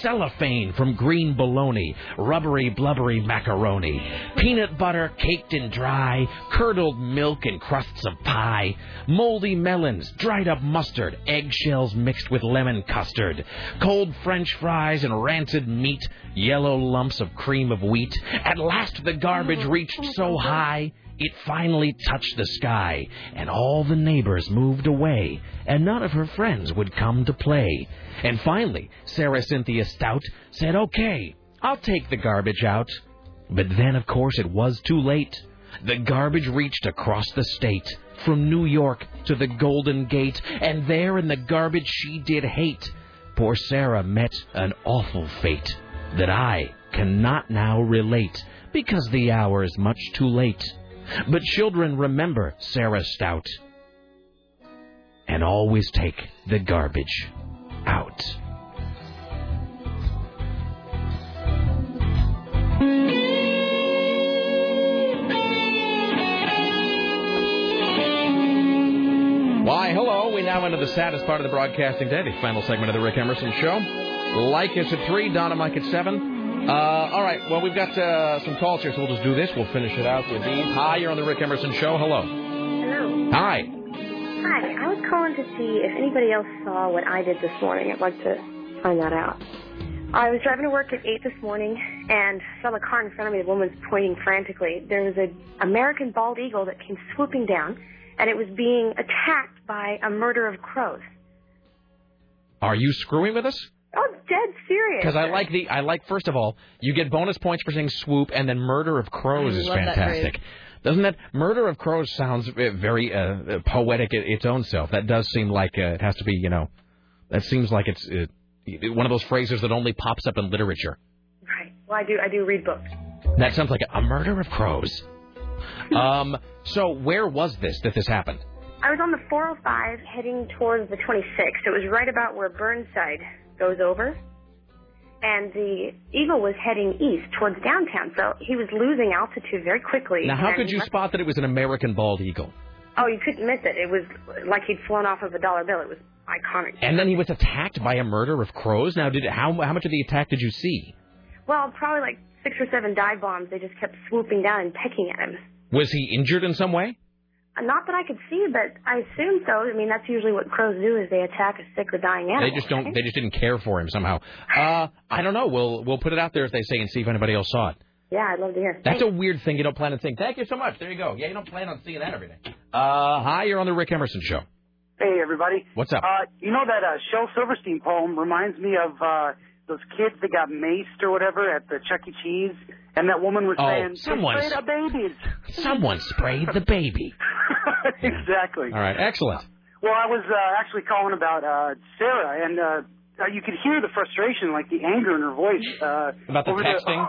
Cellophane from green bologna, rubbery blubbery macaroni, peanut butter caked and dry, curdled milk and crusts of pie, moldy melons, dried up mustard, eggshells mixed with lemon custard, cold French fries and rancid meat, yellow lumps of cream of wheat. At last the garbage reached so high, it finally touched the sky, and all the neighbors moved away, and none of her friends would come to play. And finally, Sarah Cynthia Stout said, okay, I'll take the garbage out. But then, of course, it was too late. The garbage reached across the state, from New York to the Golden Gate, and there in the garbage she did hate. Poor Sarah met an awful fate that I cannot now relate, because the hour is much too late. But children, remember Sarah Stout, and always take the garbage out. Why, hello, we now enter the saddest part of the broadcasting day, the final segment of the Rick Emerson Show. Like us at three, Donna Mike at seven. Uh, all right, well, we've got uh, some calls here, so we'll just do this. We'll finish it out with Eve. Hi, you're on the Rick Emerson Show. Hello. Hello. Hi. Hi, I was calling to see if anybody else saw what I did this morning. I'd like to find that out. I was driving to work at eight this morning and saw the car in front of me. The woman's pointing frantically. There was an American bald eagle that came swooping down, and it was being attacked by a murder of crows. Are you screwing with us? Oh, dead serious. Because I like the, I like, first of all, you get bonus points for saying swoop, and then murder of crows is fantastic. Doesn't that, murder of crows sounds very uh, poetic in its own self. That does seem like uh, it has to be, you know, that seems like it's uh, one of those phrases that only pops up in literature. Right. Well, I do, I do read books. That sounds like a, a murder of crows. um. So where was this that this happened? I was on the four oh five heading towards the twenty-sixth. It was right about where Burnside goes over, and the eagle was heading east towards downtown, so he was losing altitude very quickly. Now, how could you spot that it was an American bald eagle? Oh, you couldn't miss it. It was like he'd flown off of a dollar bill. It was iconic. And then he was attacked by a murder of crows? Now, did how, how much of the attack did you see? Well, probably like six or seven dive bombs. They just kept swooping down and pecking at him. Was he injured in some way? Not that I could see, but I assume so. I mean, that's usually what crows do, is they attack a sick or dying animal. They just don't. Right? They just didn't care for him somehow. Uh, I don't know. We'll we'll put it out there if they say and see if anybody else saw it. Yeah, I'd love to hear. That's Thanks. A weird thing you don't plan on seeing. Thank you so much. There you go. Yeah, you don't plan on seeing that every day. Uh, hi, you're on the Rick Emerson Show. Hey, everybody. What's up? Uh, you know that uh, Shel Silverstein poem reminds me of uh, those kids that got maced or whatever at the Chuck E. Cheese, and that woman was oh, saying, someone sprayed the babies. Someone sprayed the baby. Exactly. All right, excellent. Well, I was uh, actually calling about uh, Sarah, and uh, you could hear the frustration, like the anger in her voice. Uh, about the texting?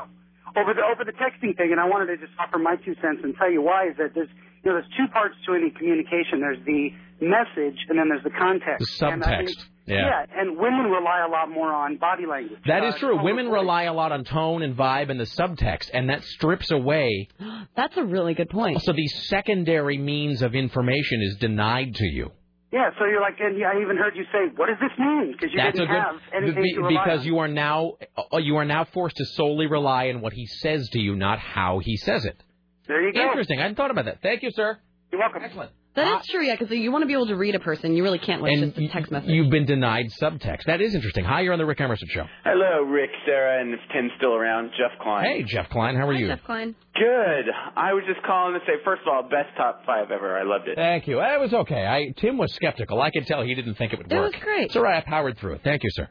The, over the over the texting thing, and I wanted to just offer my two cents and tell you why, is that there's, you know, there's two parts to any communication. There's the message, and then there's the context. The subtext. And I think, yeah. yeah, and women rely a lot more on body language. That uh, is true. Women rely a lot on tone and vibe and the subtext, and that strips away. That's a really good point. So the secondary means of information is denied to you. Yeah, so you're like, and I even heard you say, "What does this mean?" Because you That's didn't a good, have anything be, to rely because on. you are now you are now forced to solely rely on what he says to you, not how he says it. There you go. Interesting. I hadn't thought about that. Thank you, sir. You're welcome. Excellent. That is true, yeah, because you want to be able to read a person. You really can't with just a text message. You've been denied subtext. That is interesting. Hi, you're on the Rick Emerson Show. Hello, Rick, Sarah, and if Tim's still around, Jeff Klein. Hey, Jeff Klein, how are Hi, you? Jeff Klein. Good. I was just calling to say, first of all, best top five ever. I loved it. Thank you. It was okay. I, Tim was skeptical. I could tell he didn't think it would work. It was great. It's all right. I powered through it. Thank you, sir.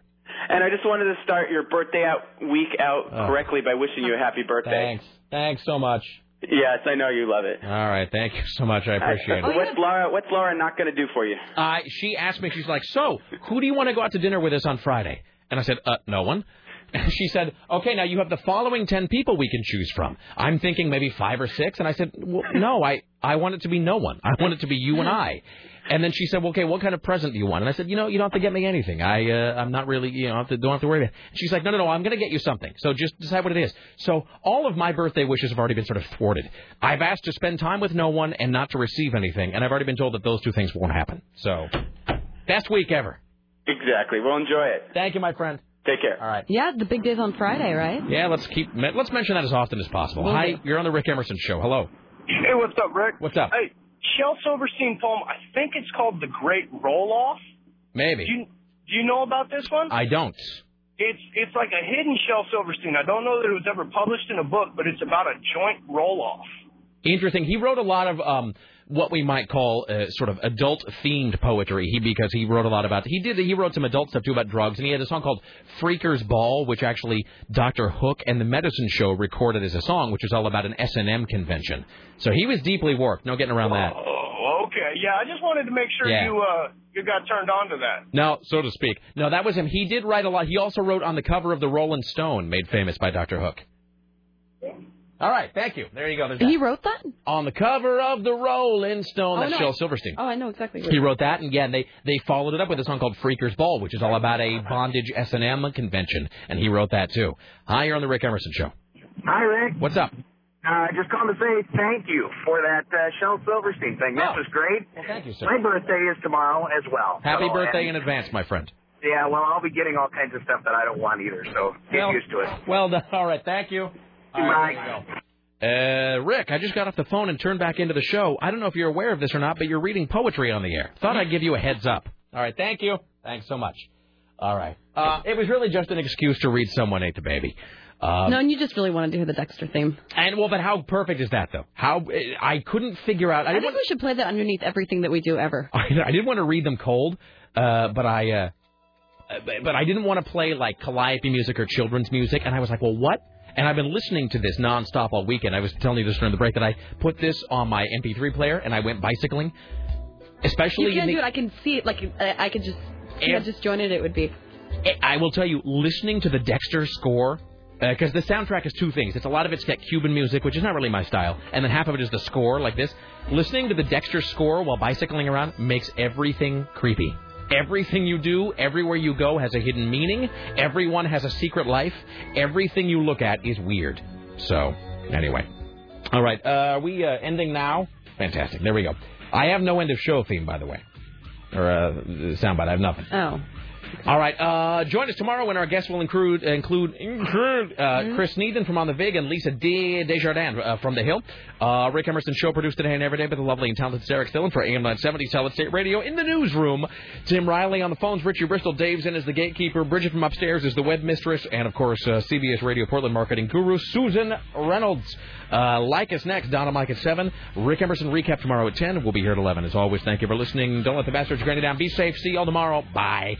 And I just wanted to start your birthday out week out oh. correctly by wishing you a happy birthday. Thanks. Thanks so much. Yes, I know you love it. All right, thank you so much. I appreciate it. What's Laura? What's Laura not going to do for you? Uh, she asked me. She's like, "So, who do you want to go out to dinner with us on Friday?" And I said, "Uh, no one." And she said, "Okay, now you have the following ten people we can choose from." I'm thinking maybe five or six, and I said, well, "No, I I want it to be no one. I want it to be you and I." And then she said, well, okay, what kind of present do you want? And I said, you know, you don't have to get me anything. I, uh, I'm not really, you know, have to, don't have to worry about it. She's like, no, no, no, I'm going to get you something. So just decide what it is. So all of my birthday wishes have already been sort of thwarted. I've asked to spend time with no one and not to receive anything. And I've already been told that those two things won't happen. So best week ever. Exactly. We'll enjoy it. Thank you, my friend. Take care. All right. Yeah, the big day's on Friday, right? Yeah, let's keep, let's mention that as often as possible. We'll Hi, do. You're on the Rick Emerson Show. Hello. Hey, what's up, Rick? What's up? Hey. Shel Silverstein poem, I think it's called The Great Roll-Off. Maybe. Do you, do you know about this one? I don't. It's it's like a hidden Shel Silverstein. I don't know that it was ever published in a book, but it's about a joint roll-off. Interesting. He wrote a lot of um, what we might call uh, sort of adult-themed poetry. He because he wrote a lot about he did he wrote some adult stuff too about drugs, and he had a song called "Freaker's Ball," which actually Doctor Hook and the Medicine Show recorded as a song, which was all about an S and M convention. So he was deeply worked. No getting around that. Oh, okay. Yeah, I just wanted to make sure yeah. you uh, you got turned on to that. No, so to speak. No, that was him. He did write a lot. He also wrote on the cover of The Rolling Stone, made famous by Doctor Hook. Yeah. All right, thank you. There you go. He wrote that? On the cover of The Rolling Stone. Oh, That's no. Shel Silverstein. Oh, I know exactly. He wrote that, and again, they, they followed it up with a song called Freaker's Ball, which is all about a bondage S and M convention, and he wrote that, too. Hi, you're on the Rick Emerson Show. Hi, Rick. What's up? Uh, just calling to say thank you for that uh, Shel Silverstein thing. That oh. was great. Well, thank you, sir. My birthday is tomorrow as well. Happy so, birthday and... in advance, my friend. Yeah, well, I'll be getting all kinds of stuff that I don't want either, so get well, used to it. Well done. All right, thank you. Right, uh, Rick, I just got off the phone and turned back into the show. I don't know if you're aware of this or not, but you're reading poetry on the air. Thought I'd give you a heads up. All right, thank you. Thanks so much. All right. Uh, it was really just an excuse to read Someone Ate the Baby. Um, no, and you just really wanted to hear the Dexter theme. And well, but how perfect is that, though? How I couldn't figure out. I, I think want, we should play that underneath everything that we do ever. I, I didn't want to read them cold, uh, but I... Uh, But I didn't want to play, like, calliope music or children's music. And I was like, well, what? And I've been listening to this nonstop all weekend. I was telling you this during the break that I put this on my M P three player and I went bicycling. Especially you can do it. I can see it. Like, I, I could just, if I just join it, it would be. I will tell you, listening to the Dexter score, because uh, the soundtrack is two things. It's a lot of it's that Cuban music, which is not really my style. And then half of it is the score, like this. Listening to the Dexter score while bicycling around makes everything creepy. Everything you do, everywhere you go has a hidden meaning. Everyone has a secret life. Everything you look at is weird. So, anyway. All right. Uh, are we uh, ending now? Fantastic. There we go. I have no end of show theme, by the way. Or uh, soundbite. I have nothing. Oh. All right. Uh, join us tomorrow when our guests will include include, include uh, Chris Needham from On the Vig and Lisa De Desjardins uh, from The Hill. Uh, Rick Emerson Show produced today and every day by the lovely and talented Sarah Dillon for A M nine seventy Solid State Radio. In the newsroom, Tim Riley on the phones, Richie Bristol, Dave's in as the gatekeeper, Bridget from upstairs is the web mistress, and, of course, uh, C B S Radio Portland marketing guru Susan Reynolds. Uh, like us next, Donna Mike at seven. Rick Emerson recap tomorrow at ten. We'll be here at eleven. As always, thank you for listening. Don't let the bastards grind you down. Be safe. See you all tomorrow. Bye.